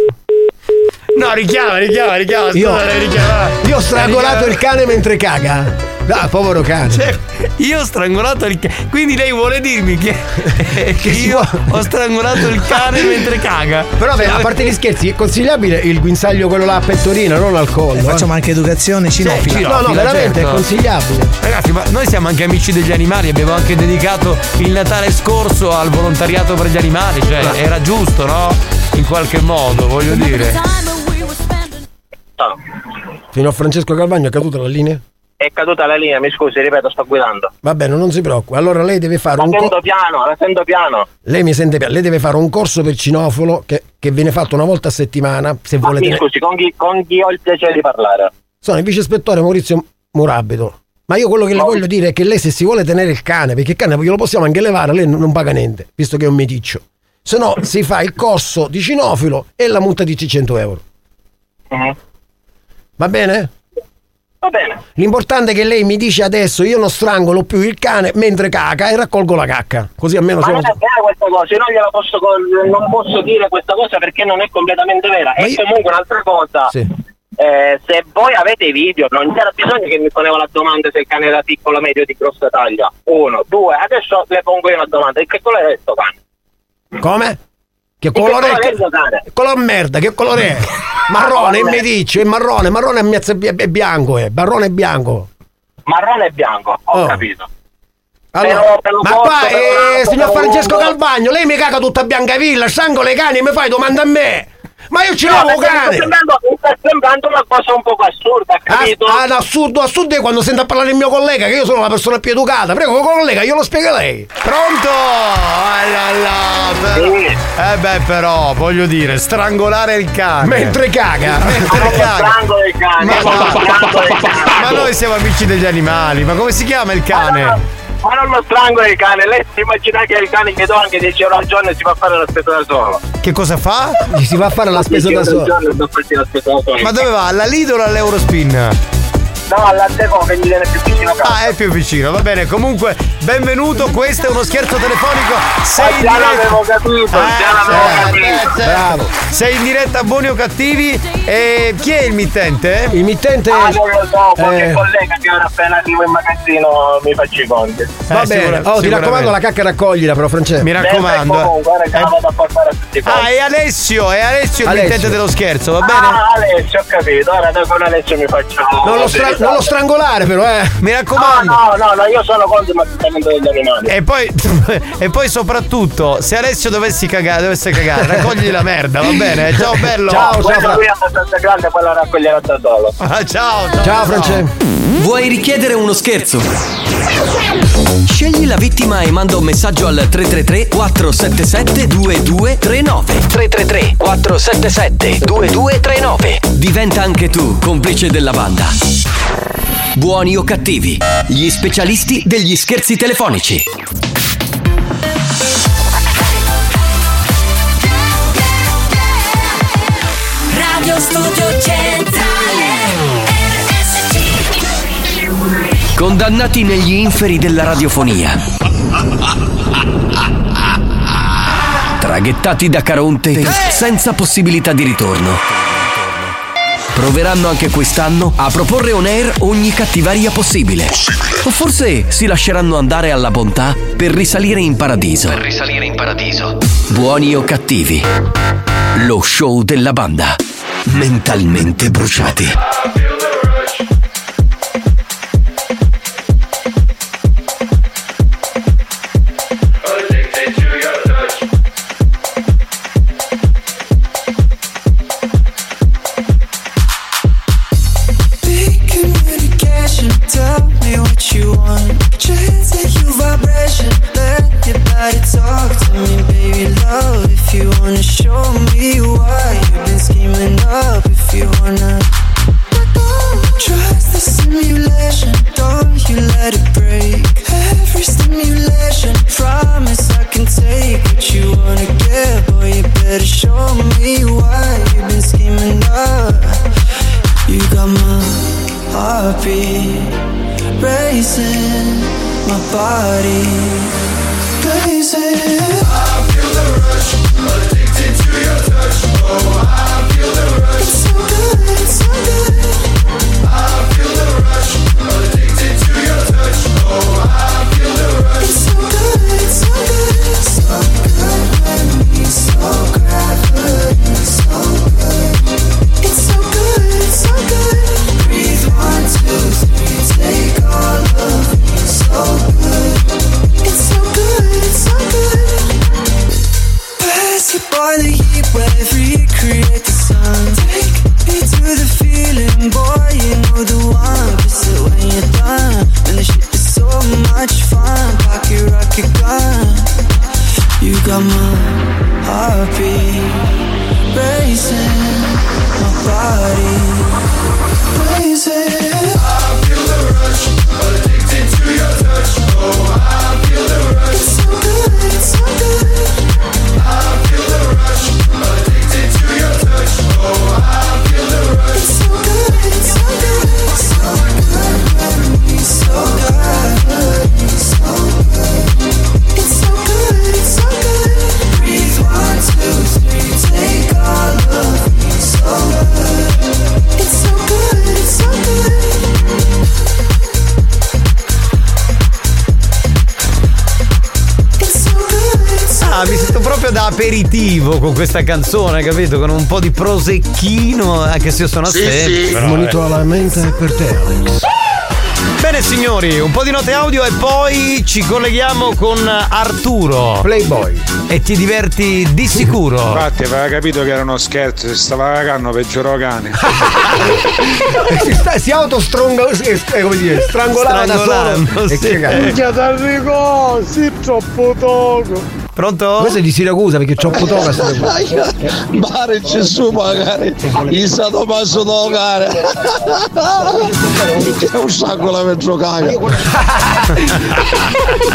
No, richiama, richiama, richiama. Io, io ho strangolato il cane mentre caga. No, povero cane. Cioè, io ho strangolato il cane. Quindi lei vuole dirmi che, eh, che io ho strangolato il cane mentre caga. Però beh, a parte gli scherzi, è consigliabile il guinzaglio quello là a pettorino, non al collo. Eh, facciamo eh. anche educazione cinofila. Cioè, no, no, veramente certo. È consigliabile. Ragazzi, ma noi siamo anche amici degli animali, abbiamo anche dedicato il Natale scorso al volontariato per gli animali, cioè no. Era giusto, no? In qualche modo, voglio dire. Oh. Fino a Francesco Calvagno è caduta la linea? È caduta la linea, mi scusi, ripeto, sto guidando. Va bene, non si preoccupi. Allora lei deve fare la un corso. La sento piano, la sento piano. Lei mi sente piano. Lei deve fare un corso per cinofilo che, che viene fatto una volta a settimana, se Ma volete. Mi scusi, con chi, con chi ho il piacere di parlare? Sono il vice ispettore Maurizio Morabito. Ma io quello che le no. voglio dire è che lei, se si vuole tenere il cane, perché il cane glielo possiamo anche levare, lei non paga niente, visto che è un meticcio. Se no si fa il corso di cinofilo e la multa di seicento euro. Uh-huh. Va bene? Va bene. L'importante è che lei mi dice adesso: io non strangolo più il cane mentre caga e raccolgo la cacca. Così almeno ma siamo... non è vera questa cosa, non gliela posso, non posso dire questa cosa perché non è completamente vera. Ma e io... comunque un'altra cosa. Sì. Eh, se voi avete video non c'era bisogno che mi ponevo la domanda se il cane era piccolo, medio o di grossa taglia. Uno, due, adesso le pongo io una domanda: che colore è sto cane? Come? Che colore è? Che colore, che... color merda, che colore è? Marrone, il meticcio, è marrone, marrone è bianco, è marrone e bianco. Marrone e bianco, ho oh. capito. Allora, però, ma posto, qua, eh, nato, signor Francesco uno. Calvagno, lei mi caga tutta a Biancavilla, sango le cani e mi fai domanda a me. Ma io ci no, lavo cane. Sta sembrando una cosa un po' assurda, capito? Ah, ah, assurdo, assurdo è quando sento a parlare il mio collega, che io sono la persona più educata. Prego, collega, io lo spiegherei. Pronto? Ah, là, là, però... sì. Eh beh, però, voglio dire, strangolare il cane. Mentre caga. Mentre ma caga. Strangolo il cane. Ma, ma, il cane. Ma noi siamo amici degli animali, ma come si chiama il cane? Ah, no. Ma non lo strangola il cane, lei si immagina che il cane che do anche dieci euro al giorno e si va a fare la spesa da solo. Che cosa fa? Si va a fare la spesa da solo. Ma dove va? Alla Lidl o all'Eurospin? No, all'Anteco che mi viene più vicino a casa. Ah, è più vicino, va bene. Comunque, benvenuto, questo è uno scherzo telefonico. Sei in diretta. Già l'avevo capito, ah, già l'avevo eh, capito. Bravo. Sei in diretta a Buoni o Cattivi. E chi è il mittente? Il mittente ah, non lo so, qualche eh. collega che ora appena arrivo in magazzino mi faccio i conti. Eh, va bene, oh, ti raccomando, la cacca raccoglila, però, Francesco. Mi raccomando. Comunque, eh. vado a portare a tutti quanti. Ah, è Alessio, è Alessio, Alessio. Il mittente dello scherzo, va bene? Ah, Alessio, ho capito. Ora da con Alessio mi faccio. Non lo stra- Non lo strangolare però, eh. Mi raccomando. No, no, no, no, io sono contro il maltrattamento degli animali. E poi e poi soprattutto, se Alessio dovessi cagare, dovesse cagare, raccogli la merda, va bene? Ciao bello. Ciao, ciao. Fra- lui è abbastanza grande, poi la raccoglierà da solo. Ah, ciao, ciao. Ciao Francesco. Vuoi richiedere uno scherzo? Scegli la vittima e manda un messaggio al tre tre tre quattro sette sette due due tre nove. tre tre tre quattro sette sette due due tre nove. Diventa anche tu complice della banda. Buoni o cattivi, gli specialisti degli scherzi telefonici. Radio Studio Centrale. Condannati negli inferi della radiofonia. Traghettati da Caronte senza possibilità di ritorno. Proveranno anche quest'anno a proporre on air ogni cattiveria possibile. possibile. O forse si lasceranno andare alla bontà per risalire in paradiso. Per risalire in paradiso. Buoni o cattivi. Lo show della banda. Mentalmente bruciati. Aperitivo con questa canzone, capito? Con un po' di prosecchino, anche se io sono a sì, sé. Sì. Monito alla mente è per te, Alex. Bene signori, un po' di note audio e poi ci colleghiamo con Arturo Playboy. E ti diverti di sicuro. Infatti aveva capito che era uno scherzo, si stava cagando peggiorò cane. si, sta, si autostronga, come dire, strangolava da solo. Sì. E che cagano. Tarico, si troppo togo. Pronto? Questo è di Siracusa perché c'ho potoca. Mare c'è su magari. Il Santo Passo d'Ogare. È un sacco la metrocaga.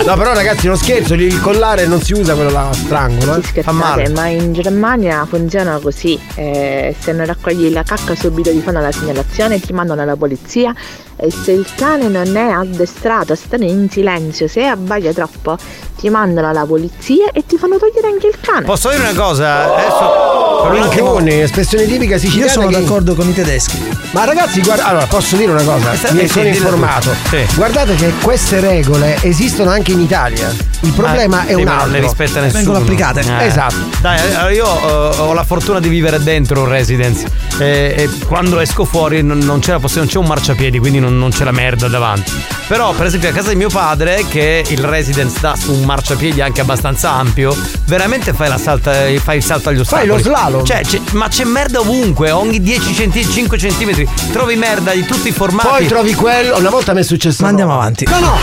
No però ragazzi, non scherzo, il collare non si usa, quello la strangolo. Eh. Scherzate, fa male. Ma in Germania funziona così. Eh, se non raccogli la cacca subito ti fanno la segnalazione, ti mandano alla polizia. E se il cane non è addestrato a stare in silenzio, se abbaglia troppo, ti mandano alla polizia e ti fanno togliere anche il cane. Posso dire una cosa? Adesso Rincone, espressione tipica siciliana. Io sono che... d'accordo con i tedeschi. Ma ragazzi, guarda, allora posso dire una cosa? Mi sono informato. Sì. Guardate che queste regole esistono anche in Italia. Il problema ah, è sì, un altro. Non le rispetta nessuno. Vengono applicate. Eh. Esatto. Dai, io uh, ho la fortuna di vivere dentro un residence e, e quando esco fuori non, non c'è la possibilità, non c'è un marciapiedi, quindi non, non c'è la merda davanti. Però per esempio a casa di mio padre, che il residence dà su un marciapiedi anche abbastanza ampio, veramente fai la salta, fai il salto agli ostacoli. Fai lo slalom. Cioè, c'è, ma c'è merda ovunque, ogni dieci centimetri, cinque centimetri trovi merda di tutti i formati. Poi trovi quello. Una volta a me è successo. Ma andiamo avanti. No, no.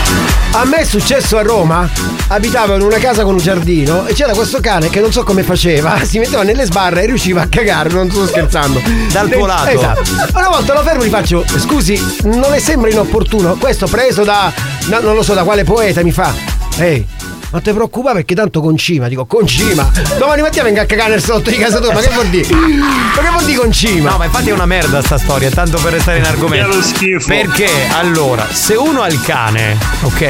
A me è successo a Roma. Abitavo in una casa con un giardino e c'era questo cane che non so come faceva, si metteva nelle sbarre e riusciva a cagare, non sto scherzando. Dal tuo lato. Esatto. Una volta lo fermo e gli faccio: scusi, non le sembra inopportuno? Questo preso da, no, non lo so da quale poeta, mi fa: ehi, ma te preoccupa perché tanto concima. Dico concima, domani mattina venga a cagare nel salotto di casa tua. Ma che vuol dire? Ma che vuol dire concima? No, ma infatti è una merda sta storia. Tanto per restare in argomento, è lo schifo. Perché allora, se uno ha il cane, ok,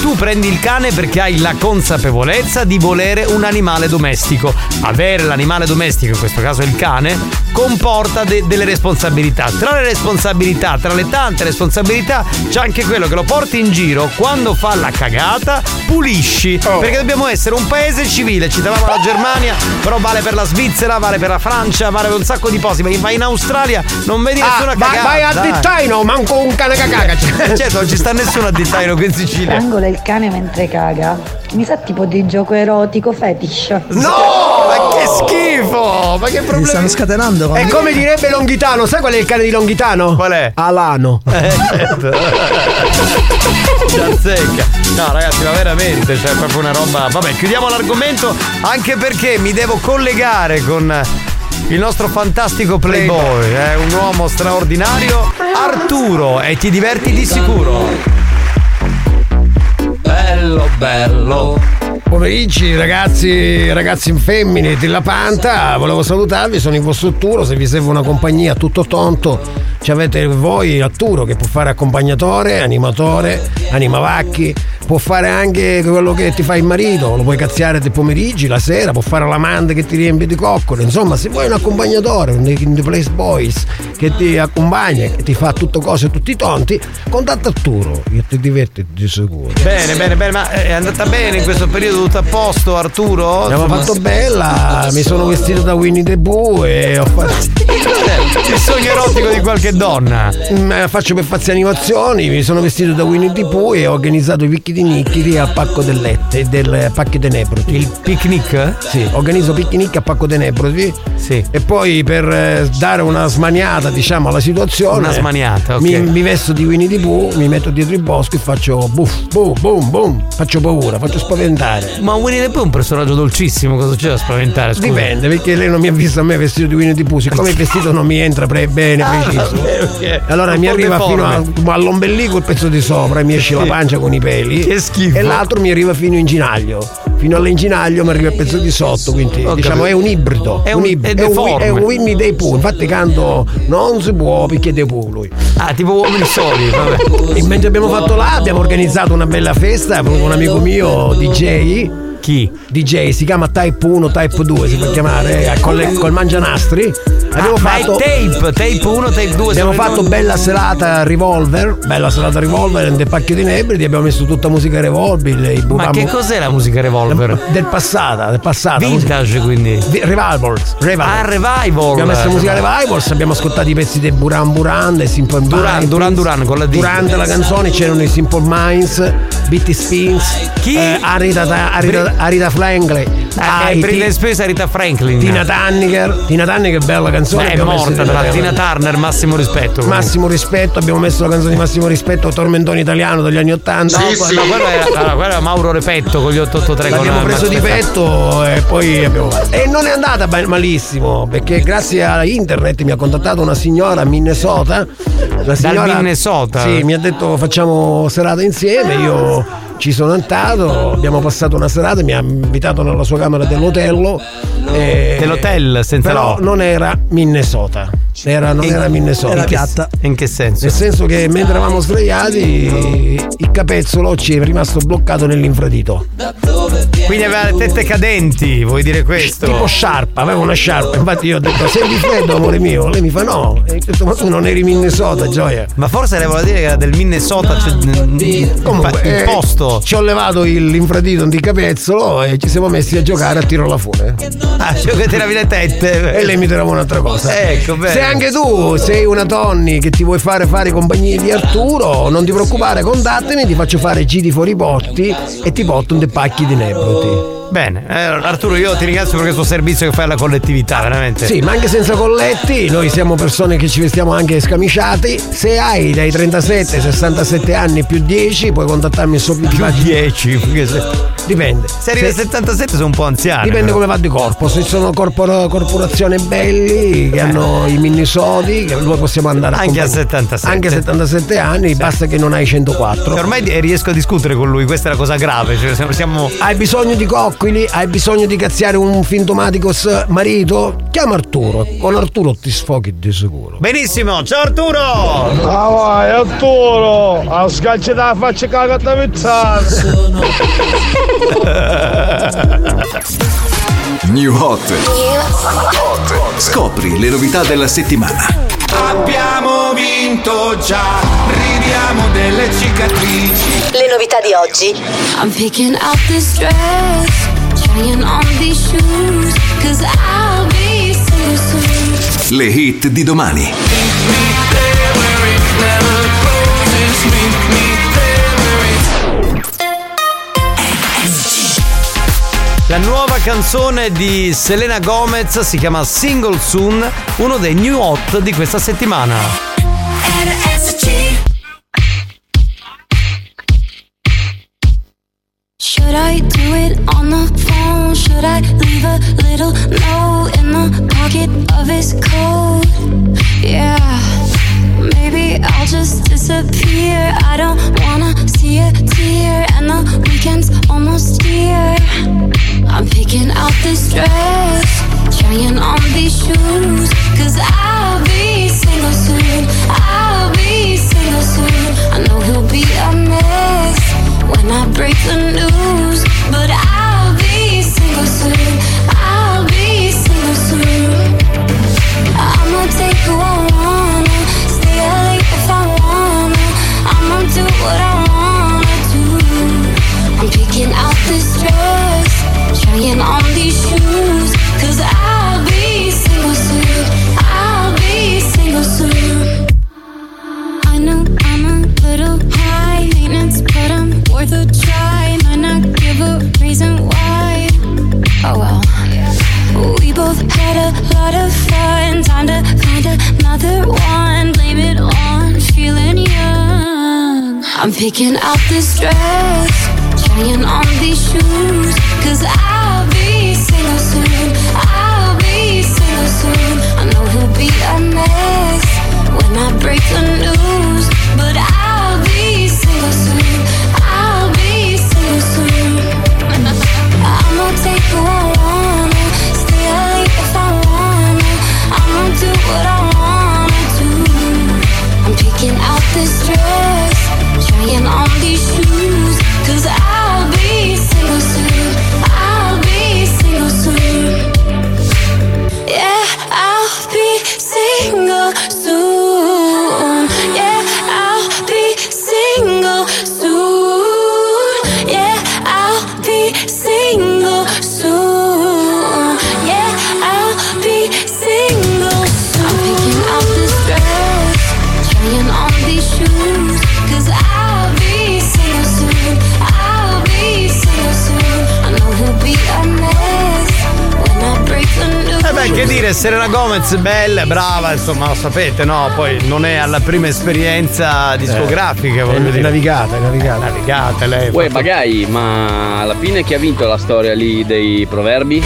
tu prendi il cane perché hai la consapevolezza di volere un animale domestico. Avere l'animale domestico, in questo caso il cane, comporta de- delle responsabilità. Tra le responsabilità, tra le tante responsabilità, c'è anche quello che lo porti in giro, quando fa la cagata pulisci. Oh. Perché dobbiamo essere un paese civile. Citavamo la Germania, però vale per la Svizzera, vale per la Francia, vale per un sacco di posti. Perché vai in Australia, non vedi ah, nessuna cagata. Vai a Dittaino, manco un cane che caga. Certo, non ci sta nessuno a Dittaino qui in Sicilia. Il cane mentre caga mi sa tipo di gioco erotico fetish. No, ma che schifo, ma che problemi stanno scatenando quando... È come direbbe Longhitano, sai qual è il cane di Longhitano? Qual è? Alano. Eh, certo. Già secca. No ragazzi, ma veramente, cioè è proprio una roba. Vabbè, chiudiamo l'argomento, anche perché mi devo collegare con il nostro fantastico Playboy, è eh, un uomo straordinario, Arturo, e ti diverti di sicuro. Bello, bello. Pomeriggio ragazzi, ragazzi infemmini della Panta, volevo salutarvi, sono in vostro Arturo, se vi serve una compagnia tutto tonto, ci avete voi Arturo che può fare accompagnatore, animatore, animavacchi, può fare anche quello che ti fa il marito, lo puoi cazziare del pomeriggio, la sera, può fare l'amante che ti riempie di coccole, insomma se vuoi un accompagnatore, un The Place Boys che ti accompagna, che ti fa tutto cose tutti tonti, contatta Arturo, che ti diverti di sicuro. Bene, bene, bene, ma è andata bene in questo periodo? Tutto a posto Arturo? Abbiamo fatto bella, mi sono vestito da Winnie the Pooh e ho fatto il sogno erotico di qualche donna. Mm, faccio per pazze animazioni, mi sono vestito da Winnie the Pooh e ho organizzato i picchi nicchiri a Pacco del Lette, del Pacco de Nebroti. Il picnic? Sì, organizzo picnic a Pacco de Nebroti. Sì. E poi per dare una smaniata, diciamo, alla situazione. Una smaniata, ok. Mi, mi vesto di Winnie the Pooh, mi metto dietro il bosco e faccio buff, boom, boom, boom. Faccio paura, faccio spaventare. Ma Winnie the Pooh è un personaggio dolcissimo, cosa c'è da spaventare? Scusa. Dipende, perché lei non mi ha visto a me vestito di Winnie the Pooh, siccome il vestito non mi entra pre- bene ah, preciso. Okay, okay. Allora un mi arriva deforme fino a, all'ombelico il pezzo di sopra, mi esce la pancia con i peli. Che schifo. E l'altro mi arriva fino in ginaglio. Fino all'inginaglio mi arriva il pezzo di sotto, quindi okay, diciamo è un ibrido. È un, un ibrido. È, un, è un Winnie the Pooh. Infatti canto non si può perché the Pooh lui. Ah, tipo uomini soli, vabbè. E mentre abbiamo fatto là, abbiamo organizzato una bella festa con un amico mio, D J. Chi? D J, si chiama Type uno, Type due, si può chiamare, eh, col, col mangianastri. Abbiamo ah, fatto tape, tape uno, tape due. Abbiamo fatto bella serata Revolver, bella serata Revolver del Pacchio di Nebridi, abbiamo messo tutta musica Revolver. Ma che cos'è la musica Revolver? Del, del passato, del passato. Vintage musica, quindi. Vi, Revivals, Revivals. Ah, Revival. Abbiamo messo musica Revivals, abbiamo ascoltato i pezzi dei Buran Buran, dei Simple Minds. Duran Duran con la D. Durante la canzone c'erano i Simple Minds, Bitty Spins. Chi? Eh, Aretha Aretha Aretha Franklin. Dai, ah, prende in spesa Aretha Franklin. Tina Turner. Tina Turner, che bella canzone. Beh, è morta però. Tina Turner, massimo rispetto. Comunque. Massimo rispetto, abbiamo messo la canzone di massimo rispetto, tormentone italiano degli anni ottanta. Sì, no, sì. No, quello era, allora, quello era Mauro Repetto con gli otto otto tre. L'abbiamo preso di petto e poi abbiamo. E non è andata malissimo, perché grazie a internet mi ha contattato una signora a Minnesota. La signora, dal Minnesota? Sì, mi ha detto facciamo serata insieme, io ci sono andato, abbiamo passato una serata, mi ha invitato nella sua camera dell'otello. E dell'hotel senza però l'ho. Non era Minnesota. Era, non in, era Minnesota. Era piatta. In che senso? Nel senso che mentre eravamo sdraiati il capezzolo ci è rimasto bloccato nell'infradito. Quindi aveva le tette cadenti, vuoi dire questo? Tipo sciarpa, aveva una sciarpa. Infatti io ho detto senti freddo amore mio. Lei mi fa no. E ho detto ma tu non eri Minnesota, gioia. Ma forse le volevo dire che era del Minnesota, cioè, comunque, eh, il posto. Ci ho levato il, l'infradito di capezzolo e ci siamo messi a giocare a tiro alla fune. Ah, cioè che tiravi le tette. E lei mi tirava un'altra cosa. Ecco, bene. Se anche tu sei una Tonni che ti vuoi fare fare compagnia di Arturo, non ti preoccupare, contattami, ti faccio fare giri fuori porti e ti porto dei pacchi di nebroti. Bene, eh, Arturo, io ti ringrazio per questo servizio che fai alla collettività, veramente. Sì, ma anche senza colletti, noi siamo persone che ci vestiamo anche scamiciati. Se hai dai trentasette ai sessantasette anni più dieci, puoi contattarmi sopra più dieci, perché se... dipende. Se arrivi ai settantasette sono un po' anziano. Dipende però. Come va di corpo, se sono corpor- corporazioni belli che eh. hanno i Minnesota, che noi possiamo andare anche a, a settantasette. Anche a settantasette anni, sì. Basta che non hai centoquattro. Che ormai riesco a discutere con lui, questa è la cosa grave, cioè siamo... Hai bisogno di cocco? Quindi hai bisogno di cazziare un fintomatico marito? Chiama Arturo, con Arturo ti sfoghi di sicuro. Benissimo, ciao Arturo! Ah vai Arturo! A scaccia la faccia cagata pizzata! New Hot! Scopri le novità della settimana. Abbiamo vinto già, ridiamo delle cicatrici. Le novità di oggi. I'm picking up this dress. Le hit di domani. La nuova canzone di Selena Gomez si chiama Single Soon, uno dei new hot di questa settimana. Should I do it on the phone? Should I leave a little note in the pocket of his coat? Yeah, maybe I'll just disappear. I don't wanna see a tear, and the weekend's almost here. I'm picking out this dress, trying on these shoes, 'cause I'll be single soon. I'll be single soon. I know he'll be a mess when I break the news, but I'll be single soon. I'll be single soon. I'ma take who I wanna, stay late if I wanna. I'ma do what I wanna do. I'm picking out this dress, trying on these shoes, 'cause I'll be single soon. I'll be single soon. I know I'm a little high maintenance, but I'm worth a try. Might not give a reason why. Oh well, we both had a lot of fun. Time to find another one. Blame it on feeling young. I'm picking out this dress, trying on these shoes, 'cause I'll be single soon. I'll be single soon. I know he'll be a mess when I break the news, but I'll be single soon. I'll be single soon. I'ma take who I wanna, stay late if I wanna. I'ma do what I wanna do. I'm picking out this dress, trying on these shoes, 'cause I'll be single soon. I'll be single soon. Yeah, I'll be single soon. Be a man. che Selena Gomez bella, brava, insomma, lo sapete, no? Poi non è alla prima esperienza discografica, eh, voglio dire. Navigata, navigata, eh, navigata lei. Uè, magari, ma alla fine chi ha vinto la storia lì dei proverbi?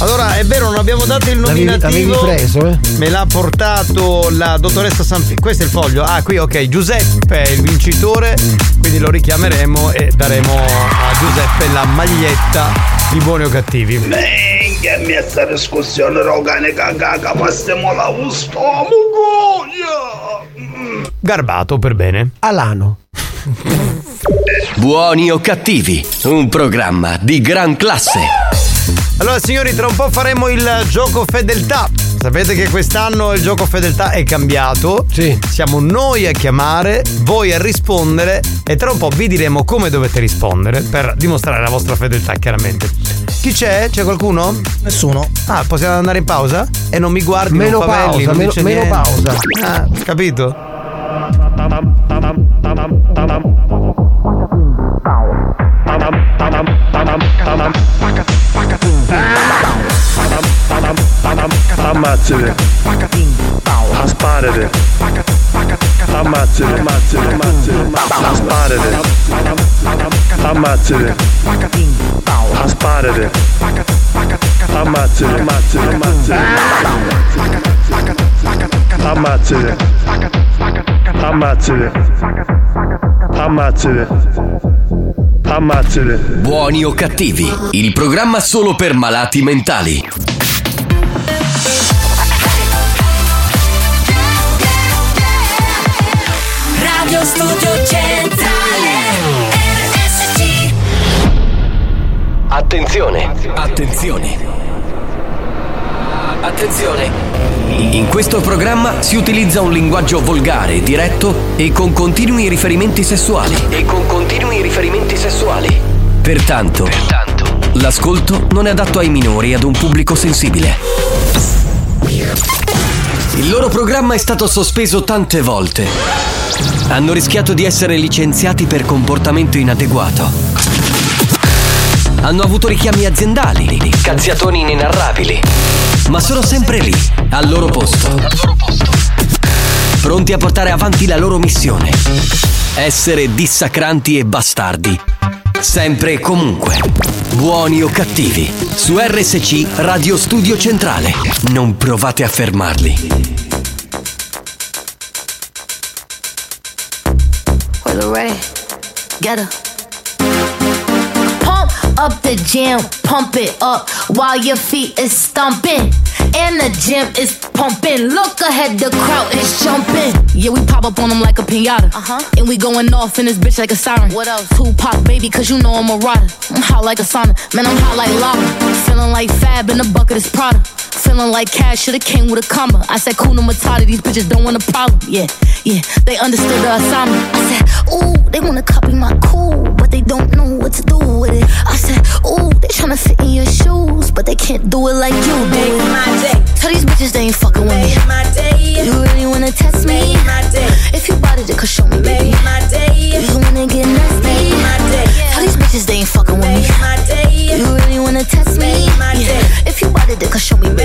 Allora, è vero, non abbiamo dato il nominativo. L'avevi preso, eh? Me l'ha portato la dottoressa Sanfi. Questo è il foglio. Ah, qui, ok. Giuseppe è il vincitore, mm. quindi lo richiameremo e daremo a Giuseppe la maglietta di Buoni o Cattivi. Venga, mi sta discussione organica, caga, ma stiamo la ustiamo, voglia! Garbato per bene. Alano. Buoni o Cattivi, un programma di gran classe. Allora signori, tra un po' faremo il gioco fedeltà. Sapete che quest'anno il gioco fedeltà è cambiato. Sì. Siamo noi a chiamare, voi a rispondere, e tra un po' vi diremo come dovete rispondere per dimostrare la vostra fedeltà, chiaramente. Chi c'è? C'è qualcuno? Nessuno. Ah, possiamo andare in pausa? E non mi guardi, meno non pavelli, pausa, non meno, dice meno pausa. Ah, capito? Ammazzate, asparate, ammazzate, ammazzate, asparate, ammazzate, asparate, ammazzate, ammazzate, ammazzate, ammazzate, ammazzate. Ammazzere. Buoni o Cattivi, il programma solo per malati mentali. Radio Studio Centrale R S G. Attenzione, attenzione, attenzione. In questo programma si utilizza un linguaggio volgare, diretto e con continui riferimenti sessuali. E con continui riferimenti sessuali. Pertanto, Pertanto, l'ascolto non è adatto ai minori e ad un pubblico sensibile. Il loro programma è stato sospeso tante volte. Hanno rischiato di essere licenziati per comportamento inadeguato. Hanno avuto richiami aziendali, cazziatoni inenarrabili, ma sono sempre lì, al loro posto, pronti a portare avanti la loro missione: essere dissacranti e bastardi, sempre e comunque. Buoni o Cattivi, su R S C Radio Studio Centrale. Non provate a fermarli. Up the jam, pump it up while your feet is stomping and the gym is pumping. Look ahead, the crowd is jumping. Yeah, we pop up on them like a piñata. Uh-huh. And we going off in this bitch like a siren. What else? Tupac, baby, cause you know I'm a rider. I'm hot like a sauna, man, I'm hot like lava. Feeling like Fab in the bucket is Prada. Feeling like Cash should've came with a comma. I said, Kuna Matata, these bitches don't want a problem. Yeah, yeah, they understood the assignment. I said, ooh, they wanna copy my cool, but they don't know what to do with it. I said, ooh, they tryna fit in your shoes, but they can't do it like you do. Make my day. Tell these bitches they ain't fucking with me. Make my day. You really wanna test me? Make my day. If you bought it, you could show me, baby. Make my day. You wanna get nasty? Make my day. Tell these bitches they ain't fucking with me. Make my day. You really wanna test me? Make my day. Yeah. If you bought it, you could show me, baby.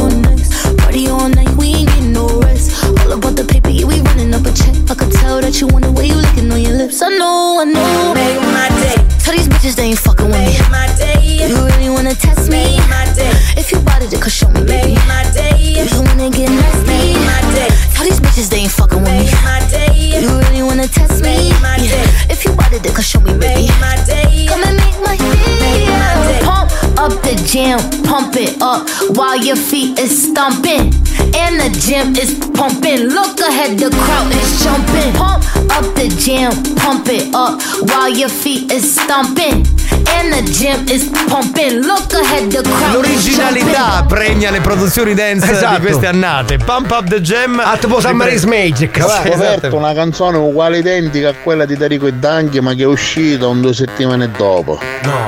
next. Party all night, we ain't getting no rest. All about the paper, yeah, we running up a check. I can tell that you want the way you licking on your lips. I know, I know. Make my day. Tell these bitches they ain't fucking with me. Make my day. You really wanna test me? Make my day. If you bought it, you could show me, baby. Make my day. You wanna get nasty? Make my day. Tell these bitches they ain't fucking with me. Make my day. You really wanna test me? Make my day. Yeah. If you bought it, you could show me, baby. Make my day. Come and make my day. Pump up the jam, pump it up while your feet is stomping and the gym is pumping. Look ahead, the crowd is jumping. Pump up the jam, pump it up while your feet is stomping L'originalità premia le produzioni dance, esatto, di queste annate. Pump Up the Jam a tipo San Mary's Magic. Ho scoperto una canzone uguale identica a quella di Tarico e D'Anghi, ma che è uscita un due settimane dopo. No.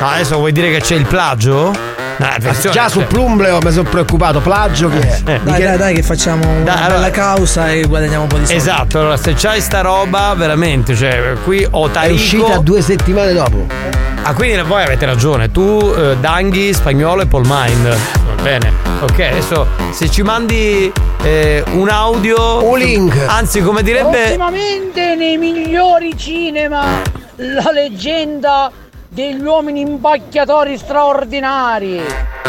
Ah, adesso vuoi dire che c'è il plagio? Ah, già su Plumbleo mi sono preoccupato. Plagio che è? Eh, dai, che... dai, dai, che facciamo da, una allora... bella causa e guadagniamo un po' di soldi. Esatto, allora se c'hai sta roba, veramente, cioè, qui ho Tarico. È uscita due settimane dopo. Ah, quindi voi avete ragione. Tu, eh, D'Anghi, Spagnolo e Paul Mine. Va bene. Ok, adesso se ci mandi eh, un audio. Un link. Anzi, come direbbe. Ultimamente nei migliori cinema, la leggenda degli uomini impacchiatori straordinari.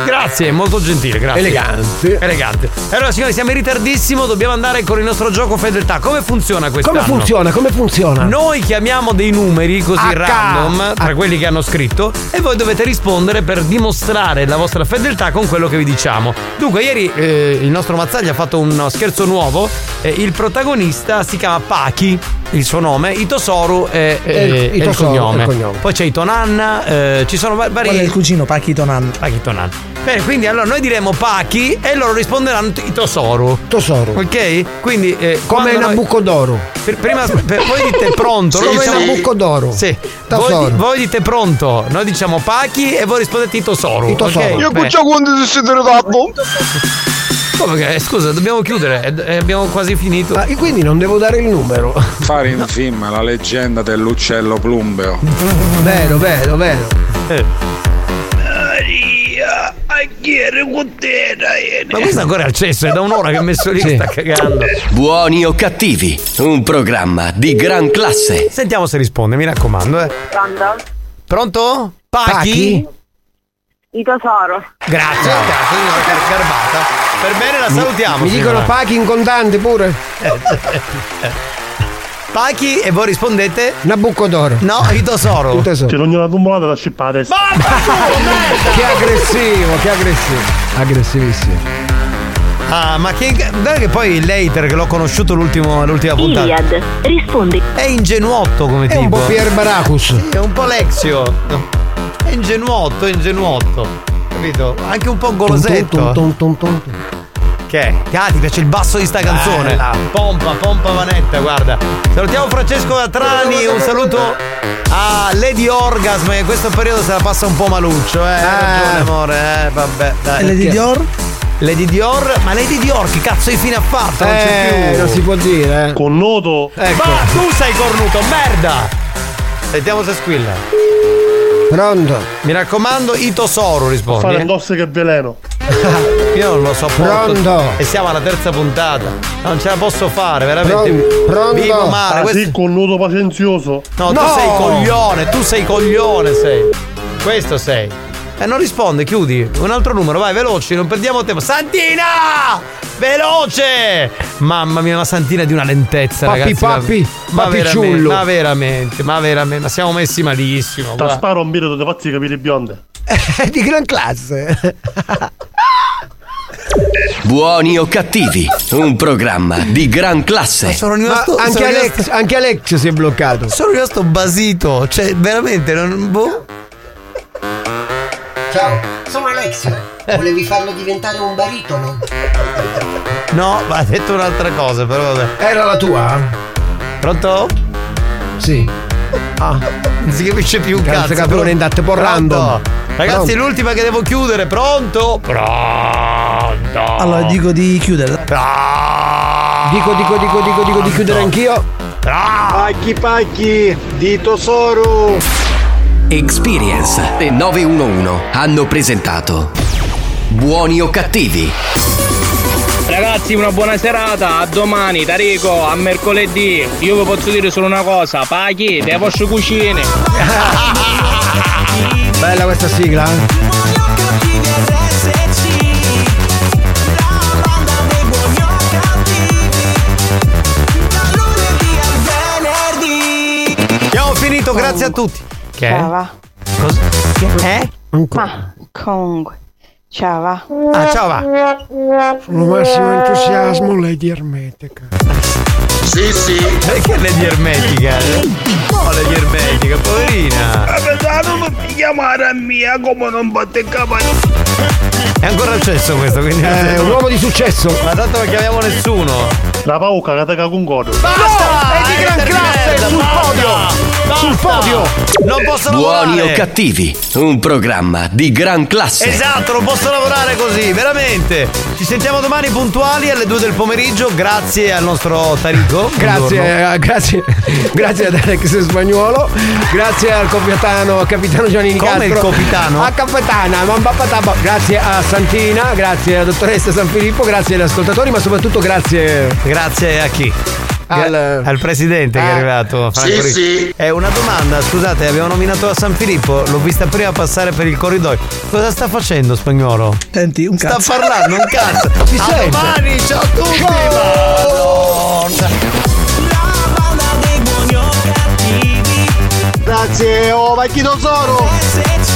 Grazie, molto gentile, grazie. Elegante. Elegante. Allora signori, siamo in ritardissimo, dobbiamo andare con il nostro gioco fedeltà. Come funziona quest'anno? Come funziona? Come funziona? Noi chiamiamo dei numeri così H- random tra H- quelli che hanno scritto e voi dovete rispondere per dimostrare la vostra fedeltà con quello che vi diciamo. Dunque ieri eh, il nostro Mazzaglia ha fatto uno scherzo nuovo, eh, il protagonista si chiama Pachi, il suo nome, Itosoru è, è, è, il, è il, cognome. il cognome. Poi c'è Itonanna, eh, ci sono vari. Qual è il cugino Pachi Itonanna? Pachi Itonanna. Bene, quindi allora noi diremo Pachi e loro risponderanno Itosoru. Tosoru. Ok? Quindi eh, come Nabucodoro. Noi... Prima per, voi dite pronto, sì, come Nabucodoro. Sì. Voi, voi dite pronto, noi diciamo Pachi e voi rispondete Itosoru. Itosoru. Okay? Io cuccio quando si siete dopo. Perché, scusa, dobbiamo chiudere, eh, abbiamo quasi finito. Ah, e quindi non devo dare il numero. Fare in film la leggenda dell'uccello Plumbeo. Vero, vero, vero. Maria, a chi ero con te? Ma questo ancora è al cesso, è da un'ora che ho messo lì, sì. Sta cagando. Buoni o cattivi, un programma di gran classe. Sentiamo se risponde, mi raccomando, eh. Pronto? Pronto? Pachi? Itosoru. Grazie, no. Grazie, signora Carbata. Per bene la salutiamo. Mi, mi dicono Pachi in contante pure. Pachi e voi rispondete Nabucodoro. No, Itosoru. Itosoru. C'è ogni una tumulata da scippare. Che aggressivo, che aggressivo. Aggressivissimo. Ah, ma che. Guarda che poi l'hater che l'ho conosciuto l'ultimo, l'ultima puntata. Iliad, rispondi. È ingenuotto come è tipo. È un po' Pier Baracus. È un po' Lexio. È ingenuotto, è ingenuotto. Capito? Anche un po' golosetto. Tum, tum, tum, tum, tum. Che? Ah, ti piace il basso di sta canzone? Bella. Pompa, pompa vanetta, guarda. Salutiamo Francesco da Trani, un saluto a Lady Orgasm, che in questo periodo se la passa un po' maluccio, eh. eh. Ragione, amore, eh, vabbè. Dai. Lady Dior? Lady Dior? Ma Lady Dior che cazzo di fine ha fatto? Non eh, c'è più. Non si può dire, eh. Cornuto. Ecco. Ma tu sei cornuto, merda! Sentiamo se squilla. Pronto? Mi raccomando, Itosoru risponde. Fare addosso che veleno. Io non lo so. Pronto? E siamo alla terza puntata. Non ce la posso fare, veramente. Pronto? Vivo male. Ah, questo... sì, con nudo pacenzioso. No, no, tu sei coglione, tu sei coglione, sei. Questo sei. E eh, non risponde, chiudi. Un altro numero, vai, veloci, non perdiamo tempo. Santina! Veloce! Mamma mia, una Santina di una lentezza, papi, ragazzi. Papi, ma papi, veramente, ma veramente, ma veramente, ma siamo messi malissimo. Ti sparo un birro da pazzi capire bionde. Di gran classe. Buoni o cattivi, un programma di gran classe. Sono rimasto, anche, sono Alex, rimasto... anche Alex si è bloccato. Sono rimasto basito, cioè veramente non... Boh. Ciao, sono Alex. Volevi farlo diventare un baritono? No, ma ha detto un'altra cosa, però vabbè. Era la tua? Pronto? Sì. Ah, non si capisce più un cazzo. Capo andate porrando. Ragazzi, pronto. L'ultima che devo chiudere, pronto? Pronto. Allora dico di chiudere. Pronto. Dico, dico, dico, dico, dico di chiudere anch'io. Pronto. Pacchi pacchi di Itosoru. Experience e nove uno uno hanno presentato Buoni o cattivi. Ragazzi, una buona serata, a domani. Tarico, a mercoledì. Io vi posso dire solo una cosa, Pachi, te posso cucine. Bella questa sigla, eh? Abbiamo finito, grazie a tutti. Che è? Cosa? Che? Ma comunque. Ciao va. Ah, ciao va. Sono massimo entusiasmo, Lady Ermetica. Sì, sì. Perché Lady Ermetica? male germenica, poverina. Ma pensavo non ti chiamare mia, come non batte capare. È ancora successo questo, quindi è eh, un uomo di successo. Ma tanto non chiamiamo nessuno. La pauca cataca con godo. Basta! No, è di gran classe sul basta, podio! Basta. Sul podio! Non posso lavorare! Buoni o cattivi, un programma di gran classe. Esatto, non posso lavorare così, veramente. Ci sentiamo domani puntuali alle due del pomeriggio. Grazie al nostro Tarico. Grazie, eh, grazie. Grazie ad Alex Spagnolo. Grazie al capitano, al capitano Giovanni Nicastro. Come il capitano? A capitana, mamma pataba. Grazie a Santina, grazie alla dottoressa San Filippo, grazie agli ascoltatori, ma soprattutto grazie. Grazie a chi? Al, al presidente ah, che è arrivato. Franco sì, sì. È una domanda, scusate, abbiamo nominato a San Filippo, l'ho vista prima passare per il corridoio. Cosa sta facendo Spagnolo? Senti, un cazzo. Sta parlando un cazzo. Ci a sente. Domani, ciao a tutti. Oh! Grazie, oh Pachito Soro.